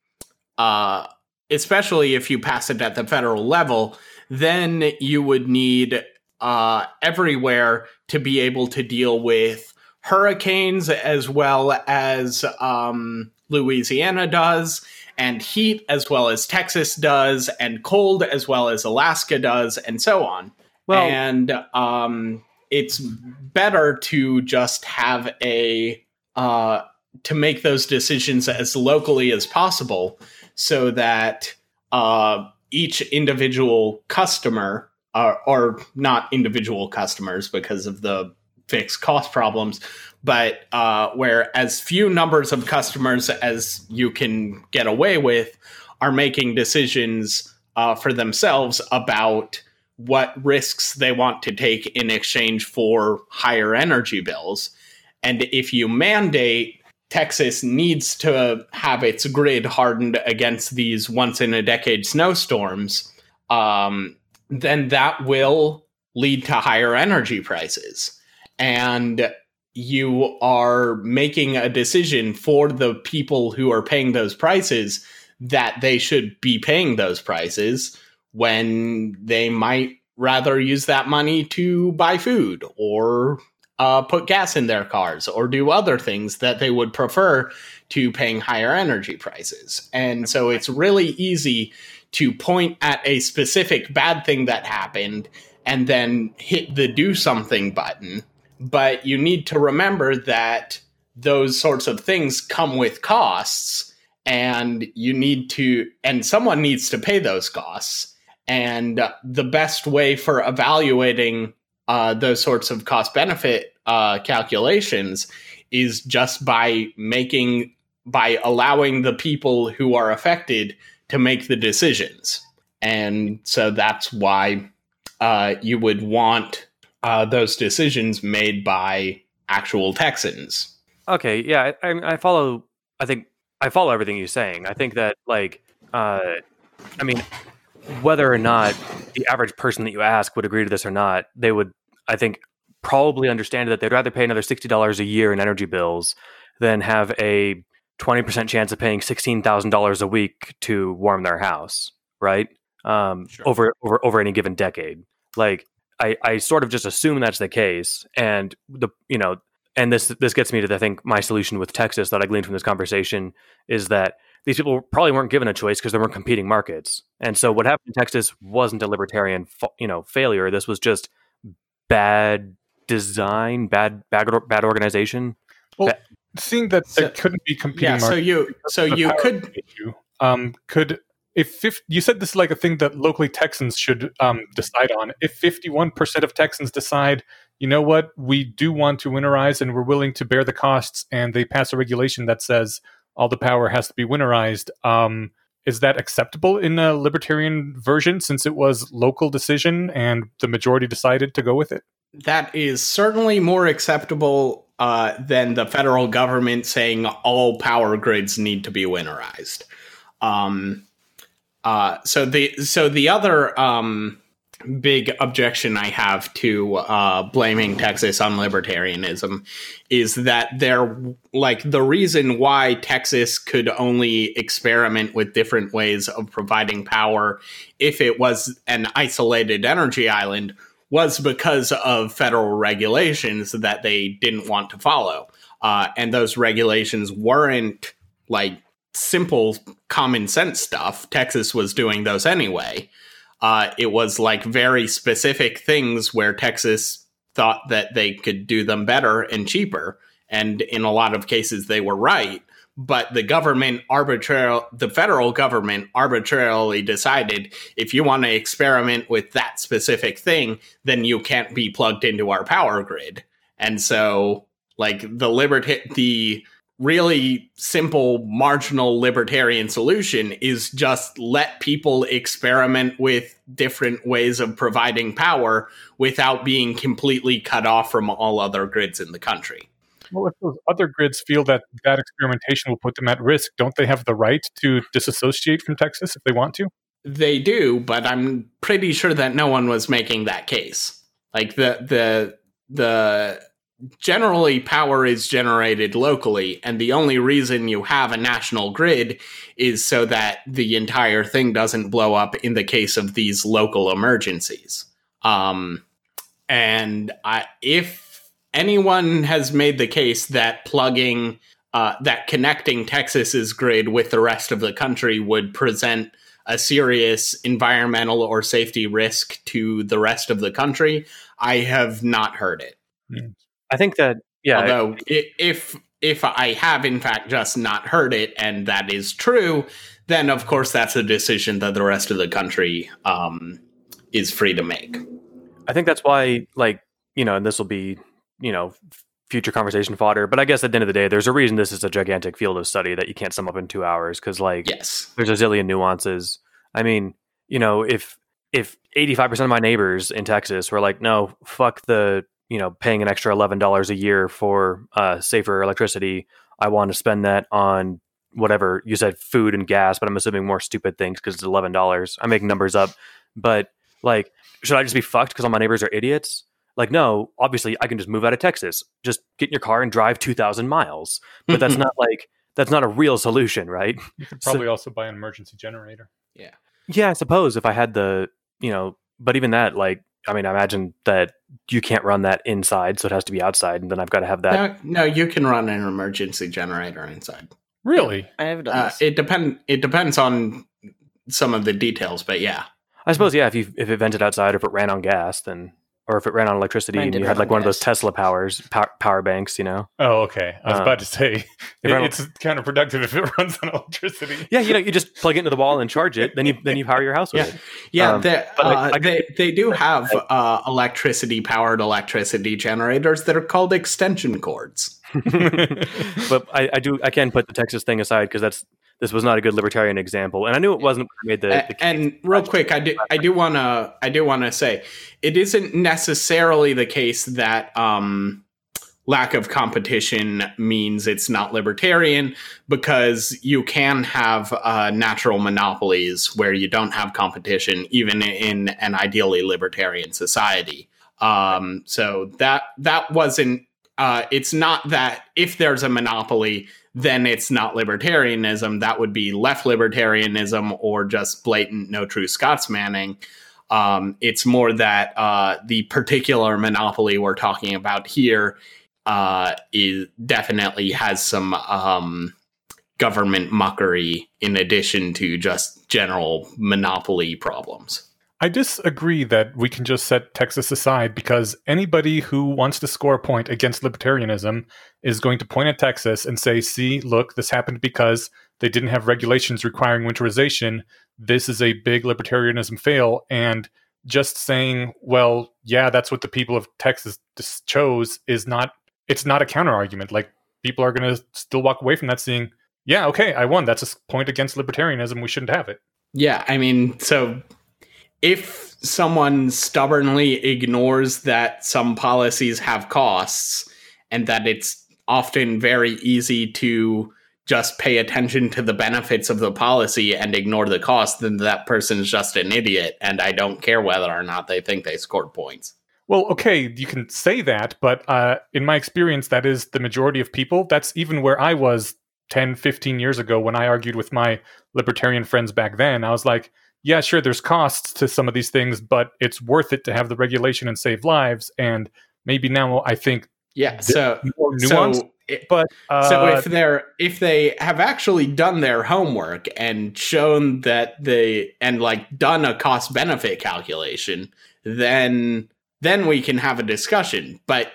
uh, especially if you pass it at the federal level, then you would need uh, everywhere to be able to deal with hurricanes as well as um, Louisiana does, and heat as well as Texas does, and cold as well as Alaska does, and so on. Well, and um, it's better to just have a, uh, to make those decisions as locally as possible, so that uh, each individual customer, uh, or not individual customers because of the fixed cost problems, but uh, where as few numbers of customers as you can get away with are making decisions uh, for themselves about what risks they want to take in exchange for higher energy bills. And if you mandate, Texas needs to have its grid hardened against these once-in-a-decade snowstorms, um, then that will lead to higher energy prices. And you are making a decision for the people who are paying those prices that they should be paying those prices when they might rather use that money to buy food or Uh, put gas in their cars or do other things that they would prefer to paying higher energy prices. And so it's really easy to point at a specific bad thing that happened and then hit the do something button. But you need to remember that those sorts of things come with costs, and you need to, and someone needs to pay those costs. And the best way for evaluating Uh, those sorts of cost-benefit uh, calculations is just by making, by allowing the people who are affected to make the decisions. And so that's why uh, you would want uh, those decisions made by actual Texans. Okay, yeah, I, I follow, I think, I follow everything you're saying. I think that, like, uh, I mean, whether or not the average person that you ask would agree to this or not, they would, I think, probably understand that they'd rather pay another sixty dollars a year in energy bills than have a twenty percent chance of paying sixteen thousand dollars a week to warm their house, right? Um, sure. over, over over any given decade. Like, I, I sort of just assume that's the case. And, the you know, and this this gets me to, the think, my solution with Texas that I gleaned from this conversation is that these people probably weren't given a choice because there weren't competing markets. And so what happened in Texas wasn't a libertarian you know, failure. This was just bad design, bad bad, bad organization. Well, bad. Seeing that there so, couldn't be competing yeah, markets. So you, so you could... Issue, um, could if 50, you said this is like a thing that locally Texans should um, decide on. If fifty-one percent of Texans decide, you know what, we do want to winterize and we're willing to bear the costs, and they pass a regulation that says all the power has to be winterized. Um, is that acceptable in a libertarian version, since it was local decision and the majority decided to go with it? That is certainly more acceptable uh, than the federal government saying all power grids need to be winterized. Um, uh, so the so the other um, big objection I have to uh, blaming Texas on libertarianism is that they're like the reason why Texas could only experiment with different ways of providing power if it was an isolated energy island was because of federal regulations that they didn't want to follow. Uh, and those regulations weren't like simple common sense stuff. Texas was doing those anyway. Uh, it was like very specific things where Texas thought that they could do them better and cheaper. And in a lot of cases, they were right. But the government arbitrarily, the federal government arbitrarily decided if you want to experiment with that specific thing, then you can't be plugged into our power grid. And so like the liberty, the really simple marginal libertarian solution is just let people experiment with different ways of providing power without being completely cut off from all other grids in the country. Well, if those other grids feel that that experimentation will put them at risk, don't they have the right to disassociate from Texas if they want to? They do, but I'm pretty sure that no one was making that case. Like the the the generally power is generated locally, and the only reason you have a national grid is so that the entire thing doesn't blow up in the case of these local emergencies. Um, and I, if anyone has made the case that plugging, uh, that connecting Texas's grid with the rest of the country would present a serious environmental or safety risk to the rest of the country, I have not heard it. I think that, yeah. Although, I, if if I have, in fact, just not heard it, and that is true, then, of course, that's a decision that the rest of the country um, is free to make. I think that's why, like, you know, and this will be, you know, future conversation fodder. But I guess at the end of the day, there's a reason this is a gigantic field of study that you can't sum up in two hours. Cause like, yes, there's a zillion nuances. I mean, you know, if, if eighty-five percent of my neighbors in Texas were like, no, fuck the, you know, paying an extra eleven dollars a year for uh safer electricity. I want to spend that on whatever you said, food and gas, but I'm assuming more stupid things cause it's eleven dollars. I'm making numbers up, but like, should I just be fucked cause all my neighbors are idiots? Like, no, obviously I can just move out of Texas, just get in your car and drive two thousand miles. But that's not like, that's not a real solution, right? You could probably so, also buy an emergency generator. Yeah. Yeah, I suppose if I had the, you know, but even that, like, I mean, I imagine that you can't run that inside. So it has to be outside. And then I've got to have that. No, no you can run an emergency generator inside. Really? I have done uh, it, depend, it depends on some of the details, but yeah. I suppose, yeah, if you if it vented outside or if it ran on gas, then... Or if it ran on electricity and you had like one of those Tesla powers, power, power banks, you know? Oh, okay. I was um, about to say, it, it's counterproductive if it runs on electricity. Yeah, you know, you just plug it into the wall and charge it. Then you then you power your house with yeah. it. Yeah, um, they, uh, like, like, they, they do have uh, electricity-powered electricity generators that are called extension cords. But I, I do I can put the Texas thing aside because that's this was not a good libertarian example, and I knew it wasn't. When I made the, the case. And real quick, I do, I do want to, I do want to say, it isn't necessarily the case that um, lack of competition means it's not libertarian, because you can have uh, natural monopolies where you don't have competition, even in an ideally libertarian society. Um, so that that wasn't. Uh, it's not that if there's a monopoly, then it's not libertarianism. That would be left libertarianism or just blatant no true Scotsmanning. Um, it's more that uh, the particular monopoly we're talking about here uh, is definitely has some um, government muckery in addition to just general monopoly problems. I disagree that we can just set Texas aside because anybody who wants to score a point against libertarianism is going to point at Texas and say, see, look, this happened because they didn't have regulations requiring winterization. This is a big libertarianism fail. And just saying, well, yeah, that's what the people of Texas chose is not, it's not a counter argument. Like people are going to still walk away from that saying, yeah, okay, I won. That's a point against libertarianism. We shouldn't have it. Yeah. I mean, so... If someone stubbornly ignores that some policies have costs and that it's often very easy to just pay attention to the benefits of the policy and ignore the cost, then that person's just an idiot, and I don't care whether or not they think they scored points. Well, okay, you can say that, but uh, in my experience, that is the majority of people. That's even where I was ten, fifteen years ago when I argued with my libertarian friends back then. I was like, yeah, sure, there's costs to some of these things, but it's worth it to have the regulation and save lives. And maybe now I think yeah, so, more nuanced. So it, but, uh, so if they're if they have actually done their homework and shown that they and like done a cost benefit calculation, then then we can have a discussion. But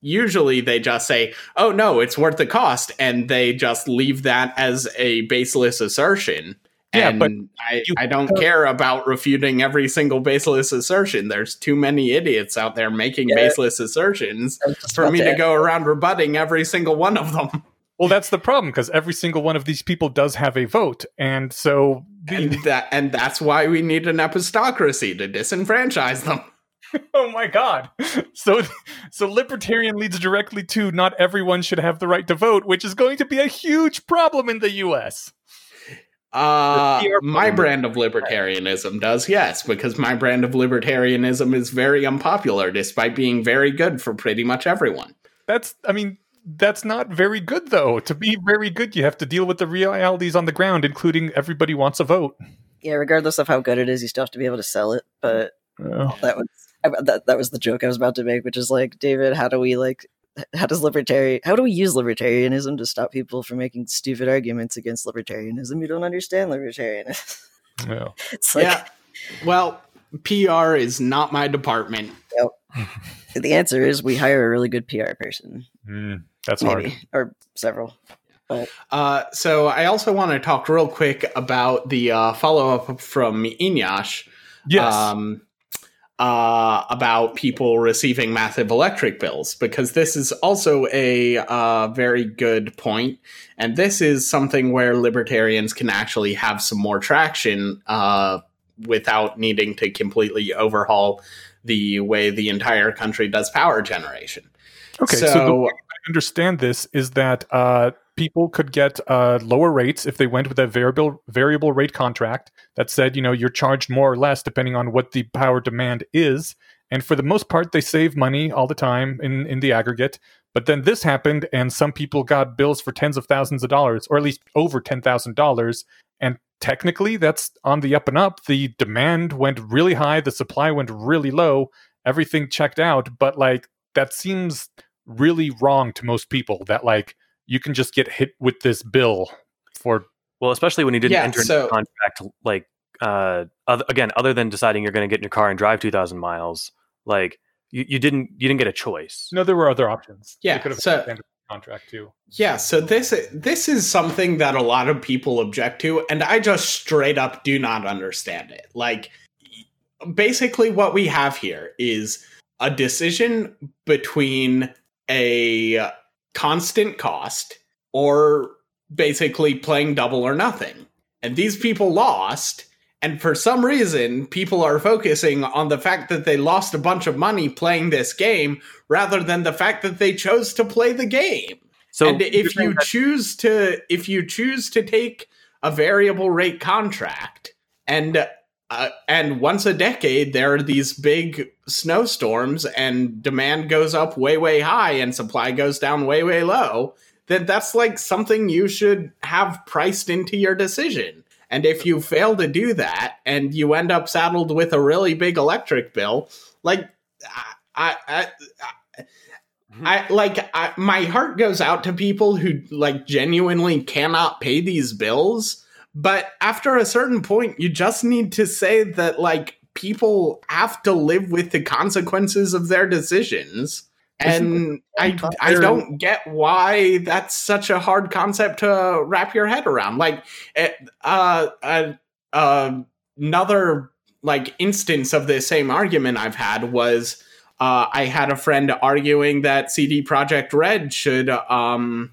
usually they just say, oh, no, it's worth the cost. And they just leave that as a baseless assertion. Yeah, and but I, I don't uh, care about refuting every single baseless assertion. There's too many idiots out there making yeah, baseless assertions for me that. to go around rebutting every single one of them. Well, that's the problem, because every single one of these people does have a vote. And so the- and, that, and that's why we need an epistocracy to disenfranchise them. Oh my God. So so libertarian leads directly to not everyone should have the right to vote, which is going to be a huge problem in the U S. Uh, my brand of libertarianism does, yes, because my brand of libertarianism is very unpopular, despite being very good for pretty much everyone. That's, I mean, that's not very good, though. To be very good, you have to deal with the realities on the ground, including everybody wants a vote. Yeah, regardless of how good it is, you still have to be able to sell it, but oh. that was that, that was the joke I was about to make, which is like, David, how do we, like, how does libertarian, how do we use libertarianism to stop people from making stupid arguments against libertarianism? You don't understand libertarianism. No. It's like, yeah. Well, P R is not my department. No. The answer is we hire a really good P R person. Mm, that's Maybe. hard. Or several. But. Uh, so I also want to talk real quick about the uh, follow-up from Miniash. Yes. Um, Uh, about people receiving massive electric bills, because this is also a uh, very good point. And this is something where libertarians can actually have some more traction uh, without needing to completely overhaul the way the entire country does power generation. Okay, so, so the way I understand this is that uh, people could get uh, lower rates if they went with a variable variable rate contract that said, you know, you're charged more or less depending on what the power demand is. And for the most part, they save money all the time in, in the aggregate. But then this happened, and some people got bills for tens of thousands of dollars, or at least over ten thousand dollars. And technically, that's on the up and up. The demand went really high. The supply went really low. Everything checked out. But, like, that seems really wrong to most people, that, like, you can just get hit with this bill for... Well, especially when you didn't yeah, enter so, into contract, like, uh, other, again, other than deciding you're going to get in your car and drive two thousand miles, like, you, you didn't you didn't get a choice. No, there were other options. Yeah, you could have so, entered a contract, too. Yeah, so this, this is something that a lot of people object to, and I just straight up do not understand it. Like, basically what we have here is a decision between a... constant cost, or basically playing double or nothing. And these people lost, and for some reason, people are focusing on the fact that they lost a bunch of money playing this game, rather than the fact that they chose to play the game. So and if you that- choose to, if you choose to take a variable rate contract, and uh, and once a decade, there are these big snowstorms and demand goes up way, way high and supply goes down way, way low, then that's like something you should have priced into your decision. And if you fail to do that and you end up saddled with a really big electric bill, like I, I, I, I like I, my heart goes out to people who like genuinely cannot pay these bills. But after a certain point, you just need to say that, like, people have to live with the consequences of their decisions. And I, I don't get why that's such a hard concept to wrap your head around. Like, uh, uh, uh, another, like, instance of this same argument I've had was uh, I had a friend arguing that C D Projekt Red should... Um,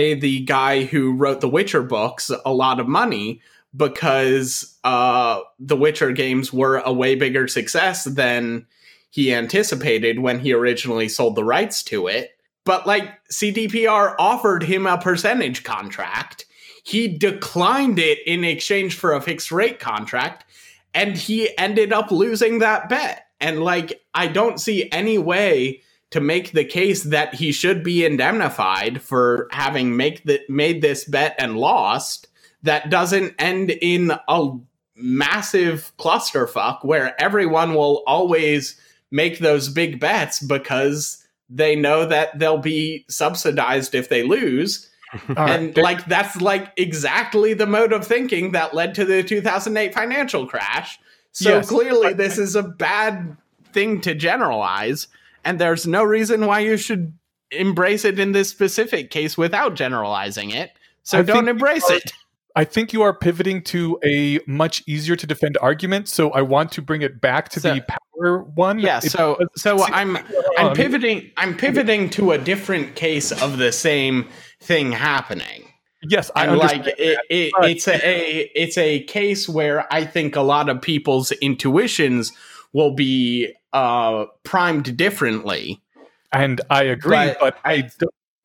pay the guy who wrote the Witcher books a lot of money because uh, the Witcher games were a way bigger success than he anticipated when he originally sold the rights to it. But like C D P R offered him a percentage contract. He declined it in exchange for a fixed rate contract, and he ended up losing that bet. And like, I don't see any way to make the case that he should be indemnified for having make the, made this bet and lost that doesn't end in a massive clusterfuck where everyone will always make those big bets because they know that they'll be subsidized if they lose. All and right. like that's like exactly the mode of thinking that led to the two thousand eight financial crash. So yes. clearly this is a bad thing to generalize, and there's no reason why you should embrace it in this specific case without generalizing it. So I don't embrace are, it. I think you are pivoting to a much easier to defend argument, so I want to bring it back to so, the power one. Yeah, it, so so I'm I'm pivoting I'm pivoting to a different case of the same thing happening. Yes, I and like it, it, it's a, a it's a case where I think a lot of people's intuitions will be uh, primed differently, and I agree. But, but I I, th-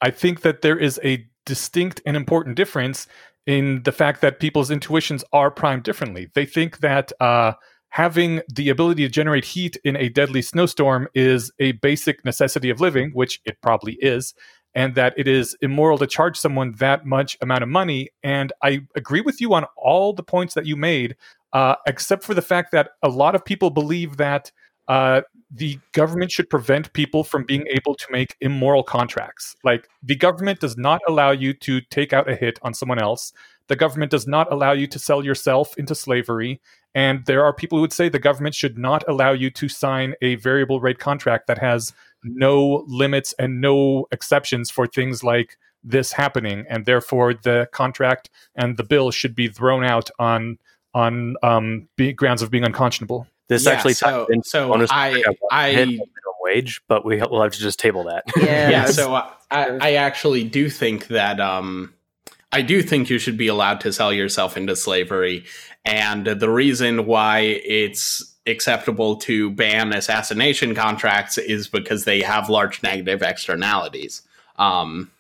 I think that there is a distinct and important difference in the fact that people's intuitions are primed differently. They think that uh, having the ability to generate heat in a deadly snowstorm is a basic necessity of living, which it probably is. And that it is immoral to charge someone that much amount of money. And I agree with you on all the points that you made, uh, except for the fact that a lot of people believe that uh, the government should prevent people from being able to make immoral contracts. Like, the government does not allow you to take out a hit on someone else. The government does not allow you to sell yourself into slavery. And there are people who would say the government should not allow you to sign a variable rate contract that has no limits and no exceptions for things like this happening, and therefore the contract and the bill should be thrown out on on um, be- grounds of being unconscionable. This yeah, actually so, ties in. So honestly, I I, I minimum wage, but we we'll have to just table that. Yeah. yeah so I, I actually do think that um, I do think you should be allowed to sell yourself into slavery, and the reason why it's acceptable to ban assassination contracts is because they have large negative externalities. Um,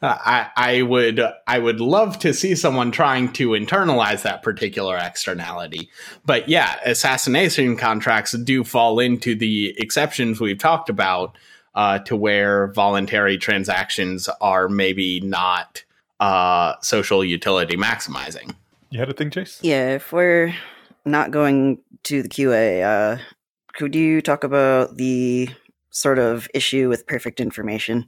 I, I would I would love to see someone trying to internalize that particular externality. But yeah, assassination contracts do fall into the exceptions we've talked about uh, to where voluntary transactions are maybe not uh, social utility maximizing. You had a thing, Chase? Yeah, if we're not going to the Q A, uh, could you talk about the sort of issue with perfect information?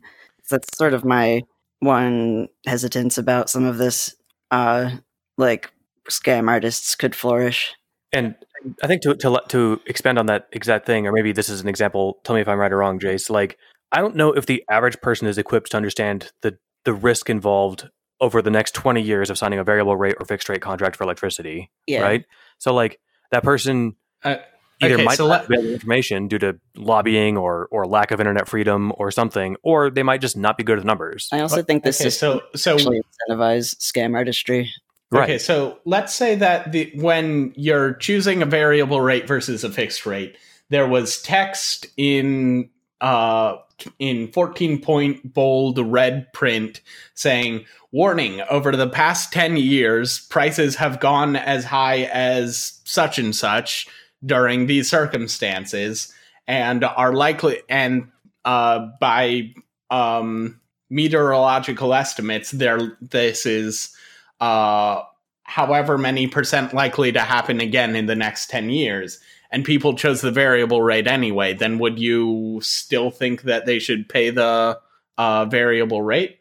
That's sort of my one hesitance about some of this, uh, like scam artists could flourish. And I think to, to to expand on that exact thing, or maybe this is an example, tell me if I'm right or wrong, Jace, like, I don't know if the average person is equipped to understand the, the risk involved over the next twenty years of signing a variable rate or fixed rate contract for electricity, yeah. right? So like, that person uh, either okay, might so not let- have information due to lobbying or or lack of internet freedom or something, or they might just not be good at numbers. I also but, think this okay, is so, so actually incentivize scam artistry. Right. Okay, so let's say that the, when you're choosing a variable rate versus a fixed rate, there was text in uh, in fourteen point bold red print saying, warning, over the past ten years, prices have gone as high as such and such during these circumstances and are likely, and uh, by um, meteorological estimates, there this is uh, however many percent likely to happen again in the next ten years. And people chose the variable rate anyway, then would you still think that they should pay the uh, variable rate?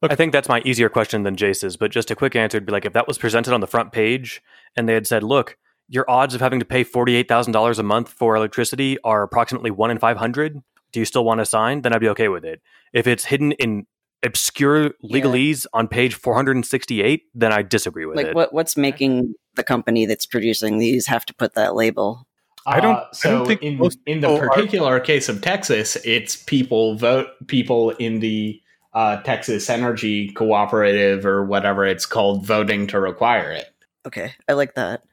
Okay. I think that's my easier question than Jace's, but just a quick answer would be like, if that was presented on the front page and they had said, look, your odds of having to pay forty-eight thousand dollars a month for electricity are approximately one in five hundred. Do you still want to sign? Then I'd be okay with it. If it's hidden in obscure legalese yeah. on page four hundred sixty-eight, then I disagree with like, it. Like, what, what's making the company that's producing these have to put that label? I don't, uh, so I don't think in, in the particular are... case of Texas, it's people vote people in the uh, Texas Energy Cooperative or whatever it's called voting to require it. Okay, I like that.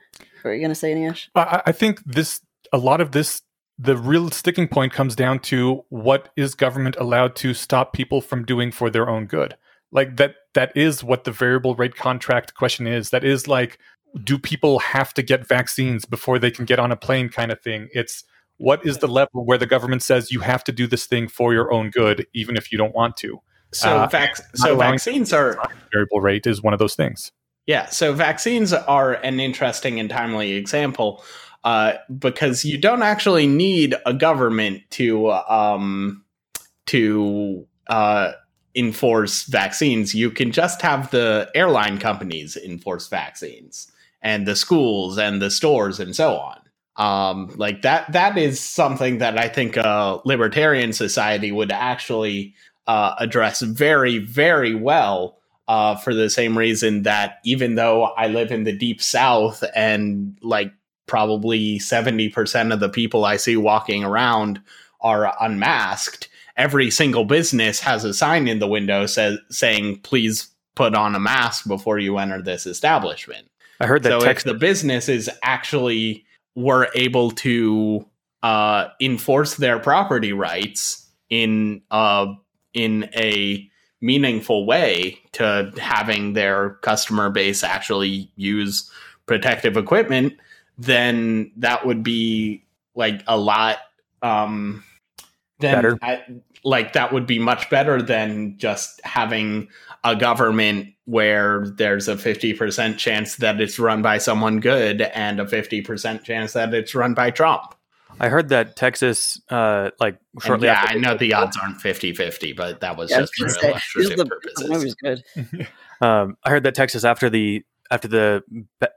What are you going to say, Niash? I, I think this a lot of this the real sticking point comes down to what is government allowed to stop people from doing for their own good. Like that, that is what the variable rate contract question is. That is like, do people have to get vaccines before they can get on a plane kind of thing? It's what is the level where the government says you have to do this thing for your own good, even if you don't want to. So, uh, vac- so vaccines are variable rate is one of those things. Yeah. So vaccines are an interesting and timely example uh, because you don't actually need a government to um, to uh, enforce vaccines. You can just have the airline companies enforce vaccines and the schools and the stores and so on. Um, like that. That is something that I think a libertarian society would actually uh, address very, very well. Uh, for the same reason that even though I live in the deep South and like probably seventy percent of the people I see walking around are unmasked, every single business has a sign in the window says, saying, please put on a mask before you enter this establishment. I heard that. So text- if the businesses actually were able to uh, enforce their property rights in uh, in a meaningful way to having their customer base actually use protective equipment, then that would be like a lot um then better. I, like that would be much better than just having a government where there's a fifty percent chance that it's run by someone good and a fifty percent chance that it's run by Trump. I heard that Texas, uh, like shortly yeah, after. Yeah, I know the odds aren't fifty-fifty, but that was yeah, just for say, illustrative the, purposes. That was good. um, I heard that Texas, after the after the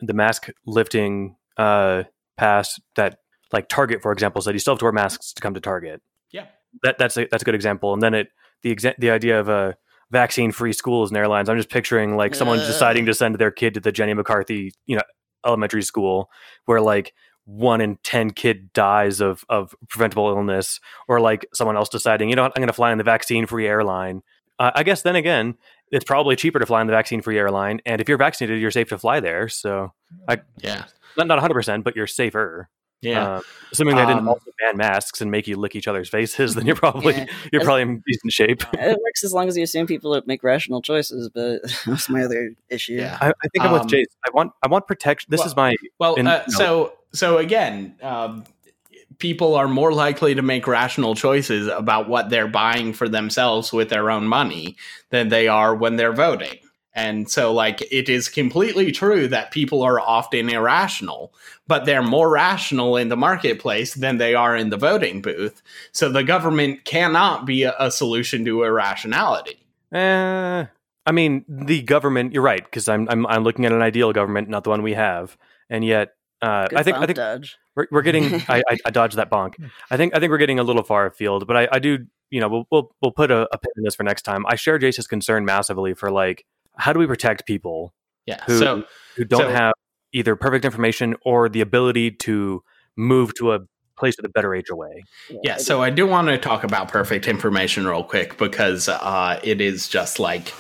the mask lifting uh, passed, that like Target, for example, said you still have to wear masks to come to Target. Yeah, that that's a, that's a good example. And then it the exa- the idea of a uh, vaccine free schools and airlines. I'm just picturing like uh. someone deciding to send their kid to the Jenny McCarthy, you know, elementary school where like. One in ten kid dies of, of preventable illness, or like someone else deciding, you know what, I'm going to fly on the vaccine-free airline. Uh, I guess then again, it's probably cheaper to fly on the vaccine-free airline. And if you're vaccinated, you're safe to fly there. So I, yeah, not, not one hundred percent, but you're safer. Yeah. Uh, assuming they um, didn't also ban masks and make you lick each other's faces, then you're probably, yeah. you're probably in decent shape. It works as long as you assume people make rational choices, but that's my other issue. Yeah. I, I think um, I'm with Jace. I want, I want protection. This well, is my, well, in, uh, no. so, So again, um, people are more likely to make rational choices about what they're buying for themselves with their own money than they are when they're voting. And so, like, it is completely true that people are often irrational, but they're more rational in the marketplace than they are in the voting booth. So the government cannot be a, a solution to irrationality. Uh, I mean, the government, you're right, because I'm, I'm I'm looking at an ideal government, not the one we have. And yet... Uh, I think I think dodge. We're, we're getting. I, I, I dodged that bonk. I think I think we're getting a little far afield, but I, I do. You know, we'll we'll we'll put a, a pin in this for next time. I share Jace's concern massively for like how do we protect people? Yeah, who so, who don't so, have either perfect information or the ability to move to a place with a better H O A. Yeah, yeah. So I do want to talk about perfect information real quick because uh, it is just like.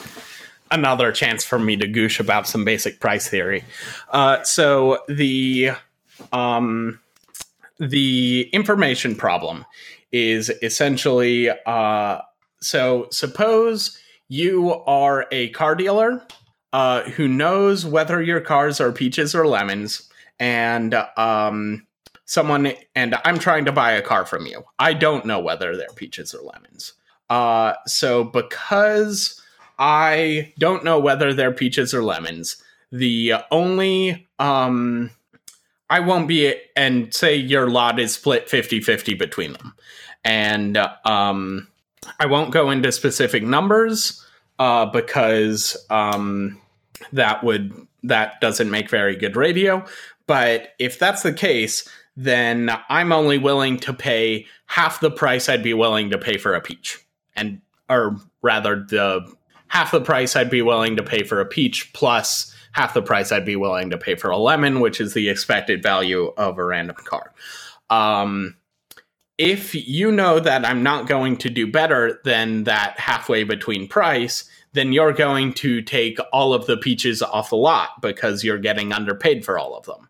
Another chance for me to goosh about some basic price theory. Uh, so the um, the information problem is essentially uh, so suppose you are a car dealer uh, who knows whether your cars are peaches or lemons, and um, someone and I'm trying to buy a car from you. I don't know whether they're peaches or lemons. Uh, so because I don't know whether they're peaches or lemons. The only, um, I won't be, and say your lot is split fifty-fifty between them. And um, I won't go into specific numbers uh, because um, that would, that doesn't make very good radio. But if that's the case, then I'm only willing to pay half the price I'd be willing to pay for a peach. And, or rather the... half the price I'd be willing to pay for a peach plus half the price I'd be willing to pay for a lemon, which is the expected value of a random car. Um, if you know that I'm not going to do better than that halfway between price, then you're going to take all of the peaches off the lot because you're getting underpaid for all of them.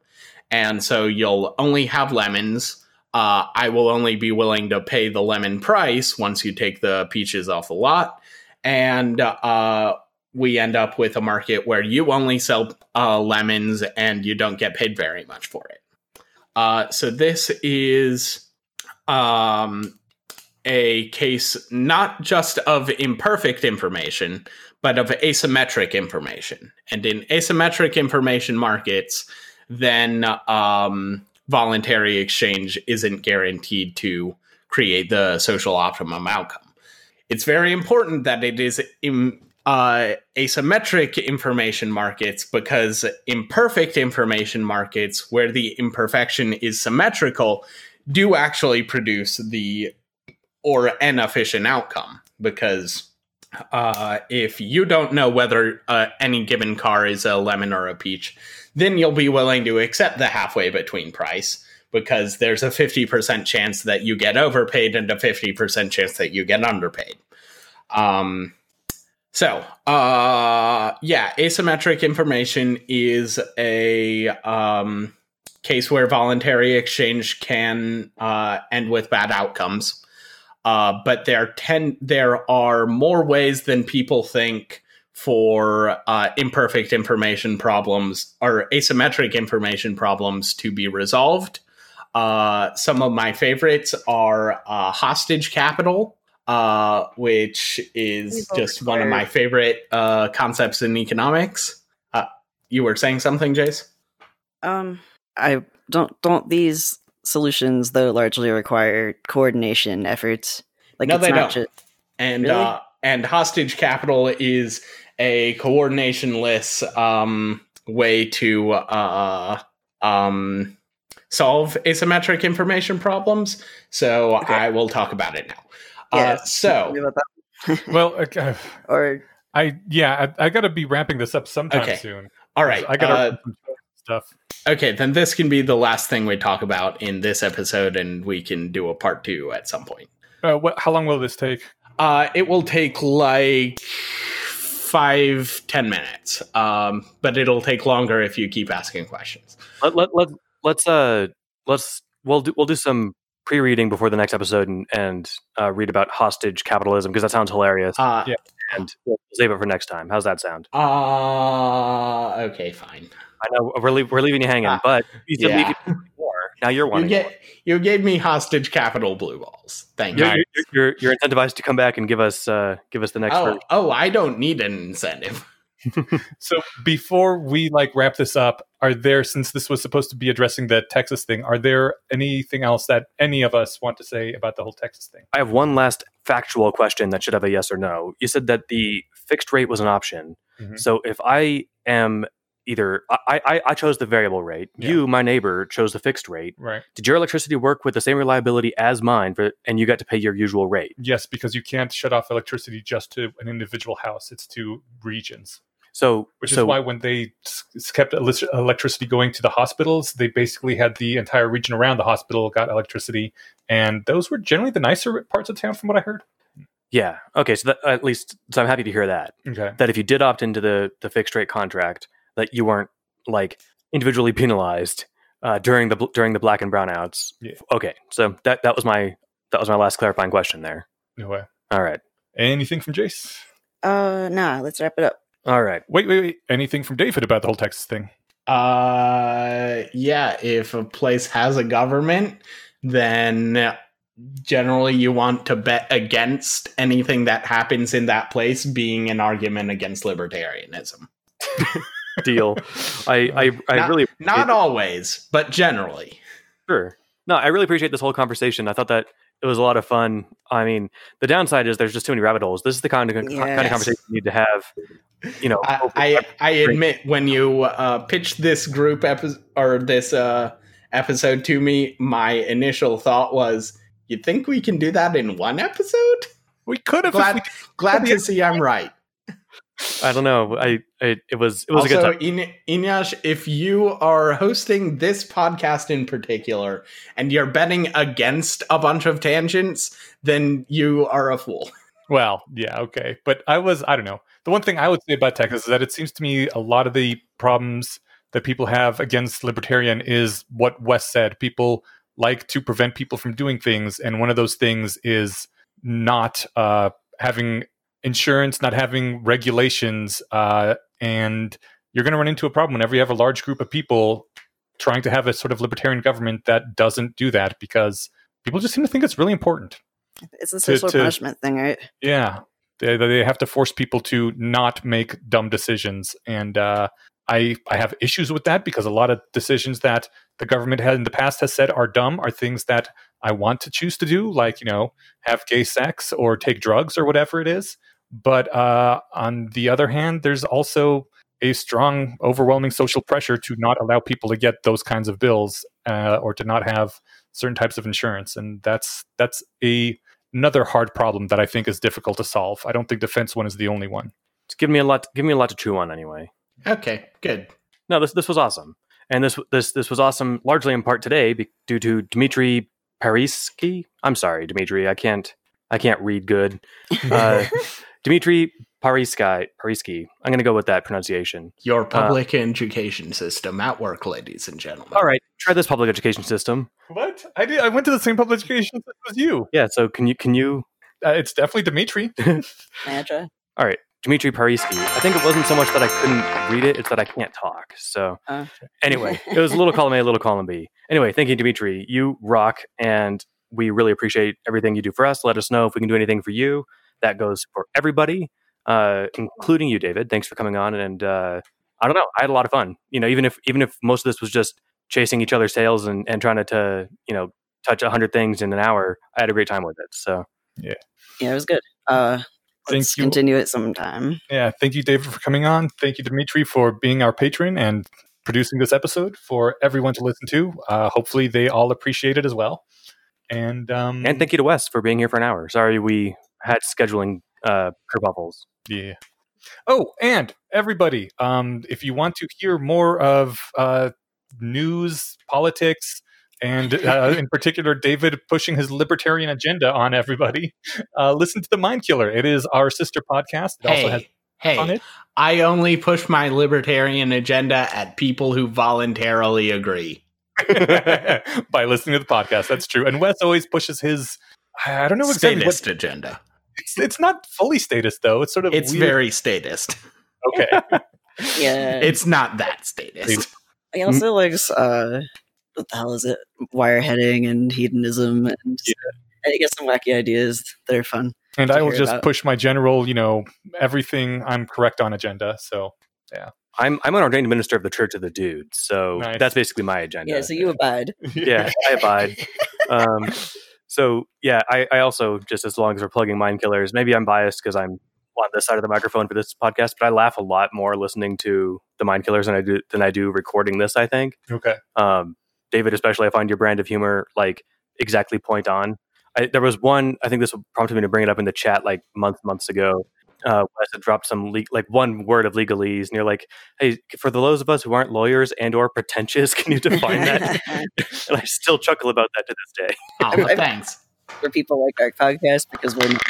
And so you'll only have lemons. Uh, I will only be willing to pay the lemon price once you take the peaches off the lot. And uh, we end up with a market where you only sell uh, lemons and you don't get paid very much for it. Uh, so this is um, a case not just of imperfect information, but of asymmetric information. And in asymmetric information markets, then... Um, voluntary exchange isn't guaranteed to create the social optimum outcome. It's very important that it is in, uh, asymmetric information markets, because imperfect information markets where the imperfection is symmetrical do actually produce the or an efficient outcome. Because uh, if you don't know whether uh, any given car is a lemon or a peach, then you'll be willing to accept the halfway between price, because there's a fifty percent chance that you get overpaid and a fifty percent chance that you get underpaid. Um, so, uh, yeah, asymmetric information is a um, case where voluntary exchange can uh, end with bad outcomes. Uh, but there, ten- there are more ways than people think for uh, imperfect information problems or asymmetric information problems to be resolved. Uh, some of my favorites are uh, hostage capital, uh, which is just one of my favorite uh, concepts in economics. Uh, you were saying something, Jace? Um, I don't. Don't these solutions though largely require coordination efforts? Like, no, they don't. Just, and really? uh, and hostage capital is a coordination-less um, way to uh, um, solve asymmetric information problems. So okay. I will talk about it now. Yeah, uh, so, well, uh, or I yeah, I, I got to be wrapping this up sometime okay. soon. All right, I got uh, stuff. Okay, then this can be the last thing we talk about in this episode, and we can do a part two at some point. Uh, what, how long will this take? Uh, it will take like five, ten minutes, um, but it'll take longer if you keep asking questions. Let let, let let's uh let's we'll do we'll do some pre-reading before the next episode and and uh, read about hostage capitalism, because that sounds hilarious. Uh, yeah. And we'll save it for next time. How's that sound? Uh okay, fine. I know we're leave, we're leaving you hanging, uh, but you said yeah. leave before. Now you're one. You, get, you gave me hostage capital blue balls. Thank you're, you. You're, you're, you're incentivized to come back and give us uh, give us the next. Oh, oh, I don't need an incentive. So before we like wrap this up, are there, since this was supposed to be addressing the Texas thing, are there anything else that any of us want to say about the whole Texas thing? I have one last factual question that should have a yes or no. You said that the fixed rate was an option. Mm-hmm. So if I am Either I, I I chose the variable rate. Yeah. You, my neighbor, chose the fixed rate. Right. Did your electricity work with the same reliability as mine, for, and you got to pay your usual rate? Yes, because you can't shut off electricity just to an individual house. It's to regions. So, which so, is why when they kept electricity going to the hospitals, they basically had the entire region around the hospital got electricity, and those were generally the nicer parts of town, from what I heard. Yeah. Okay. So that, at least, so I'm happy to hear that. Okay. That if you did opt into the the fixed rate contract, that you weren't like individually penalized uh, during the during the black and brownouts. Yeah. Okay, so that, that was my that was my last clarifying question there. No way. All right. Anything from Jace? Uh, nah. Let's wrap it up. All right. Wait, wait, wait. Anything from David about the whole Texas thing? Uh, yeah. If a place has a government, then generally you want to bet against anything that happens in that place being an argument against libertarianism. Deal. I, I, I not, really not always, but generally. Sure. No, I really appreciate this whole conversation. I thought that it was a lot of fun. I mean, the downside is there's just too many rabbit holes. This is the kind of, yes. kind of conversation you need to have. You know, I I, I admit when you uh, pitched this group episode or this uh, episode to me, my initial thought was, "You think we can do that in one episode? We could have." Glad, we could. glad to see I'm right. I don't know. I, I it was it was also, a good time. Also, In- Miniash, if you are hosting this podcast in particular and you're betting against a bunch of tangents, then you are a fool. Well, yeah, okay. But I was, I don't know. The one thing I would say about Texas is that it seems to me a lot of the problems that people have against libertarian is what Wes said. People like to prevent people from doing things. And one of those things is not uh, having insurance, not having regulations. Uh, and you're going to run into a problem whenever you have a large group of people trying to have a sort of libertarian government that doesn't do that, because people just seem to think it's really important. It's a social to, to, punishment thing, right? Yeah. They, they have to force people to not make dumb decisions. And uh, I I have issues with that, because a lot of decisions that the government had in the past has said are dumb are things that I want to choose to do, like, you know, have gay sex or take drugs or whatever it is. But uh, on the other hand, there's also a strong, overwhelming social pressure to not allow people to get those kinds of bills uh, or to not have certain types of insurance. And that's that's a another hard problem that I think is difficult to solve. I don't think the fence one is the only one. It's give me a lot. Give me a lot to chew on, anyway. Okay, good. No, this this was awesome, and this this this was awesome largely in part today be, due to Dmitry Parisky. I'm sorry, Dmitry. I can't I can't read good. Uh, Dmitry Parisky. Parisky. I'm going to go with that pronunciation. Your public uh, education system at work, ladies and gentlemen. All right, try this public education system. What? I did. I went to the same public education system as you. Yeah. So can you? Can you? Uh, it's definitely Dmitry. All right, Dmitry Parisky. I think it wasn't so much that I couldn't read it; it's that I can't talk. So uh. anyway, it was a little column A, a little column B. Anyway, thank you, Dmitry. You rock, and we really appreciate everything you do for us. Let us know if we can do anything for you. That goes for everybody, uh, including you, David. Thanks for coming on, and uh, I don't know. I had a lot of fun. You know, even if even if most of this was just chasing each other's tails and, and trying to, to you know, touch a hundred things in an hour, I had a great time with it. So yeah, yeah, it was good. Uh, let's thank you. Continue it sometime. Yeah, thank you, David, for coming on. Thank you, Dmitry, for being our patron and producing this episode for everyone to listen to. Uh, hopefully, they all appreciate it as well. And um, and thank you to Wes for being here for an hour. Sorry, we had scheduling uh, kerfuffles. Yeah. Oh, and everybody, um, if you want to hear more of uh, news, politics, and uh, in particular, David pushing his libertarian agenda on everybody, uh, listen to The Mind Killer. It is our sister podcast. It hey, also has hey, on it. I only push my libertarian agenda at people who voluntarily agree. By listening to the podcast, that's true. And Wes always pushes his, I don't know exactly what statist agenda. It's, it's not fully statist, though. It's sort of It's weird. Very statist. Okay. Yeah. It's not that statist. He also likes, uh, what the hell is it? Wireheading and hedonism. And just, yeah. I guess some wacky ideas that are fun. And I will just about. push my general, you know, everything I'm correct on agenda. So, yeah. I'm I'm an ordained minister of the Church of the Dude. So nice. That's basically my agenda. Yeah, so you abide. Yeah, I abide. Um So, yeah, I, I also, just as long as we're plugging Mind Killers, maybe I'm biased because I'm on this side of the microphone for this podcast, but I laugh a lot more listening to the Mind Killers than I do, than I do recording this, I think. Okay. Um, David, especially, I find your brand of humor, like, exactly point on. I, there was one, I think this prompted me to bring it up in the chat, like, months, months ago. Uh, Wes had dropped some, le- like, one word of legalese, and you're like, hey, for those of us who aren't lawyers and or pretentious, can you define that? And I still chuckle about that to this day. Oh, thanks. For people like our podcast, because we're not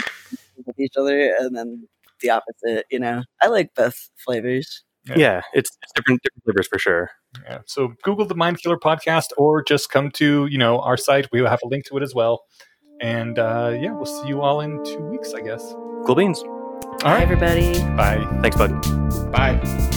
with each other, and then the opposite, you know. I like both flavors. Yeah, yeah it's, it's different, different flavors for sure. Yeah. So Google the Mind Killer podcast, or just come to, you know, our site. We have a link to it as well. And, uh, yeah, we'll see you all in two weeks, I guess. Cool beans. All right. Bye, everybody. Bye. Thanks, bud. Bye.